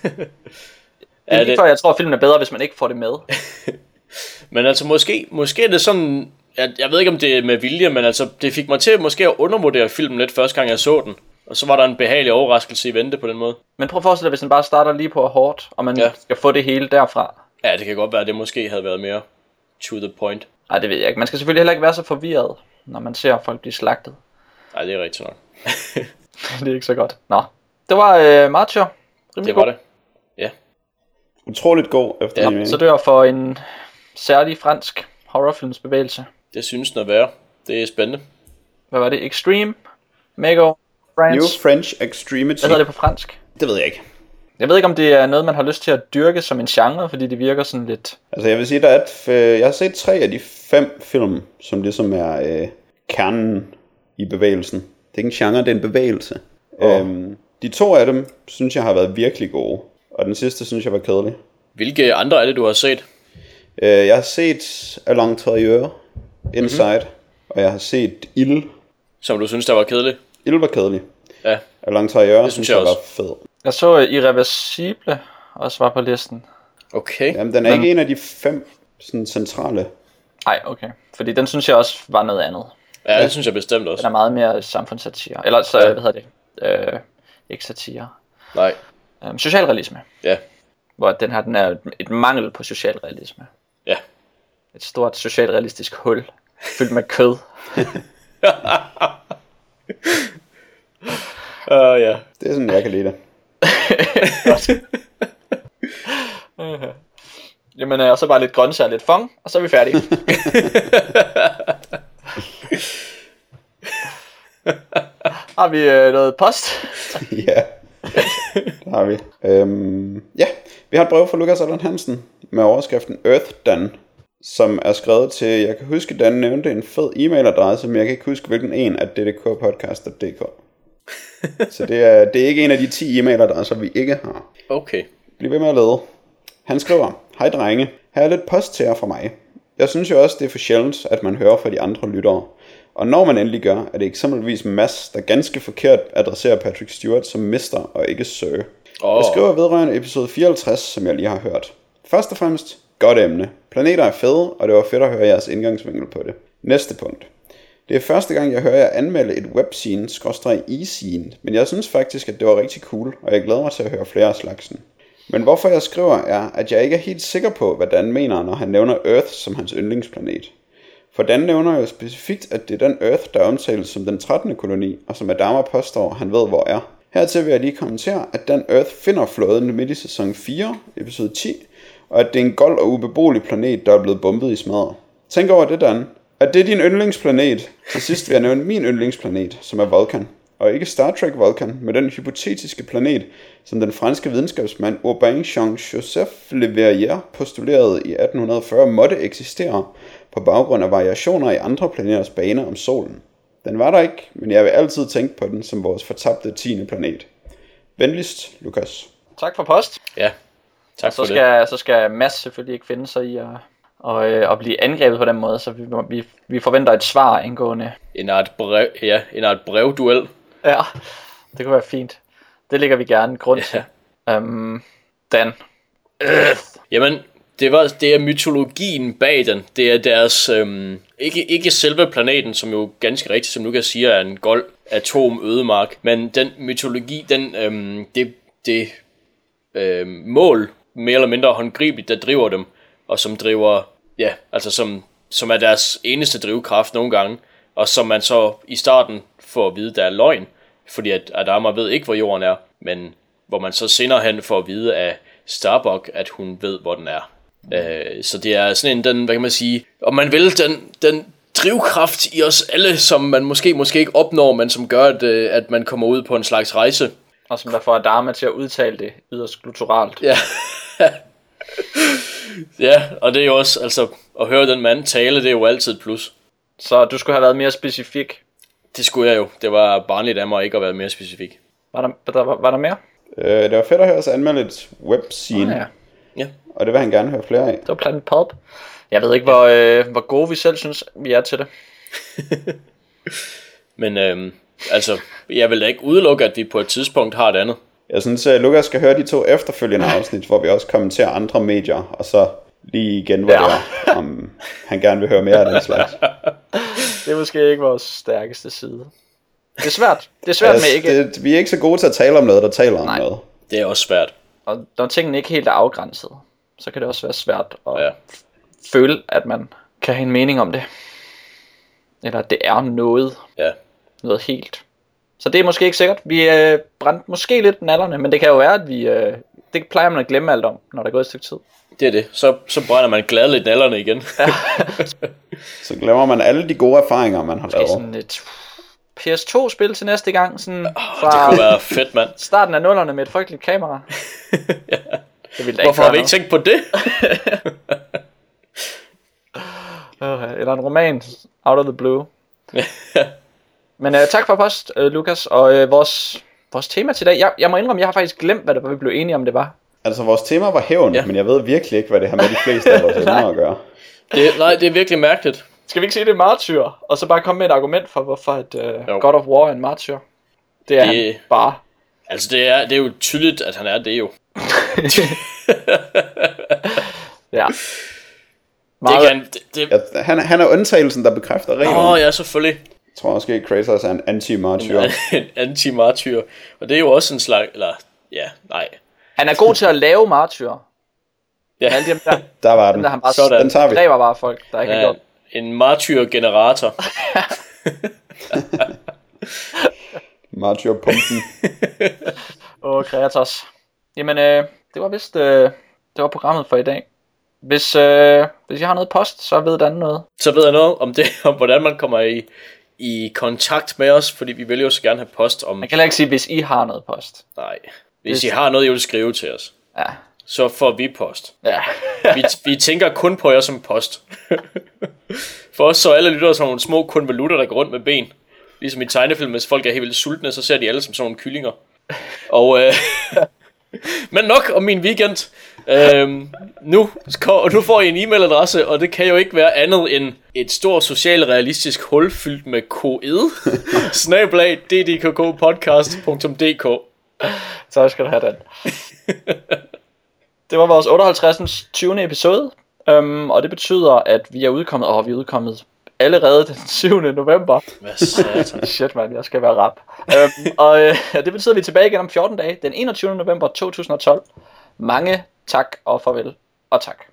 Før jeg tror, filmen er bedre, hvis man ikke får det med. Men altså måske er det sådan, jeg ved ikke om det er med vilje, men altså det fik mig til måske at undervurdere filmen lidt første gang jeg så den. Og så var der en behagelig overraskelse i vente på den måde. Men prøv at forestille dig, hvis den bare starter lige på hårdt, og man skal få det hele derfra. Ja, det kan godt være, at det måske havde været mere to the point. Nej, det ved jeg ikke. Man skal selvfølgelig heller ikke være så forvirret, når man ser folk blive slagtet. Nej, det er rigtigt nok. Det er ikke så godt. Nå, det var Martyr. Det var god. Det. Ja. Utroligt god efter min mening. Så dør for en særlig fransk horrorfilmsbevægelse. Det synes den at være. Det er spændende. Hvad var det? Extreme? Makeover? France? New French Extremity. Hvad hedder det på fransk? Det ved jeg ikke. Jeg ved ikke, om det er noget, man har lyst til at dyrke som en genre, fordi det virker sådan lidt. Altså jeg vil sige, jeg har set 3 af de 5 film, som ligesom er kernen i bevægelsen. Det er ikke en genre, det er en bevægelse. Oh. De 2 af dem, synes jeg har været virkelig gode. Og den sidste, synes jeg var kedelig. Hvilke andre er det, du har set? Jeg har set A Longtour, Inside, og jeg har set Il. Som du synes, der var kedelig? Il var kedelig. Ja. A Longtour, synes jeg var fed. Jeg så Irreversible også var på listen. Okay. Jamen, den er ikke en af de 5 sådan, centrale. Nej, okay. Fordi den synes jeg også var noget andet. Ja, det synes jeg bestemt også. Den er meget mere samfundssatire. Eller så, hvad hedder det? Ikke satire. Nej. Socialrealisme. Ja. Hvor den her, den er et mangel på socialrealisme. Ja. Et stort socialrealistisk hul fyldt med kød. Ja. Det er sådan jeg kan lide det. Jamen og så bare lidt grøntsager og lidt fong, og så er vi færdige. Har vi noget post? Ja. Der har vi. Vi har et brev fra Lukas Allan Hansen med overskriften Earth Done. som er skrevet til, jeg kan huske, Dan nævnte en fed e-mailadresse, men jeg kan ikke huske, hvilken en af ddkpodcast.dk. Så det er ikke en af de 10 e-mailadresser, vi ikke har. Okay. Bliv ved med at lede. Han skriver, hej drenge, her er lidt post til jer fra mig. Jeg synes jo også, det er for sjældent, at man hører fra de andre lyttere. Og når man endelig gør, er det eksempelvis Mads, der ganske forkert adresserer Patrick Stewart som mister og ikke sir. Oh. Jeg skriver vedrørende episode 54, som jeg lige har hørt. Først og fremmest, godt emne. Planeter er fede, og det var fedt at høre jeres indgangsvinkel på det. Næste punkt. Det er første gang, jeg hører jer anmelde et webscene/e-scene, men jeg synes faktisk, at det var rigtig cool, og jeg glæder mig til at høre flere af slagsen. Men hvorfor jeg skriver er, at jeg ikke er helt sikker på, hvad Dan mener, når han nævner Earth som hans yndlingsplanet. For Dan nævner jo specifikt, at det er den Earth, der omtales som den 13. koloni, og som Adama påstår, han ved, hvor er. Hertil vil jeg lige kommentere, at den Earth finder flåden midt i sæson 4, episode 10, og at det er en gold og ubeboelig planet, der er blevet bombet i smadret. Tænk over det, Dan. At det er din yndlingsplanet. Til sidst vil jeg nævne min yndlingsplanet, som er Vulcan. Og ikke Star Trek Vulcan, men den hypotetiske planet, som den franske videnskabsmand Urbain Jean-Joseph Le Verrier postulerede i 1840 måtte eksistere på baggrund af variationer i andre planeters baner om solen. Den var der ikke, men jeg vil altid tænke på den som vores fortabte 10. planet. Venligst, Lukas. Tak for post. Ja, tak for det. Så skal Mads selvfølgelig ikke finde sig i at... Og blive angrebet på den måde, så vi forventer et svar angående. En art brevduel. Ja, det kunne være fint. Det lægger vi gerne grund til. Dan. Jamen, det er mytologien bag den. Det er deres, ikke selve planeten, som jo ganske rigtigt, som Lukas siger, er en gold atom-ødemark. Men den mytologi, det mål, mere eller mindre håndgribeligt, der driver dem. Og som driver, ja, altså som er deres eneste drivkraft nogle gange, og som man så i starten får at vide, der er løgn, fordi at Adama ved ikke, hvor jorden er, men hvor man så senere hen får at vide af Starbuck, at hun ved, hvor den er. Så det er sådan en, den, hvad kan man sige, om man vil, den drivkraft i os alle, som man måske ikke opnår, men som gør, at man kommer ud på en slags rejse. Og som der får Adama til at udtale det yderst gutturalt. Ja, ja, og det er jo også, altså, at høre den mand tale, det er jo altid et plus. Så du skulle have været mere specifik? Det skulle jeg jo. Det var barnligt af mig ikke at være mere specifik. Var der mere? Det var fedt at høre os anmelde et webscene. Ja. Og det vil han gerne høre flere af. Det var Planet Pulp. Jeg ved ikke, hvor gode vi selv synes, vi er til det. Men altså, jeg vil da ikke udelukke, at vi på et tidspunkt har et andet. Jeg synes, at Lukas skal høre de to efterfølgende afsnit, hvor vi også kommenterer andre medier, og så lige igen, hvor det er, om han gerne vil høre mere af den slags. Det er måske ikke vores stærkeste side. Det er svært. Det er svært med ikke... Vi er ikke så gode til at tale om noget, der taler om noget. Det er også svært. Og når tingene ikke helt er afgrænset, så kan det også være svært at føle, at man kan have en mening om det. Eller at det er noget. Ja. Noget helt. Så det er måske ikke sikkert. Vi brændte måske lidt nallerne, men det kan jo være, at vi... det plejer man at glemme alt om, når der er gået et stykke tid. Det er det. Så brænder man gladeligt nallerne igen. Ja. Så glemmer man alle de gode erfaringer, man har lavet. Måske sådan et PS2-spil til næste gang. Sådan fra det kunne være fedt, mand. Starten af nullerne med et frygteligt kamera. Ja. Hvorfor har vi ikke tænkt på det? Eller en roman. Out of the blue. Men tak for post, Lukas, og vores tema til i dag, jeg må indrømme, jeg har faktisk glemt, hvad det var, vi blev enige om, det var. Altså, vores tema var hævn, men jeg ved virkelig ikke, hvad det har med de fleste af vores emner at gøre. Det er virkelig mærkeligt. Skal vi ikke sige, det er martyr, og så bare komme med et argument for, hvorfor et God of War er en martyr? Det er han bare. Altså, det er jo tydeligt, at han er det jo. Ja. Han er undtagelsen, der bekræfter reglen. Ja, selvfølgelig. Jeg tror også, at Kratos er en anti-martyr. En anti-martyr. Og det er jo også en slags... Eller, ja, nej. Han er god til at lave martyrer. Ja. Alle dem der var den. Han bare den tager vi. Dræber bare folk, der ikke har gjort. En martyr-generator. Martyr-pumpen. Kratos. Jamen, det var vist... det var programmet for i dag. Hvis jeg har noget post, så ved Dan noget. Så ved jeg noget om hvordan man kommer i kontakt med os, fordi vi vil jo så gerne have post om... Man kan heller ikke sige, hvis I har noget post. Nej. Hvis I har noget, I vil skrive til os. Ja. så får vi post. Ja. vi tænker kun på jer som post. For os så alle lytter som nogle små konvolutter, der går rundt med ben. Ligesom i tegnefilm, hvis folk er helt vildt sultne, så ser de alle som sådan nogle kyllinger. Og, men nok om min weekend. Nu får I en e-mailadresse, og det kan jo ikke være andet end et stort socialrealistisk hul fyldt med @ddkkpodcast.dk. Tak skal du have, Dan. Det var vores 58. 20. episode, og det betyder, at vi er udkommet, og vi er udkommet allerede den 7. november. Hvad satan? Shit, man, jeg skal være rap. Og det betyder, at vi er tilbage igen om 14 dage, den 21. november 2012. Mange tak og farvel, og tak.